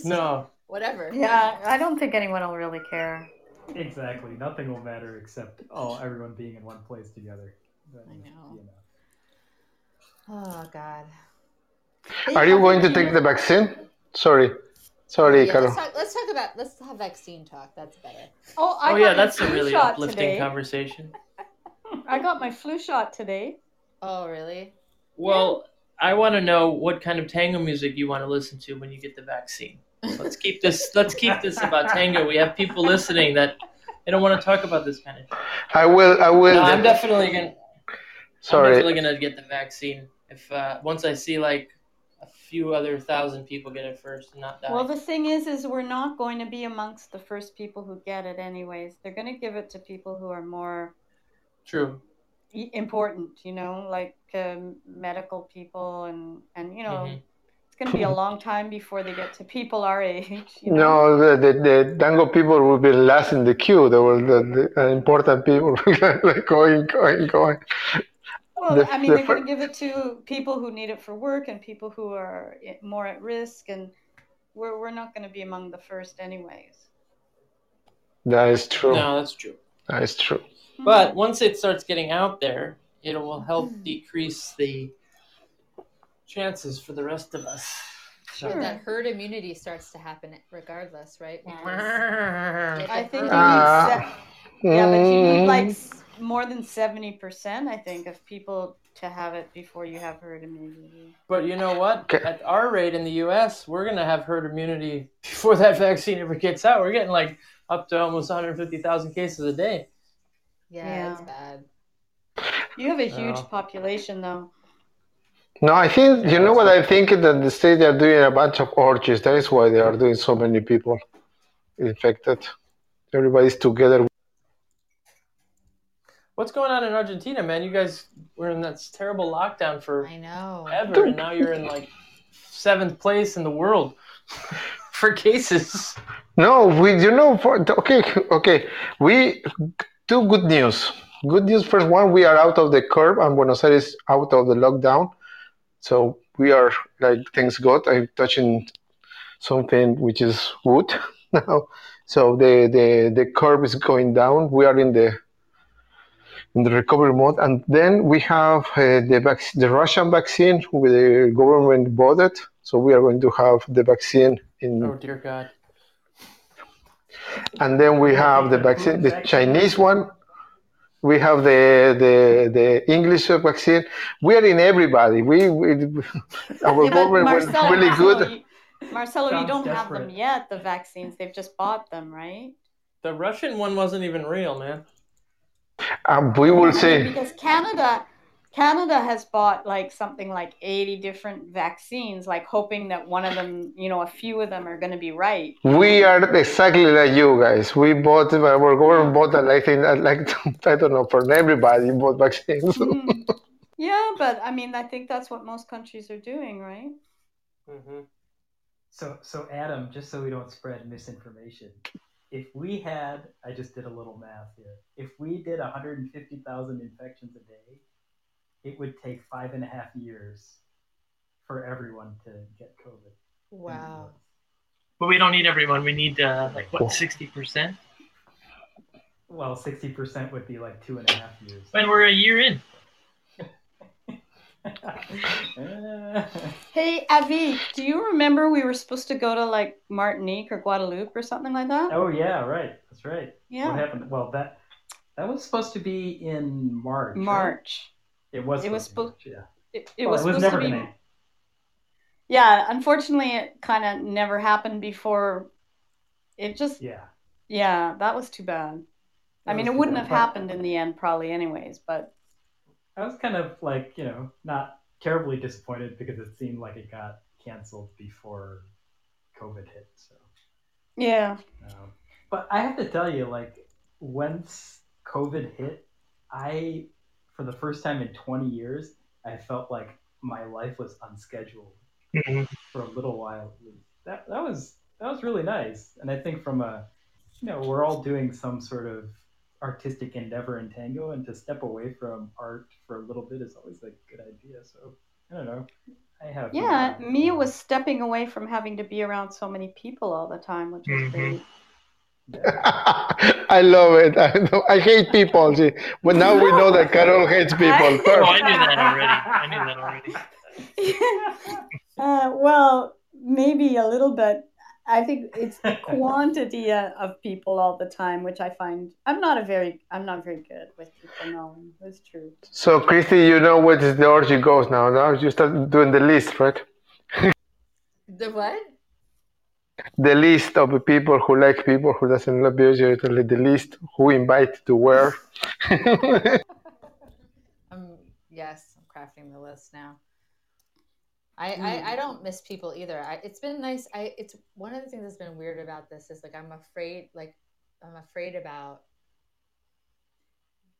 No, whatever. Yeah, I don't think anyone will really care. Exactly, nothing will matter except everyone being in one place together. That I know. Oh God. Are you going to take the vaccine? Sorry, Carol. Let's have vaccine talk. That's better. That's a really uplifting conversation. I got my flu shot today. Oh, really? Well, yeah. I want to know what kind of tango music you want to listen to when you get the vaccine. Let's keep this about tango. We have people listening that they don't want to talk about this kind of thing. I will. No, I'm definitely going to get the vaccine if once I see like a few other thousand people get it first and not die. Well, the thing is we're not going to be amongst the first people who get it anyways. They're going to give it to people who are more true. Important, like medical people and mm-hmm. It's going to be a long time before they get to people our age. No, the tango people will be last in the queue. They were the important people going. Well, they're going to give it to people who need it for work and people who are more at risk, and we're not going to be among the first anyways. That is true. But once it starts getting out there, it will help decrease the chances for the rest of us. Sure. But that herd immunity starts to happen regardless, right? I think you need like more than 70%, I think, of people to have it before you have herd immunity. But you know what? At our rate in the U.S., we're going to have herd immunity before that vaccine ever gets out. We're getting like up to almost 150,000 cases a day. Yeah, it's bad. You have a huge population, though. No, I think, you know what I think? That the state, they are doing a bunch of orgies. That is why they are doing so many people infected. Everybody's together. What's going on in Argentina, man? You guys were in that terrible lockdown for ever, and now you're in like 7th place in the world for cases. No, we, you know, for, okay. We do good news. Good news, first one, we are out of the curve and Buenos Aires out of the lockdown. So we are, like, thanks God, I'm touching something which is wood now. So the curve is going down. We are in the recovery mode. And then we have the Russian vaccine with the government bought it. So we are going to have the vaccine in... Oh, dear God. And then we have the vaccine, the Chinese one. We have the English vaccine. We are in everybody. We our government was really good. Marcelo, you don't have them yet, the vaccines. They've just bought them, right? The Russian one wasn't even real, man. We will see. Because Canada has bought like something like 80 different vaccines, like hoping that one of them, you know, a few of them are going to be right. We are exactly like you guys. We bought, our government bought, like I don't know, for everybody bought vaccines. Yeah, but I mean, I think that's what most countries are doing, right? Mm-hmm. So Adam, just so we don't spread misinformation, if we had, I just did a little math here. If we did 150,000 infections a day, it would take 5.5 years for everyone to get COVID. Wow. But we don't need everyone. We need 60%? Well, 60% would be like 2.5 years. And we're a year in. Hey, Avi, do you remember we were supposed to go to like Martinique or Guadeloupe or something like that? Oh, yeah, right. That's right. Yeah. What happened? Well, that was supposed to be in March. Right? It was supposed to be. Yeah, unfortunately, it kind of never happened before. It just. Yeah, that was too bad. I mean, it wouldn't have happened in the end, probably, anyways. But I was kind of like, you know, not terribly disappointed because it seemed like it got canceled before COVID hit. So. Yeah. But I have to tell you, like, once COVID hit, for the first time in 20 years, I felt like my life was unscheduled for a little while. That was really nice. And I think from we're all doing some sort of artistic endeavor in tango, and to step away from art for a little bit is always like a good idea. So I don't know. Mia was stepping away from having to be around so many people all the time, which was great. I love it. I hate people. But now we know that Carol hates people. I knew that already. Well, maybe a little bit. I think it's the quantity of people all the time, which I find I'm not very good with people. No, it's true. So, Christy, you know where the orgy goes now. Now you start doing the list, right? The what? The list of the people who like people, who doesn't love you, the list who invite to where. Yes, I'm crafting the list now. I don't miss people either. It's been nice. It's one of the things that's been weird about this is like I'm afraid about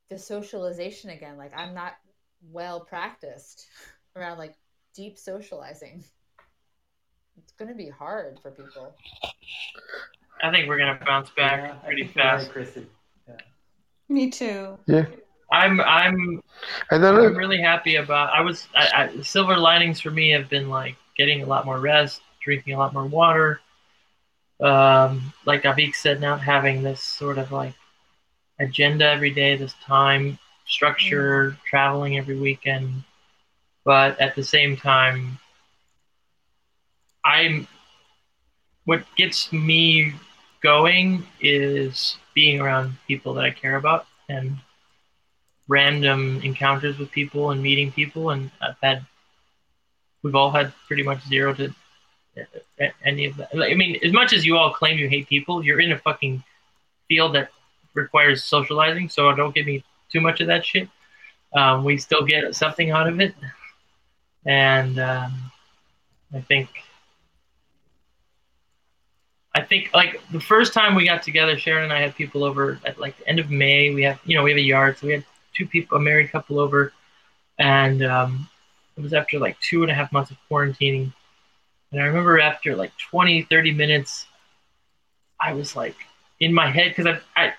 the socialization again. Like I'm not well practiced around like deep socializing. It's going to be hard for people. I think we're going to bounce back pretty fast. Right, me too. Yeah. I'm really happy about. Silver linings for me have been like getting a lot more rest, drinking a lot more water. Like Avik said, not having this sort of like agenda every day, this time structure, traveling every weekend, but at the same time. What gets me going is being around people that I care about and random encounters with people and meeting people. And we've all had pretty much zero to any of that. I mean, as much as you all claim you hate people, you're in a fucking field that requires socializing. So don't give me too much of that shit. We still get something out of it. And I think like the first time we got together, Sharon and I had people over at like the end of May. We have a yard, so we had two people, a married couple over, and it was after like 2.5 months of quarantining. And I remember after like 20, 30 minutes, I was like in my head, because I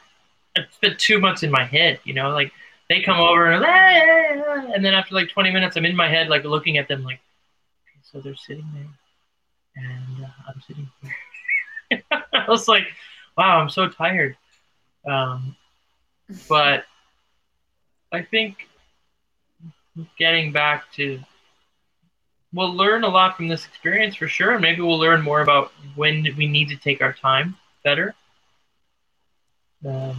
spent 2 months in my head, you know, like they come over and like, and then after like 20 minutes, I'm in my head, like looking at them like, okay, so they're sitting there and I'm sitting here. I was like, wow, I'm so tired. But I think getting back to, we'll learn a lot from this experience for sure. And maybe we'll learn more about when we need to take our time better. But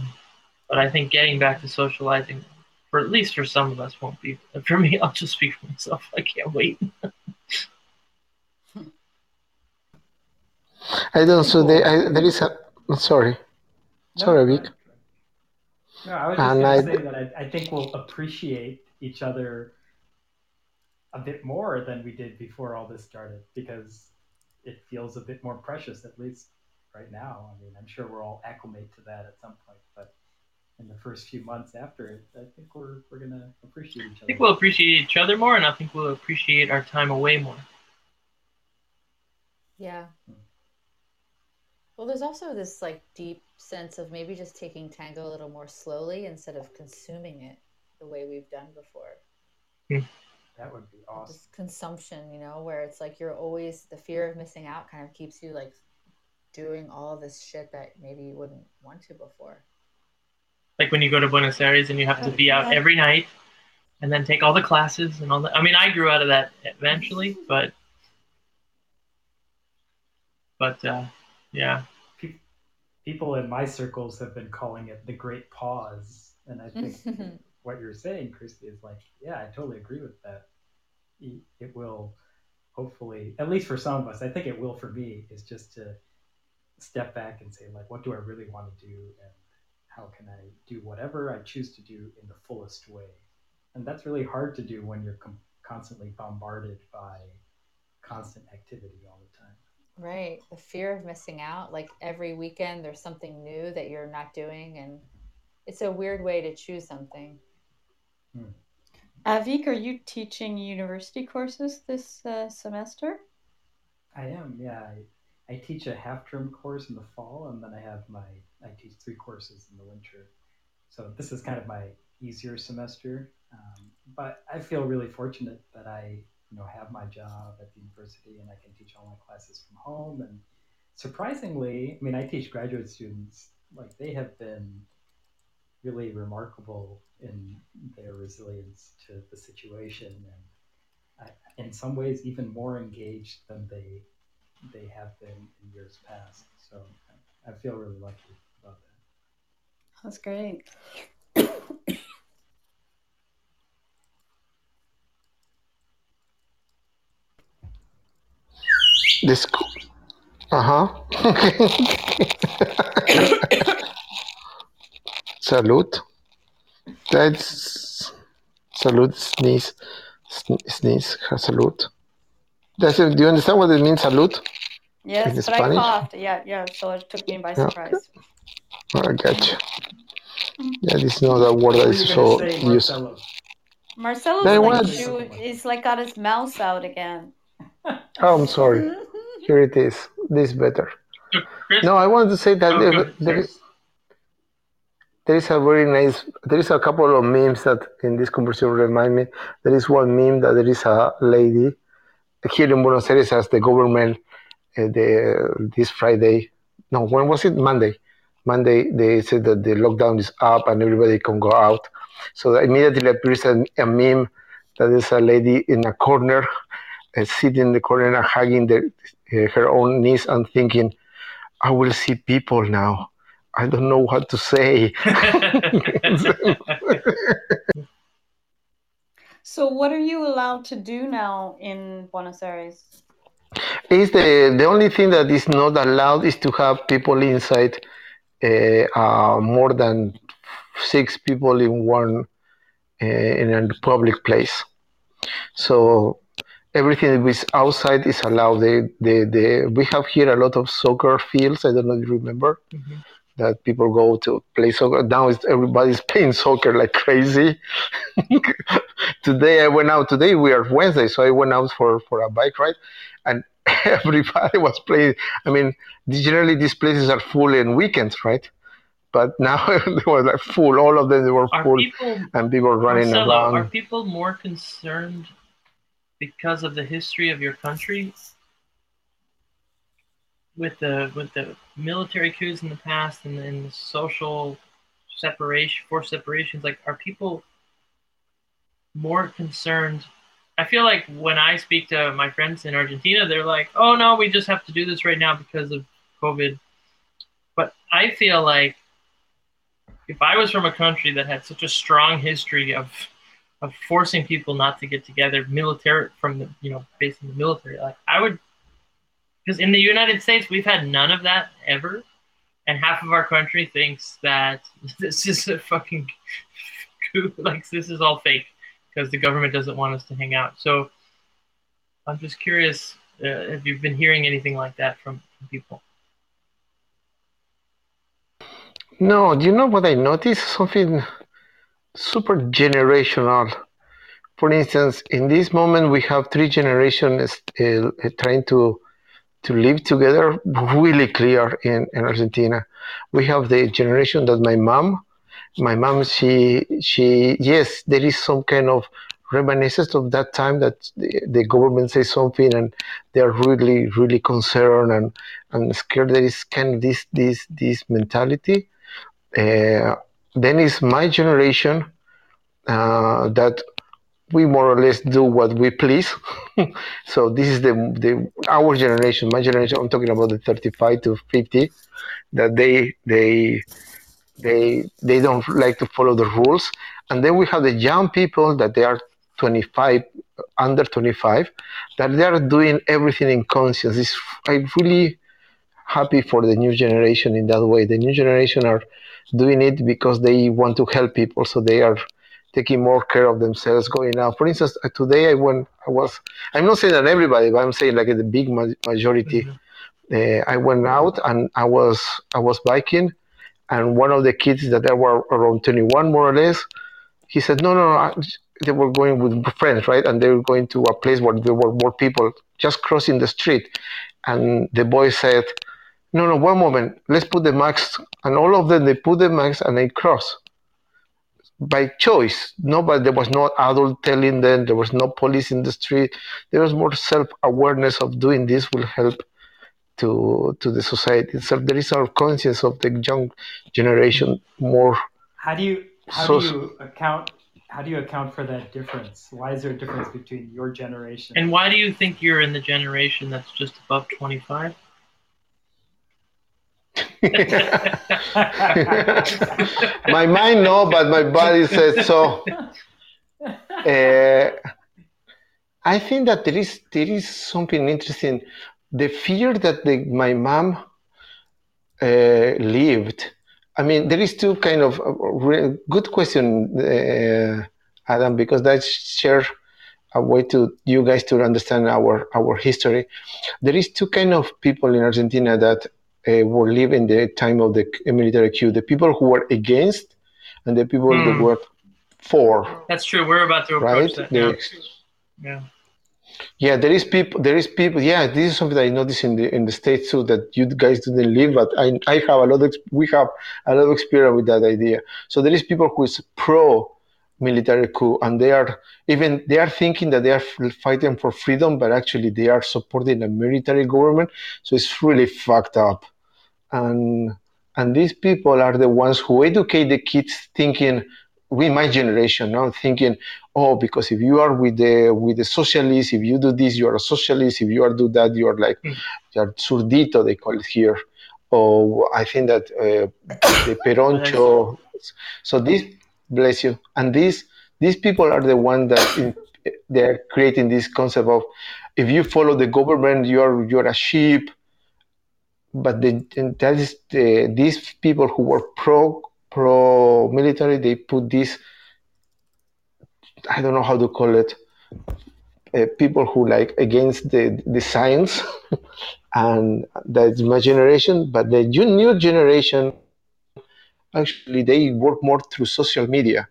I think getting back to socializing, for at least for some of us, won't be. For me, I'll just speak for myself. I can't wait. I don't. So there is a. Sorry. Sorry, Vic. No, I was just going to say that I think we'll appreciate each other a bit more than we did before all this started, because it feels a bit more precious, at least right now. I mean, I'm sure we're all acclimate to that at some point, but in the first few months after it, I think we're going to appreciate each other. I think we'll appreciate each other more, and I think we'll appreciate our time away more. Yeah. Well, there's also this like deep sense of maybe just taking tango a little more slowly instead of consuming it the way we've done before. That would be awesome. Just consumption, you know, where it's like you're always, the fear of missing out kind of keeps you like doing all this shit that maybe you wouldn't want to before. Like when you go to Buenos Aires and you have to be out every night and then take all the classes and all that. I mean, I grew out of that eventually, but yeah. People in my circles have been calling it the great pause. And I think what you're saying, Christy, is like, yeah, I totally agree with that. It will hopefully, at least for some of us, I think it will for me, is just to step back and say, like, what do I really want to do? And how can I do whatever I choose to do in the fullest way? And that's really hard to do when you're constantly bombarded by constant activity all the time. Right. The fear of missing out, like every weekend there's something new that you're not doing. And it's a weird way to choose something. Avik, are you teaching university courses this semester? I am, yeah. I teach a half-term course in the fall, and then I teach 3 courses in the winter. So this is kind of my easier semester, but I feel really fortunate that I, you know, have my job at the university and I can teach all my classes from home. And surprisingly, I mean, I teach graduate students, like they have been really remarkable in their resilience to the situation, and I, in some ways, even more engaged than they have been in years past. So I feel really lucky about that. That's great. This. Salute. That's salute. Sneeze. Salute. Do you understand what it means, salute? Yes, but Spanish? I coughed. Yeah. So it took me by surprise. Oh, I got you. Yeah, this is not a word that is so used. Marcelo's is like got his mouth out again. Oh, I'm sorry. Here it is. This is better. No, I wanted to say that there is a very nice. There is a couple of memes that in this conversation remind me. There is one meme that there is a lady here in Buenos Aires, as the government, this Friday, no, when was it? Monday, they said that the lockdown is up and everybody can go out. So immediately appears a meme that is a lady in a corner, sitting in the corner and hugging her own knees and thinking, I will see people now. I don't know what to say. So what are you allowed to do now in Buenos Aires? Is the only thing that is not allowed is to have people inside more than 6 people in one in a public place. So everything that is outside is allowed. We have here a lot of soccer fields. I don't know if you remember that people go to play soccer. Now everybody's playing soccer like crazy. Today I went out. Today we are Wednesday, so I went out for a bike ride, and everybody was playing. I mean, generally these places are full in weekends, right? But now they were like full. All of them they were full, and people running around. Are people more concerned because of the history of your country with the military coups in the past and the social separation, forced separations? Like, are people more concerned? I feel like when I speak to my friends in Argentina, they're like, "Oh no, we just have to do this right now because of COVID." But I feel like if I was from a country that had such a strong history of forcing people not to get together, military from the based in the military, like I would, because in the United States we've had none of that ever, and half of our country thinks that this is a fucking coup, like this is all fake because the government doesn't want us to hang out. So I'm just curious if you've been hearing anything like that from people. No, do you know what I noticed? Something super generational. For instance, in this moment, we have three generations trying to live together really clear in Argentina. We have the generation that my mom, she yes, there is some kind of reminiscence of that time that the government says something and they're really, really concerned and scared. There is kind of this mentality. Then it's my generation that we more or less do what we please. So this is our generation, my generation. I'm talking about the 35 to 50, that they don't like to follow the rules. And then we have the young people that they are 25, under 25, that they are doing everything in conscience. I'm really happy for the new generation in that way. The new generation are doing it because they want to help people, so they are taking more care of themselves, going out. For instance, today I'm not saying that everybody, but I'm saying like the big majority. I went out and I was biking, and one of the kids that there were around 21 more or less, he said, no, they were going with friends, right? And they were going to a place where there were more people just crossing the street. And the boy said, no, one moment, let's put the mask. And all of them, they put the mask and they cross. By choice, nobody, there was no adult telling them, there was no police in the street. There was more self-awareness of doing this will help to the society itself. There is our conscience of the young generation more. How do you account for that difference? Why is there a difference between your generation? And why do you think you're in the generation that's just above 25? My mind no, but my body says so. I think that there is something interesting. The fear that my mom lived. I mean, there is two kind of good question, Adam, because that share a way to you guys to understand our history. There is two kind of people in Argentina that were live in the time of the military coup: the people who were against, and the people who were for. That's true. We're about to approach that. Yeah. Yeah, there is people. Yeah, this is something that I noticed in the States too, that you guys didn't live, but we have a lot of experience with that idea. So there is people who is pro military coup, and they are thinking that they are fighting for freedom, but actually they are supporting a military government. So it's really fucked up, and these people are the ones who educate the kids thinking. We, my generation, now thinking, oh, because if you are with the socialists, if you do this, you are a socialist. If you are do that, you are like you are surdito, they call it here. Oh, I think that the peroncho. So this, bless you. And these people are the ones that they are creating this concept of if you follow the government, you are a sheep. But these people who were pro-military, they put this, I don't know how to call it, people who like against the science, and that's my generation. But the new generation, actually, they work more through social media.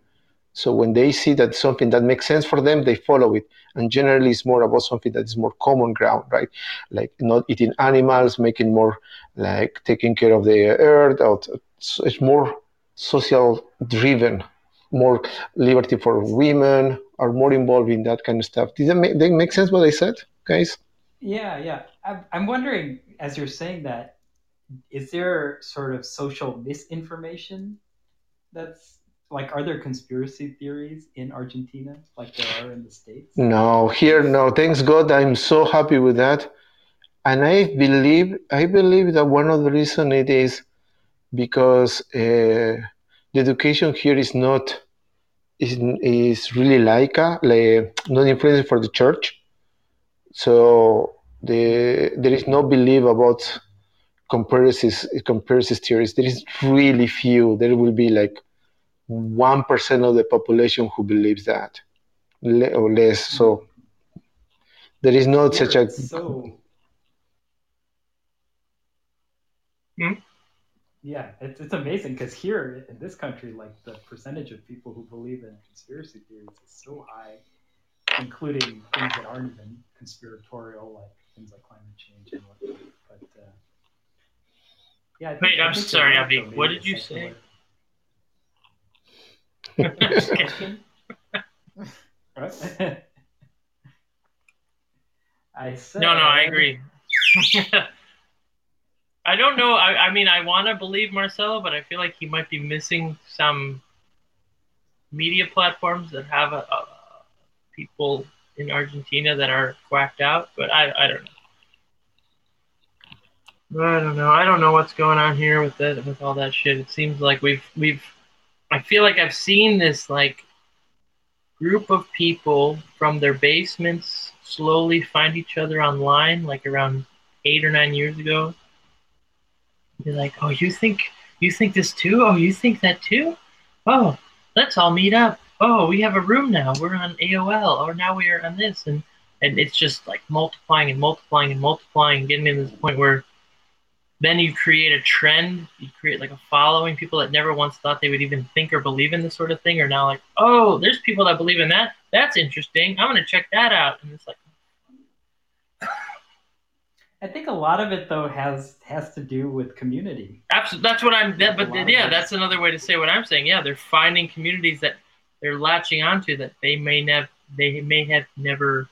So when they see that something that makes sense for them, they follow it. And generally, it's more about something that is more common ground, right? Like not eating animals, making more, like taking care of the earth. It's more social driven, more liberty for women, are more involved in that kind of stuff. Did that make sense what I said, guys? Yeah. I'm wondering, as you're saying that, is there sort of social misinformation that's... Like, are there conspiracy theories in Argentina like there are in the States? No, here, no. Thanks God, I'm so happy with that. And I believe that one of the reasons it is because the education here is not, is really like not influenced for the church. So there is no belief about conspiracy theories. There is really few. There will be like 1% of the population who believes that, or less. So there is not such a... So... Yeah, it's amazing because here in this country, like the percentage of people who believe in conspiracy theories is so high, including things that aren't even conspiratorial, like things like climate change and whatnot. But yeah. Wait, I'm sorry, Abby. What did you say? I said, no, I agree. I don't know. I mean, I want to believe Marcelo, but I feel like he might be missing some media platforms that have people in Argentina that are quacked out. But I don't know. I don't know what's going on here with all that shit. It seems like we've. I feel like I've seen this like group of people from their basements slowly find each other online, like around 8 or 9 years ago. They're like, "Oh, you think this too? Oh, you think that too? Oh, let's all meet up. Oh, we have a room now. We're on AOL, or now we are on this." And it's just like multiplying and getting to this point where then you create a trend, you create like a following. People that never once thought they would even think or believe in this sort of thing are now like, oh, there's people that believe in that. That's interesting. I'm going to check that out. And it's like... I think a lot of it, though, has to do with community. Absolutely. That's what I'm... that's another way to say what I'm saying. Yeah, they're finding communities that they're latching onto that they may have never...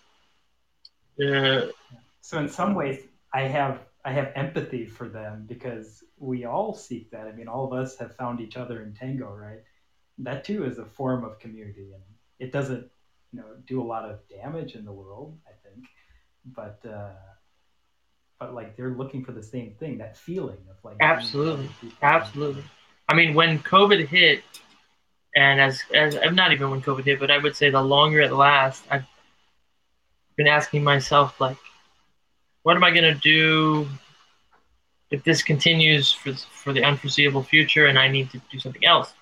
So in some ways, I have empathy for them because we all seek that. I mean, all of us have found each other in tango, right? That too is a form of community, and it doesn't, do a lot of damage in the world, I think. But like they're looking for the same thing, that feeling of like absolutely. I mean, when COVID hit, and as not even when COVID hit, but I would say the longer it lasts, I've been asking myself like, what am I going to do if this continues for the unforeseeable future and I need to do something else?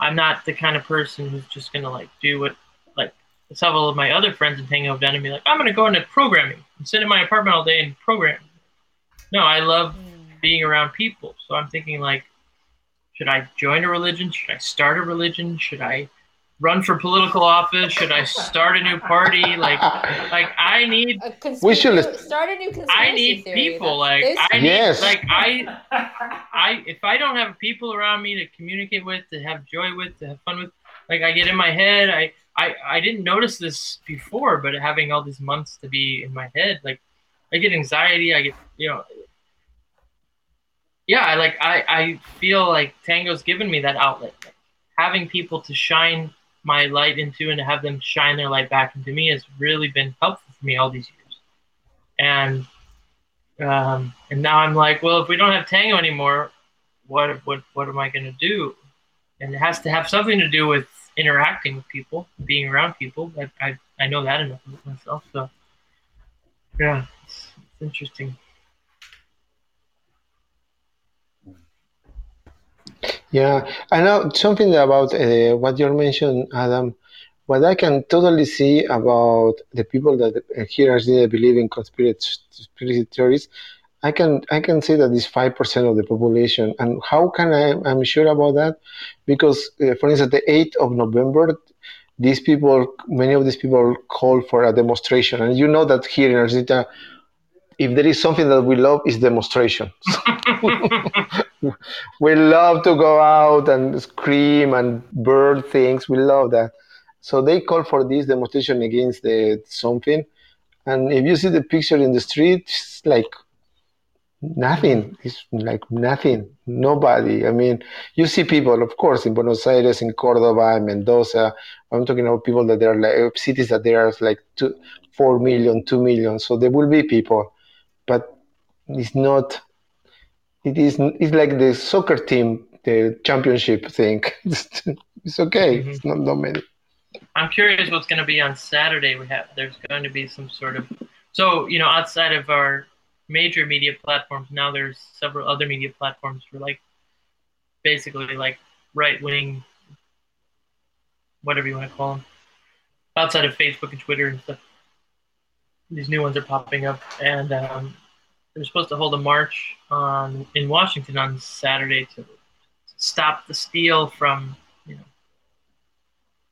I'm not the kind of person who's just going to like do what like several of my other friends in tango have done and be like, I'm going to go into programming and sit in my apartment all day and program. No, I love being around people. So I'm thinking like, should I join a religion? Should I start a religion? Should I run for political office? Should I start a new party? Like I need. We should start a new conspiracy. I need theory, people. If I don't have people around me to communicate with, to have joy with, to have fun with, like I get in my head. I didn't notice this before, but having all these months to be in my head, like I get anxiety. I get I feel like tango's given me that outlet, like, having people to shine my light into and to have them shine their light back into me has really been helpful for me all these years. And now I'm like, well, if we don't have tango anymore, what am I going to do? And it has to have something to do with interacting with people, being around people. I know that enough about myself. So yeah, it's interesting. Yeah, I know something about what you mentioned, Adam, what I can totally see about the people that here Argentina believe in conspiracy theories, I can say that it's 5% of the population. And how can I'm sure about that? Because, for instance, the 8th of November, these people, many of these people call for a demonstration. And you know that here in Argentina, if there is something that we love, it's demonstrations. We love to go out and scream and burn things. We love that. So they call for this demonstration against the something. And if you see the picture in the street, it's like nothing. It's like nothing. Nobody. I mean, you see people, of course, in Buenos Aires, in Cordoba, in Mendoza. I'm talking about people that are like cities that there are like 4 million, 2 million. So there will be people, but it's not. It's like the soccer team, the championship thing. It's okay. Mm-hmm. It's not many. I'm curious what's going to be on Saturday. There's going to be some sort of, so, you know, outside of our major media platforms, now there's several other media platforms for like, basically like right-wing, whatever you want to call them, outside of Facebook and Twitter and stuff. These new ones are popping up, and they're supposed to hold a march in Washington on Saturday to stop the steal from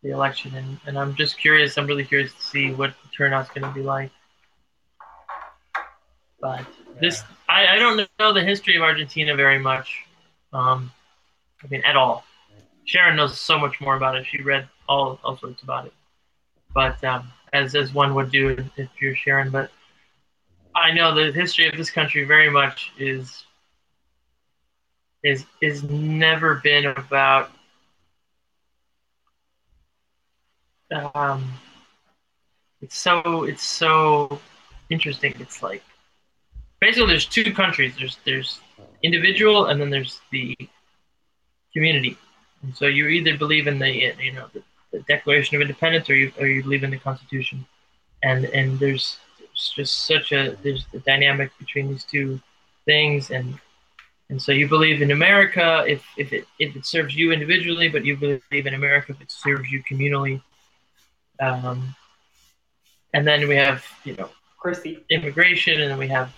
the election, and I'm just curious. I'm really curious to see what the turnout's going to be like. But this, I don't know the history of Argentina very much. I mean, at all. Sharon knows so much more about it. She read all sorts about it. But as one would do if you're Sharon. But I know the history of this country very much is never been about. It's so interesting. It's like basically there's two countries. There's individual and then there's the community. And so you either believe in the Declaration of Independence or you believe in the Constitution. And there's just there's the dynamic between these two things. And so you believe in America if it serves you individually, but you believe in America if it serves you communally. And then we have, immigration, and then we have,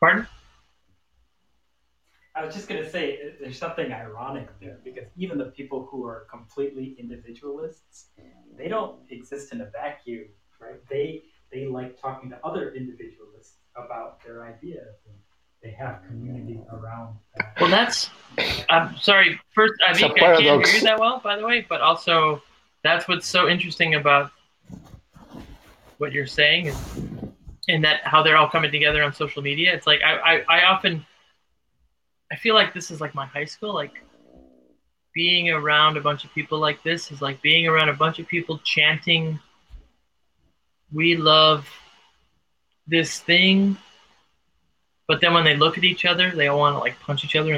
pardon? I was just going to say, there's something ironic there, because even the people who are completely individualists, they don't exist in a vacuum, right? They like talking to other individualists about their ideas. They have community around that. Well, I'm sorry, first, I think I can't hear you that well, by the way, but also... That's what's so interesting about what you're saying and that how they're all coming together on social media. It's like I feel like this is like my high school. Like being around a bunch of people like this is like being around a bunch of people chanting, "We love this thing." But then when they look at each other, they all want to like punch each other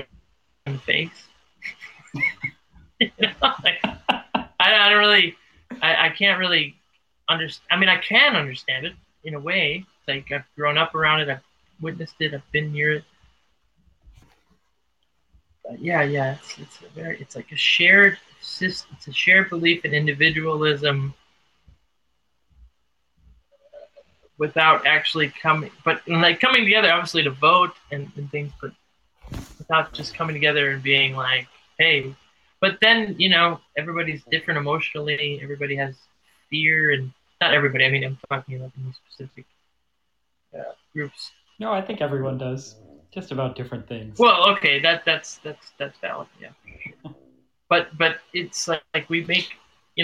in the face. I can't really understand. I mean, I can understand it in a way. It's like I've grown up around it. I've witnessed it. I've been near it. But yeah. It's like a shared system. It's a shared belief in individualism without actually coming, but like coming together, obviously to vote and things, but without just coming together and being like, hey. But then, everybody's different emotionally. Everybody has fear, and not everybody. I mean, I'm talking about these specific groups. No, I think everyone does, just about different things. Well, okay, that's valid, yeah. But it's like we make,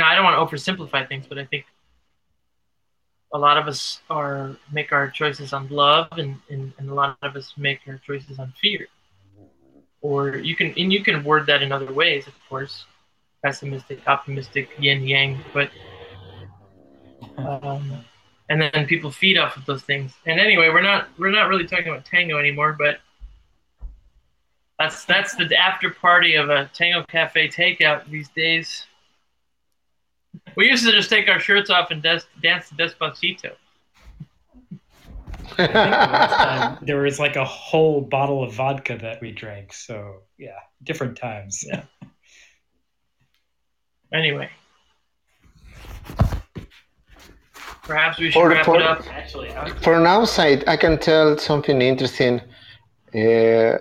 I don't want to oversimplify things, but I think a lot of us make our choices on love, and a lot of us make our choices on fear. Or you can word that in other ways, of course, pessimistic, optimistic, yin yang. But and then people feed off of those things. And anyway, we're not really talking about tango anymore. But that's the after party of a tango cafe takeout these days. We used to just take our shirts off and dance to Despacito. I think last time there was like a whole bottle of vodka that we drank. So yeah, different times. Yeah. Anyway, Perhaps we should wrap it up. Actually, from outside, I can tell something interesting, and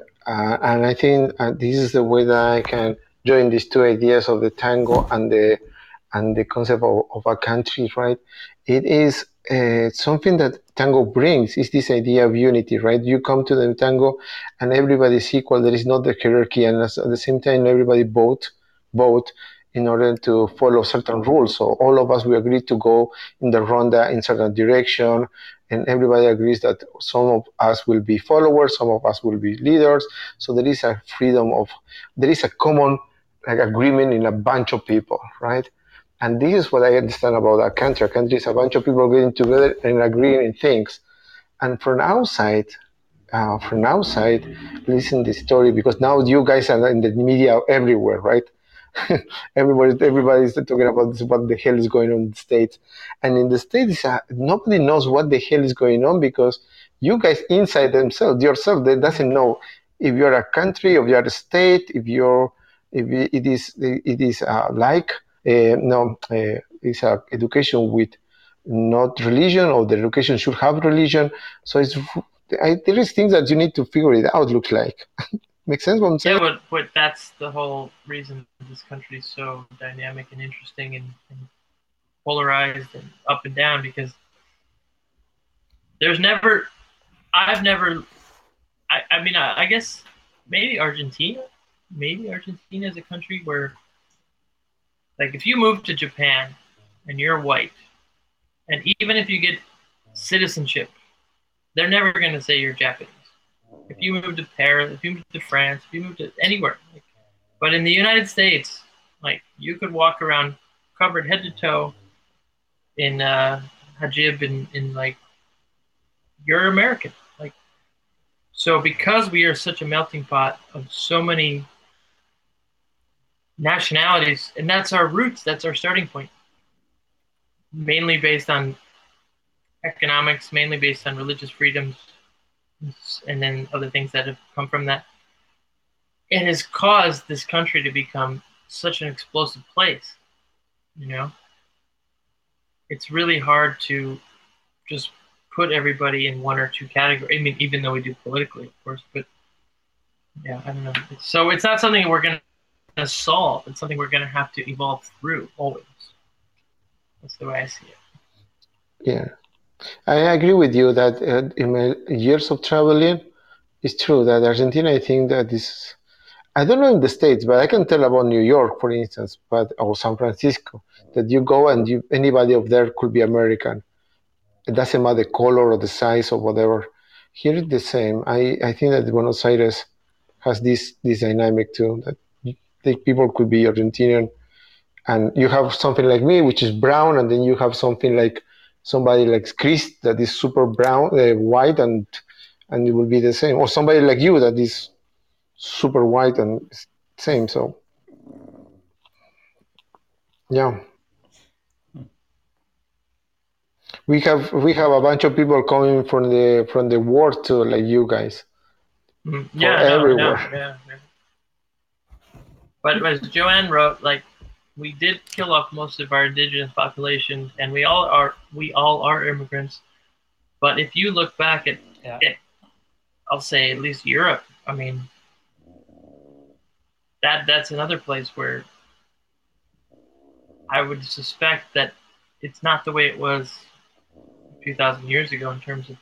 I think this is the way that I can join these two ideas of the tango and the concept of a country. Right? It is something that tango brings is this idea of unity. Right? You come to the tango, and everybody is equal. There is not the hierarchy, and at the same time, everybody vote. In order to follow certain rules. So all of us, we agree to go in the ronda in certain direction, and everybody agrees that some of us will be followers, some of us will be leaders. So there is a freedom of, there is a common like agreement in a bunch of people, right? And this is what I understand about our country. A country is a bunch of people getting together and agreeing in things. And from outside, listen to the story, because now you guys are in the media everywhere, right? Everybody's talking about this, what the hell is going on in the States. And in the States, nobody knows what the hell is going on, because you guys inside yourself, they doesn't know if you're a country, if you're a state, it's an education with not religion, or the education should have religion. So there is things that you need to figure it out, looks like. Makes sense what I'm saying? Yeah, but that's the whole reason this country is so dynamic and interesting and polarized and up and down, because I guess maybe Argentina is a country where, like, if you move to Japan and you're white, and even if you get citizenship, they're never going to say you're Japanese. If you move to Paris, if you move to France, if you move to anywhere. But in the United States, like, you could walk around covered head to toe in hijab and like, you're American. Like, so because we are such a melting pot of so many nationalities, and that's our roots, that's our starting point. Mainly based on economics, mainly based on religious freedoms, and then other things that have come from that. It has caused this country to become such an explosive place, you know? It's really hard to just put everybody in one or two categories. I mean, even though we do politically, of course, but yeah, I don't know. So it's not something we're going to solve. It's something we're going to have to evolve through always. That's the way I see it. Yeah. I agree with you that in my years of traveling, it's true that Argentina, I think that is, I don't know in the States, but I can tell about New York, for instance, or San Francisco, that you go and anybody up there could be American. It doesn't matter the color or the size or whatever. Here it's the same. I think that Buenos Aires has this dynamic too, that people could be Argentinian, and you have something like me, which is brown, and then you have something like somebody like Chris that is super brown, white, and it will be the same. Or somebody like you that is super white and same. So, yeah. We have a bunch of people coming from the war too, like you guys. Yeah, everywhere. Yeah. But as Joanne wrote, like, we did kill off most of our indigenous population, and we all are immigrants. But if you look back at, I'll say at least Europe, I mean, that's another place where I would suspect that it's not the way it was 2,000 years ago in terms of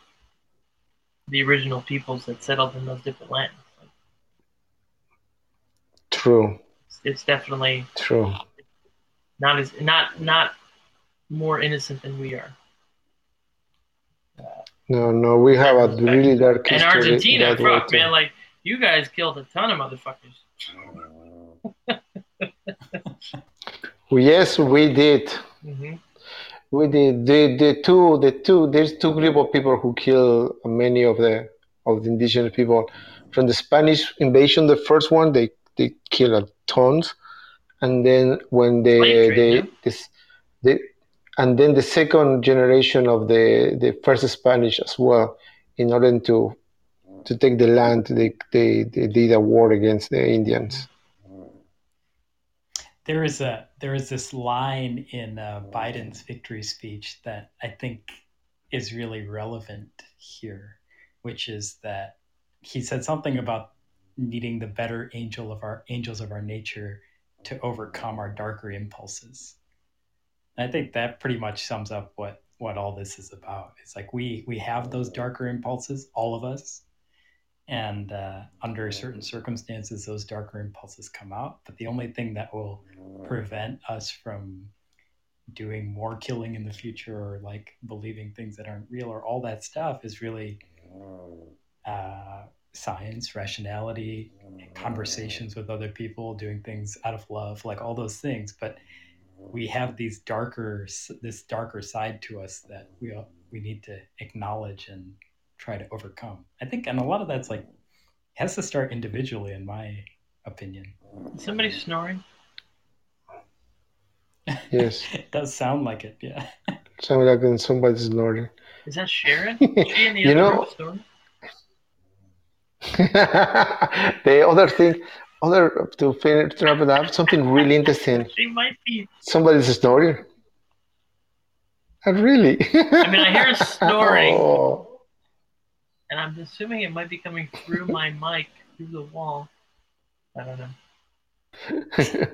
the original peoples that settled in those different lands. True. It's definitely true. Not more innocent than we are. No, we have a really dark history. And Argentina, fuck, man, like, you guys killed a ton of motherfuckers. Yes, we did. Mm-hmm. We did. There's two group of people who kill many of the indigenous people. From the Spanish invasion, the first one, they killed tons. And then when the second generation of the first Spanish as well, in order to take the land, they did a war against the Indians. There is this line in Biden's victory speech that I think is really relevant here, which is that he said something about needing the better angels of our nature to overcome our darker impulses. And I think that pretty much sums up what all this is about. It's like we have those darker impulses, all of us. And under certain circumstances, those darker impulses come out. But the only thing that will prevent us from doing more killing in the future, or like believing things that aren't real, or all that stuff, is really science, rationality, conversations with other people, doing things out of love, like all those things. But we have these darker side to us that we need to acknowledge and try to overcome, I think. And a lot of that's like has to start individually, in my opinion. Is somebody snoring? Yes. It does sound like it. Yeah. Sounds like somebody's snoring. Is that Sharon? Is she in the other room snoring? The other thing, to finish it up, something really interesting. She might be. Somebody's snoring. Really? I mean, I hear snoring. Oh. And I'm assuming it might be coming through my mic, through the wall. I don't know.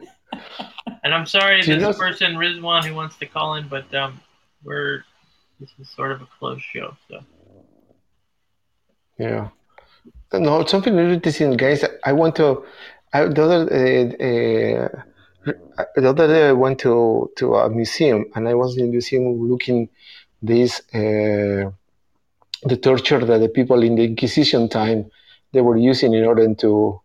And I'm sorry, person, Rizwan, who wants to call in, but this is sort of a closed show. So. Yeah. No, something interesting, guys. The other day I went to a museum, and I was in the museum looking this. The torture that the people in the Inquisition time they were using in order to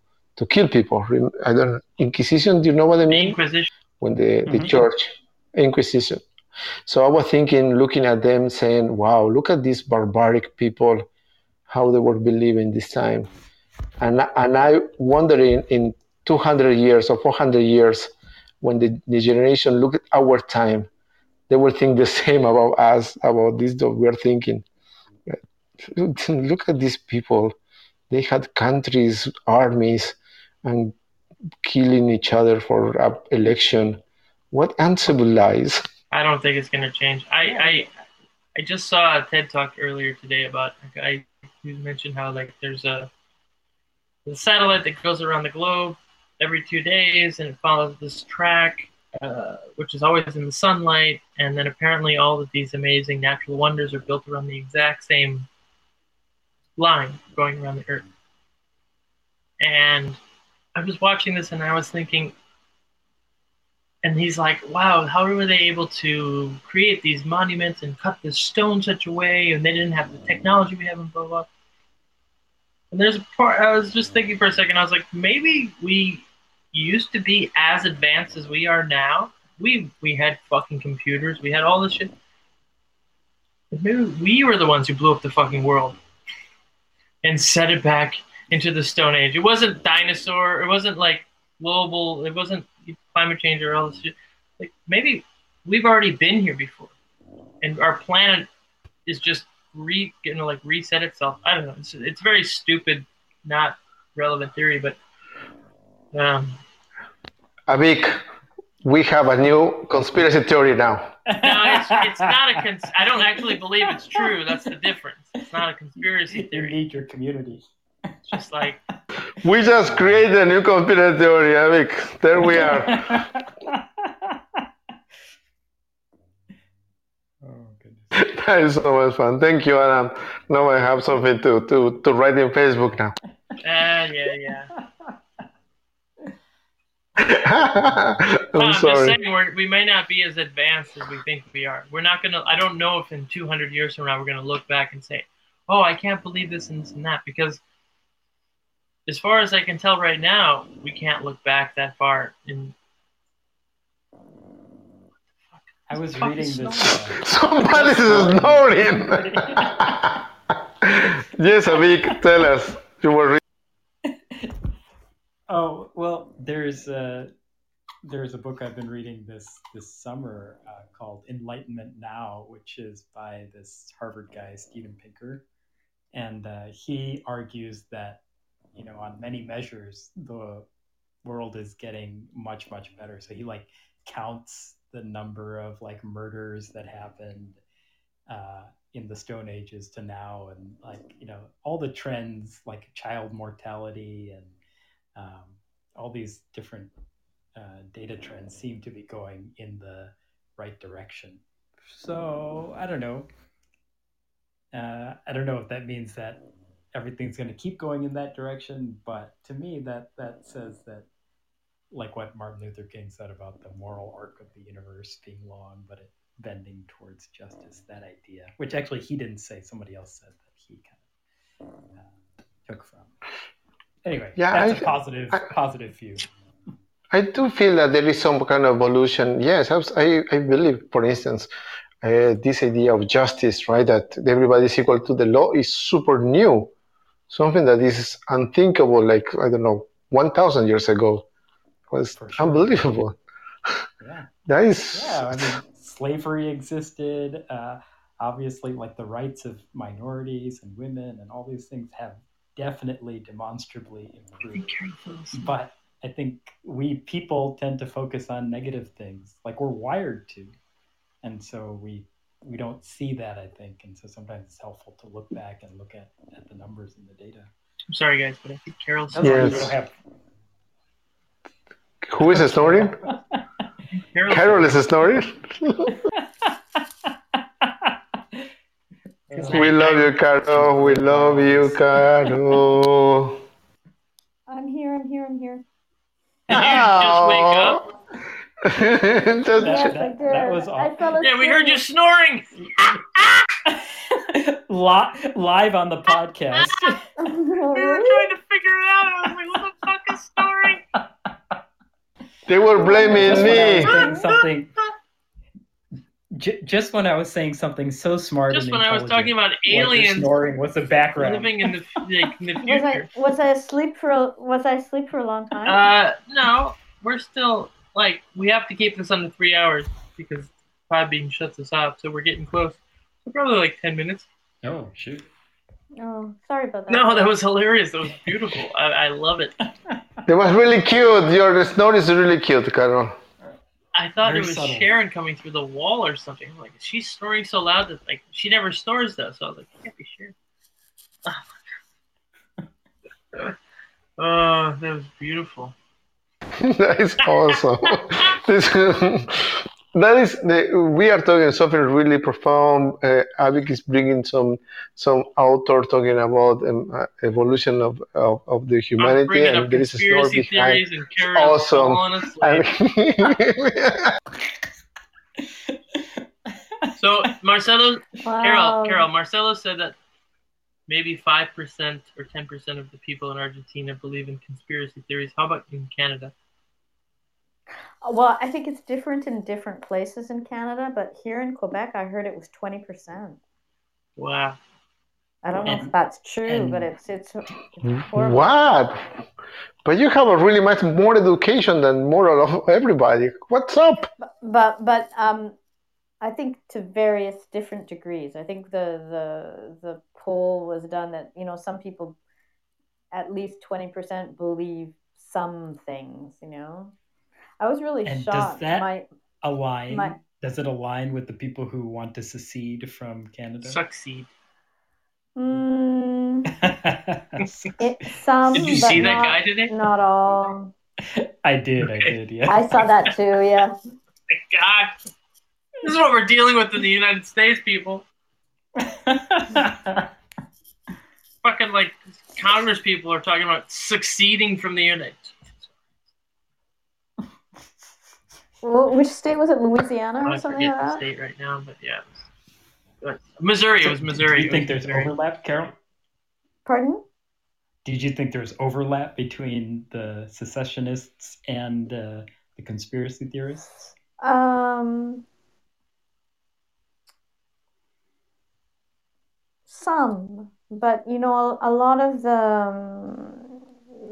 kill people. I don't know. Inquisition, do you know what I mean? Inquisition. When the church, Inquisition. So I was thinking, looking at them, saying, wow, look at these barbaric people, how they were believing this time. And I wonder in 200 years or 400 years, when the generation look at our time, they will think the same about us, about this that we're thinking. Look at these people. They had countries, armies, and killing each other for an election. What uncivilized? I don't think it's going to change. I just saw a TED talk earlier today about a guy who mentioned how like there's a satellite that goes around the globe every 2 days, and it follows this track, which is always in the sunlight. And then apparently all of these amazing natural wonders are built around the exact same line going around the earth. And I was watching this and I was thinking, and he's like, wow, how were they able to create these monuments and cut the stone such a way, and they didn't have the technology we have, and blah, blah. And there's a part, I was just thinking for a second, I was like, maybe we used to be as advanced as we are now. We had fucking computers, we had all this shit. Maybe we were the ones who blew up the fucking world and set it back into the Stone Age. It wasn't dinosaur. It wasn't like global. It wasn't climate change or all this shit. Like maybe we've already been here before, and our planet is just going to like reset itself. I don't know. It's very stupid, not relevant theory. But Avik, we have a new conspiracy theory now. No, it's not a I don't actually believe it's true. That's the difference. It's not a conspiracy theory. You need your community. It's just like... We just created a new conspiracy theory, Avik. There we are. Oh, goodness. That is so much fun. Thank you, Adam. Now I have something to write in Facebook now. Yeah. I'm sorry. Just saying, we may not be as advanced as we think we are. We're not gonna. I don't know if in 200 years from now we're gonna look back and say, "Oh, I can't believe this and this and that," because as far as I can tell right now, we can't look back that far. In I was reading this. Somebody's snoring. Yes, Avik, tell us you were. Oh, well, there's a book I've been reading this summer called Enlightenment Now, which is by this Harvard guy, Steven Pinker. And he argues that, on many measures, the world is getting much, much better. So he like counts the number of like murders that happened in the Stone Ages to now, and like, you know, all the trends like child mortality and all these different data trends seem to be going in the right direction. So I don't know. I don't know if that means that everything's going to keep going in that direction, but to me that says that, like what Martin Luther King said about the moral arc of the universe being long, but it bending towards justice, that idea, which actually he didn't say, somebody else said that he kind of took from. Anyway, yeah, that's a positive view. I do feel that there is some kind of evolution. Yes, I believe, for instance, this idea of justice, right, that everybody is equal to the law is super new, something that is unthinkable, like, I don't know, 1,000 years ago. It was unbelievable. Yeah. That is... Yeah, I mean, slavery existed. Obviously, like the rights of minorities and women and all these things have definitely demonstrably improved. But I think we people tend to focus on negative things, like we're wired to. And so we don't see that, I think. And so sometimes it's helpful to look back and look at the numbers and the data. I'm sorry, guys, but I think Carol's... Yes. Who is snoring? Carol is snoring. We love you, Carol. We love you, Carol. I'm here. Did you just wake up? Yes, I did. Was awesome. Yeah, we heard you snoring. Live on the podcast. We were trying to figure it out. I was like, what the fuck is snoring? They were blaming me. Just when I was saying something so smart. Just and when I was talking about aliens, snoring was the background. Living in the future. Was I asleep for a long time? No, we're still like, we have to keep this under 3 hours because Podbean shuts us off. So we're getting close. So probably like 10 minutes. Oh shoot. Oh, sorry about that. No, that was hilarious. That was beautiful. I love it. It was really cute. Your snore is really cute, Carol. I thought very it was subtle. Sharon coming through the wall or something. I'm like, she's snoring so loud that like she never snores though. So I was like, it can't be Sharon. Oh, that was beautiful. That is awesome. We are talking something really profound. Avik is bringing some author talking about evolution of the humanity, and there is a story behind. Awesome. So Marcelo said that maybe 5% or 10% of the people in Argentina believe in conspiracy theories. How about in Canada? Well, I think it's different in different places in Canada, but here in Quebec, I heard it was 20%. Wow. I don't know if that's true, but it's horrible. What? But you have a really much more education than moral of everybody. What's up? But I think to various different degrees. I think the poll was done that, you know, some people, at least 20% believe some things, you know. I was really shocked. Does that align? Does it align with the people who want to secede from Canada? Succeed. Did you see that guy today? Not all. I did. Yeah. I saw that too. Yeah. Thank God. This is what we're dealing with in the United States, people. Fucking like Congress people are talking about succeeding from the United States. Which state was it? Louisiana or something like that? I forget the state right now, but yeah. Missouri. It was Missouri. Do you think there's overlap, Carol? Pardon? Did you think there's overlap between the secessionists and the conspiracy theorists? Some, but you know, a lot of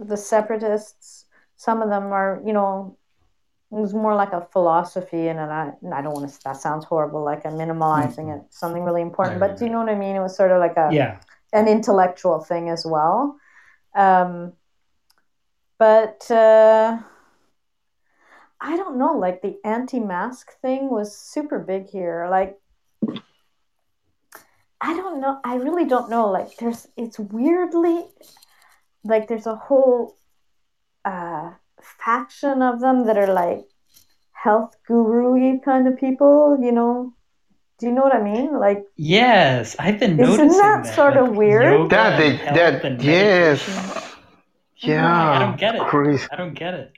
the separatists, some of them are, you know, it was more like a philosophy, and I don't want to. That sounds horrible. Like I'm minimalizing it. Something really important, but do you know what I mean? It was sort of like an intellectual thing as well. But I don't know, like the anti-mask thing was super big here. Like, I don't know. I really don't know. Like, it's weirdly, like, there's a whole faction of them that are like health guru-y kind of people, you know? Do you know what I mean? Like, yes, I've been noticing that. Isn't that sort of weird? That, yes. Yeah, I don't get it. Crazy. I don't get it.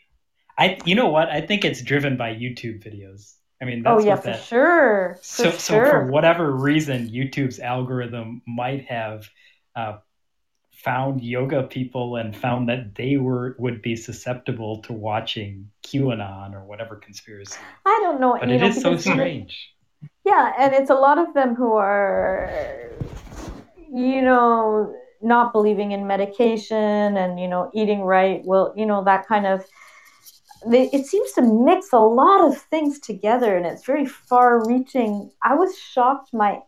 You know what? I think it's driven by YouTube videos. I mean, that's for sure. So for whatever reason, YouTube's algorithm might have found yoga people and found that they would be susceptible to watching QAnon or whatever conspiracy. I don't know. But it is so strange. Yeah, and it's a lot of them who are, you know, not believing in medication and, you know, eating right. Well, you know, that kind of, it seems to mix a lot of things together, and it's very far reaching. I was shocked. My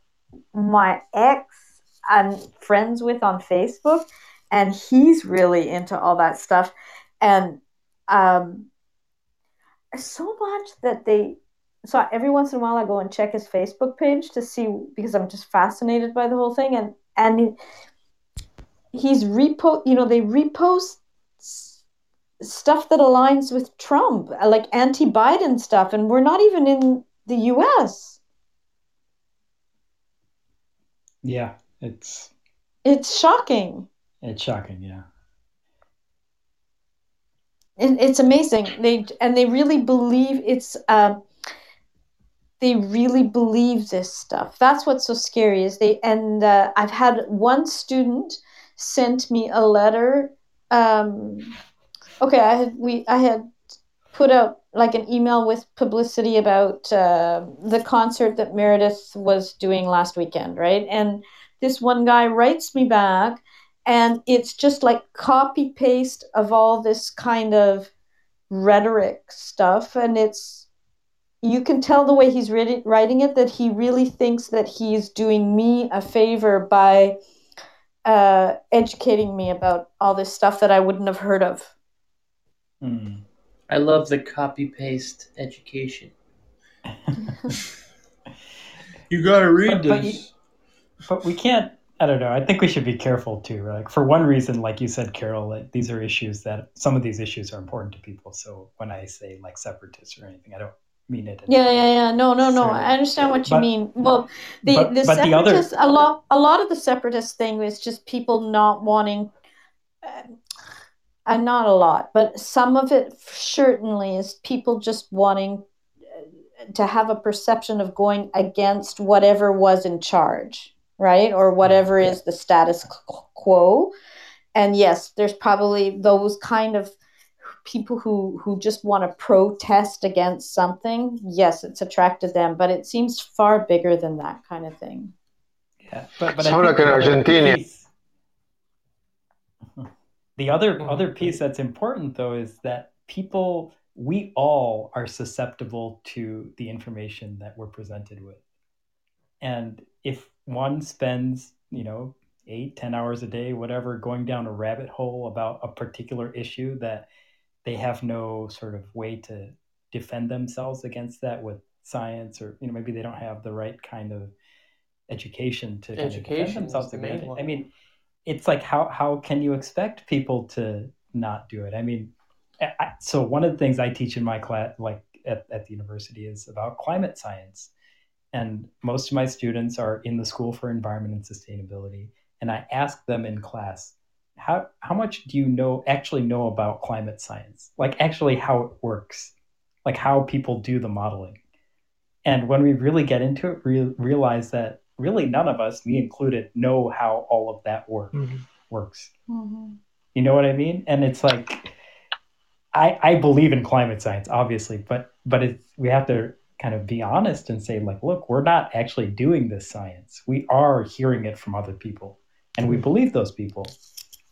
ex I'm friends with on Facebook, and he's really into all that stuff. And so much that so every once in a while I go and check his Facebook page to see, because I'm just fascinated by the whole thing. And he's they repost stuff that aligns with Trump, like anti-Biden stuff, and we're not even in the US. Yeah, it's shocking. It's shocking, yeah. It's amazing. They really believe it's they really believe this stuff. That's what's so scary is I've had one student sent me a letter. Okay, I had put out like an email with publicity about the concert that Meredith was doing last weekend, right? And this one guy writes me back, and it's just like copy paste of all this kind of rhetoric stuff, and you can tell the way he's writing it that he really thinks that he's doing me a favor by educating me about all this stuff that I wouldn't have heard of. Mm. I love the copy-paste education. You gotta read this. But we can't, I don't know, I think we should be careful too. Like, for one reason, like you said, Carol, like, these are issues that, some of these issues are important to people. So when I say like separatists or anything, I don't mean it. Yeah. No. I understand what you mean. Well, the separatists, a lot of the separatist thing is just people not wanting, not a lot, but some of it certainly is people just wanting to have a perception of going against whatever was in charge, right? Or whatever is the status quo. And yes, there's probably those kind of people who just want to protest against something. Yes, it's attracted them, but it seems far bigger than that kind of thing. Yeah, but so like in Argentina. The other piece that's important though is that we all are susceptible to the information that we're presented with, and if one spends 8-10 hours a day, whatever, going down a rabbit hole about a particular issue that they have no sort of way to defend themselves against that with science, or maybe they don't have the right kind of education to kind of defend themselves against it. I mean, it's like how can you expect people to not do it? I mean, so one of the things I teach in my class, like at the university, is about climate science, and most of my students are in the School for Environment and Sustainability, and I ask them in class, how much do you actually know about climate science? Like actually how it works, like how people do the modeling. And when we really get into it, realize that really none of us, me included, know how all of that works. Mm-hmm. You know what I mean? And it's like, I believe in climate science, obviously, but we have to kind of be honest and say, like, look, we're not actually doing this science. We are hearing it from other people, and we believe those people.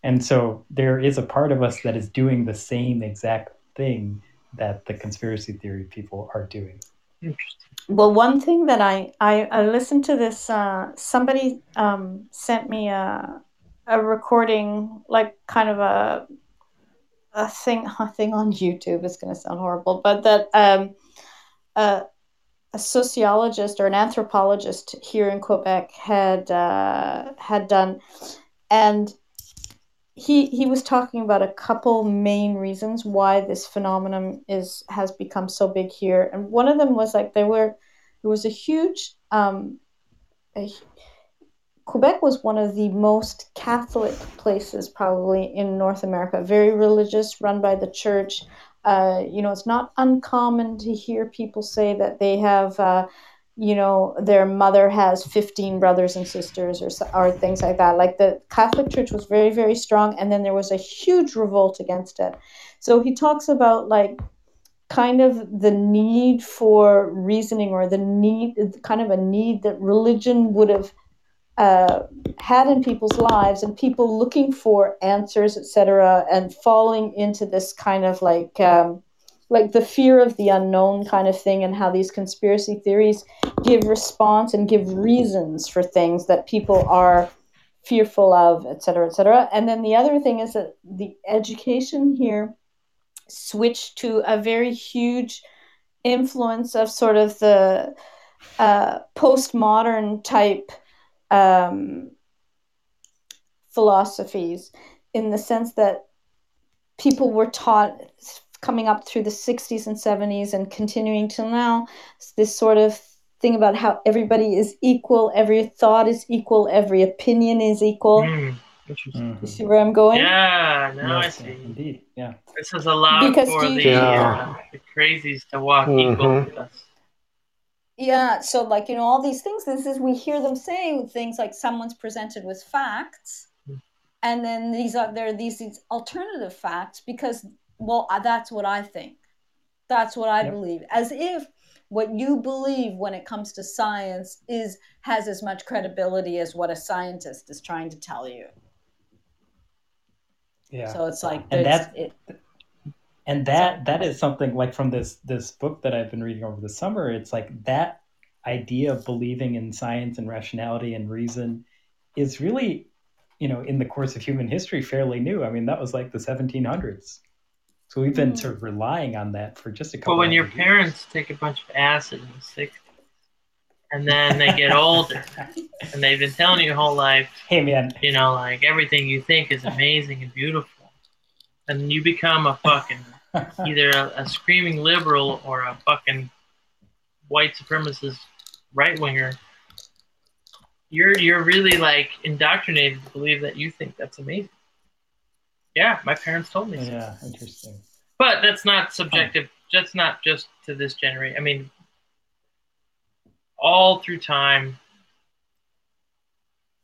And so there is a part of us that is doing the same exact thing that the conspiracy theory people are doing. Interesting. Well, one thing that I listened to this, somebody sent me a recording, like kind of a I think on YouTube is going to sound horrible, but that a sociologist or an anthropologist here in Quebec had done, and he was talking about a couple main reasons why this phenomenon has become so big here, and one of them was like there was a huge Quebec was one of the most Catholic places probably in North America, very religious, run by the church. It's not uncommon to hear people say that they have, their mother has 15 brothers and sisters or things like that. Like the Catholic Church was very, very strong. And then there was a huge revolt against it. So he talks about like kind of the need for reasoning or kind of a need that religion would have had in people's lives, and people looking for answers, etc., and falling into this kind of like the fear of the unknown kind of thing, and how these conspiracy theories give response and give reasons for things that people are fearful of, etc., etc. And then the other thing is that the education here switched to a very huge influence of sort of the postmodern type philosophies, in the sense that people were taught, coming up through the 60s and 70s and continuing till now, this sort of thing about how everybody is equal, every thought is equal, every opinion is equal. Mm-hmm. You see where I'm going? Yeah, no, yes, I see. Indeed, yeah. This is allowed because for the crazies to walk equal with us. Yeah, so like, all these things, we hear them saying things like someone's presented with facts, and then there are these alternative facts because, well, that's what I think. That's what I believe. As if what you believe when it comes to science has as much credibility as what a scientist is trying to tell you. Yeah. So it's like... And that is something like from this book that I've been reading over the summer. It's like that idea of believing in science and rationality and reason is really, in the course of human history, fairly new. I mean, that was like the 1700s. So we've been sort of relying on that for just a couple of years. Well, when your parents take a bunch of acid in the 60s, and then they get older, and they've been telling you your whole life, hey, man, like everything you think is amazing and beautiful, and you become a fucking... either a screaming liberal or a fucking white supremacist right winger, you're really like indoctrinated to believe that you think that's amazing. Yeah, my parents told me. Yeah, so. Interesting. But that's not subjective. That's not just to this generation. I mean, all through time.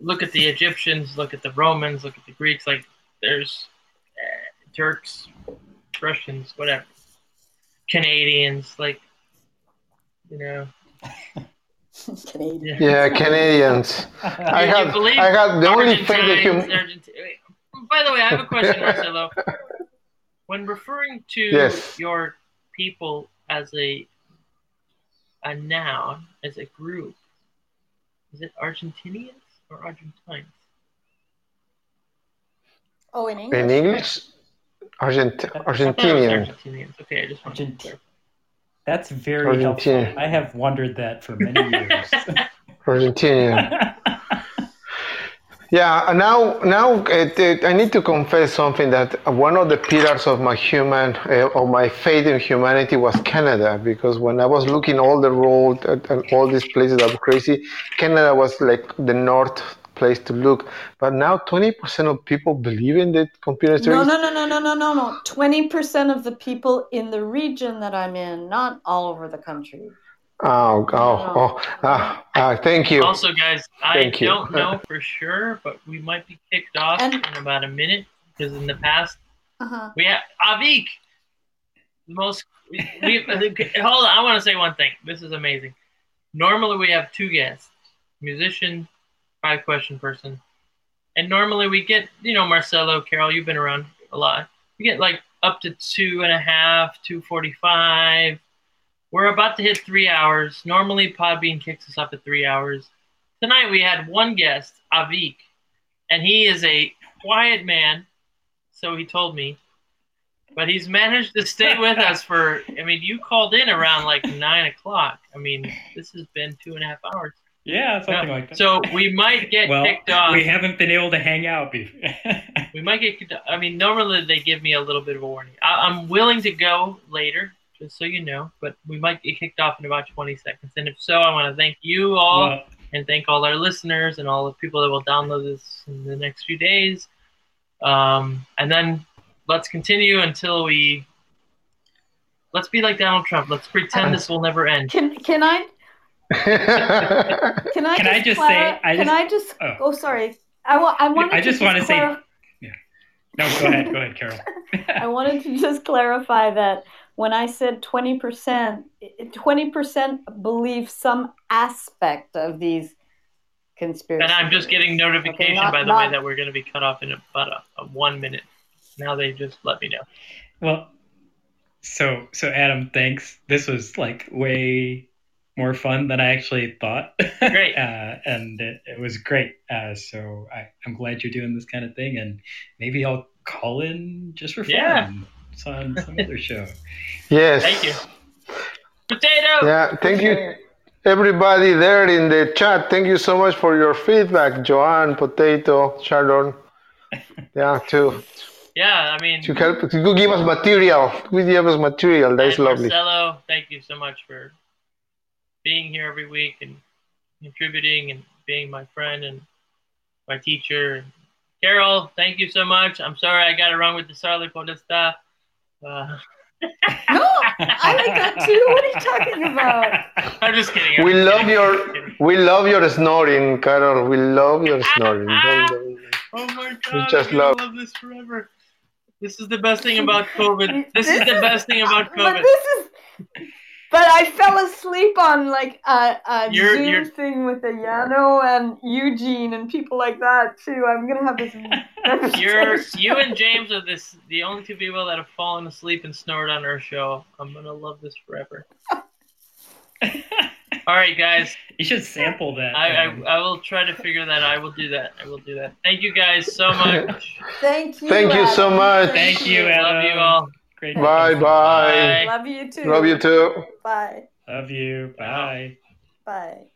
Look at the Egyptians. Look at the Romans. Look at the Greeks. Like there's Turks. Russians, whatever, Canadians, Canadians. Yeah, Canadians. I had the only thing that you... By the way, I have a question, Marcelo. When referring to your people as a noun, as a group, is it Argentinians or Argentines? Oh, in English? In English? Argentinian. Okay, I just want to. That's very helpful. I have wondered that for many years. Argentinian. Yeah. Now I need to confess something, that one of the pillars of my faith in humanity was Canada, because when I was looking all the road and all these places that were crazy, Canada was like the north place to look. But now 20% of people believe in the computer theories. No. 20% of the people in the region that I'm in, not all over the country. Thank you. Also, guys, I don't know for sure, but we might be kicked off in about a minute, because in the past we have Avik. Hold on, I want to say one thing. This is amazing. Normally we have two guests, musician, 5-question person. And normally we get, Marcelo, Carol, you've been around a lot. We get like up to 2.5, 2:45. We're about to hit 3 hours. Normally Podbean kicks us up at 3 hours. Tonight we had one guest, Avik, and he is a quiet man, so he told me. But he's managed to stay with us for, I mean, you called in around like 9 o'clock. I mean, this has been 2.5 hours. Yeah, something like that. So we might get kicked off. We haven't been able to hang out before. We might get kicked off. I mean, normally they give me a little bit of a warning. I'm willing to go later, just so you know, but we might get kicked off in about 20 seconds. And if so, I want to thank you all and thank all our listeners and all the people that will download this in the next few days. And then let's continue until we – let's be like Donald Trump. Let's pretend this will never end. Can I – go ahead Carol. I wanted to just clarify that when I said 20% believe some aspect of these conspiracies, and I'm just getting notification by the way that we're going to be cut off in about a 1 minute. Now they just let me know. Well, so Adam, thanks, this was like way more fun than I actually thought. Great. And it was great. So I'm glad you're doing this kind of thing, and maybe I'll call in just for fun. Yeah. It's on some other show. Yes. Thank you. Potato! Yeah, thank you, everybody there in the chat. Thank you so much for your feedback, Joanne, Potato, Sharon. Yeah, too. Yeah, I mean... You give us material. You give us material. That is lovely. Marcelo, thank you so much for being here every week and contributing and being my friend and my teacher. Carol, thank you so much. I'm sorry I got it wrong with the Sarli Podesta. No, I like that too. What are you talking about? I'm just kidding. We love your snoring, Carol. We love your snoring. Oh my God. We just love this forever. This is the best thing about COVID. But I fell asleep on like a Zoom thing with Ayano and Eugene and people like that too. I'm gonna have this. You and James are the only two people that have fallen asleep and snored on our show. I'm gonna love this forever. All right, guys. You should sample that. I will try to figure that out. I will do that. Thank you guys so much. Thank you. Thank you so much. Thank you. Love you all. Great. Bye. Love you too. Bye. Love you. Bye. Bye.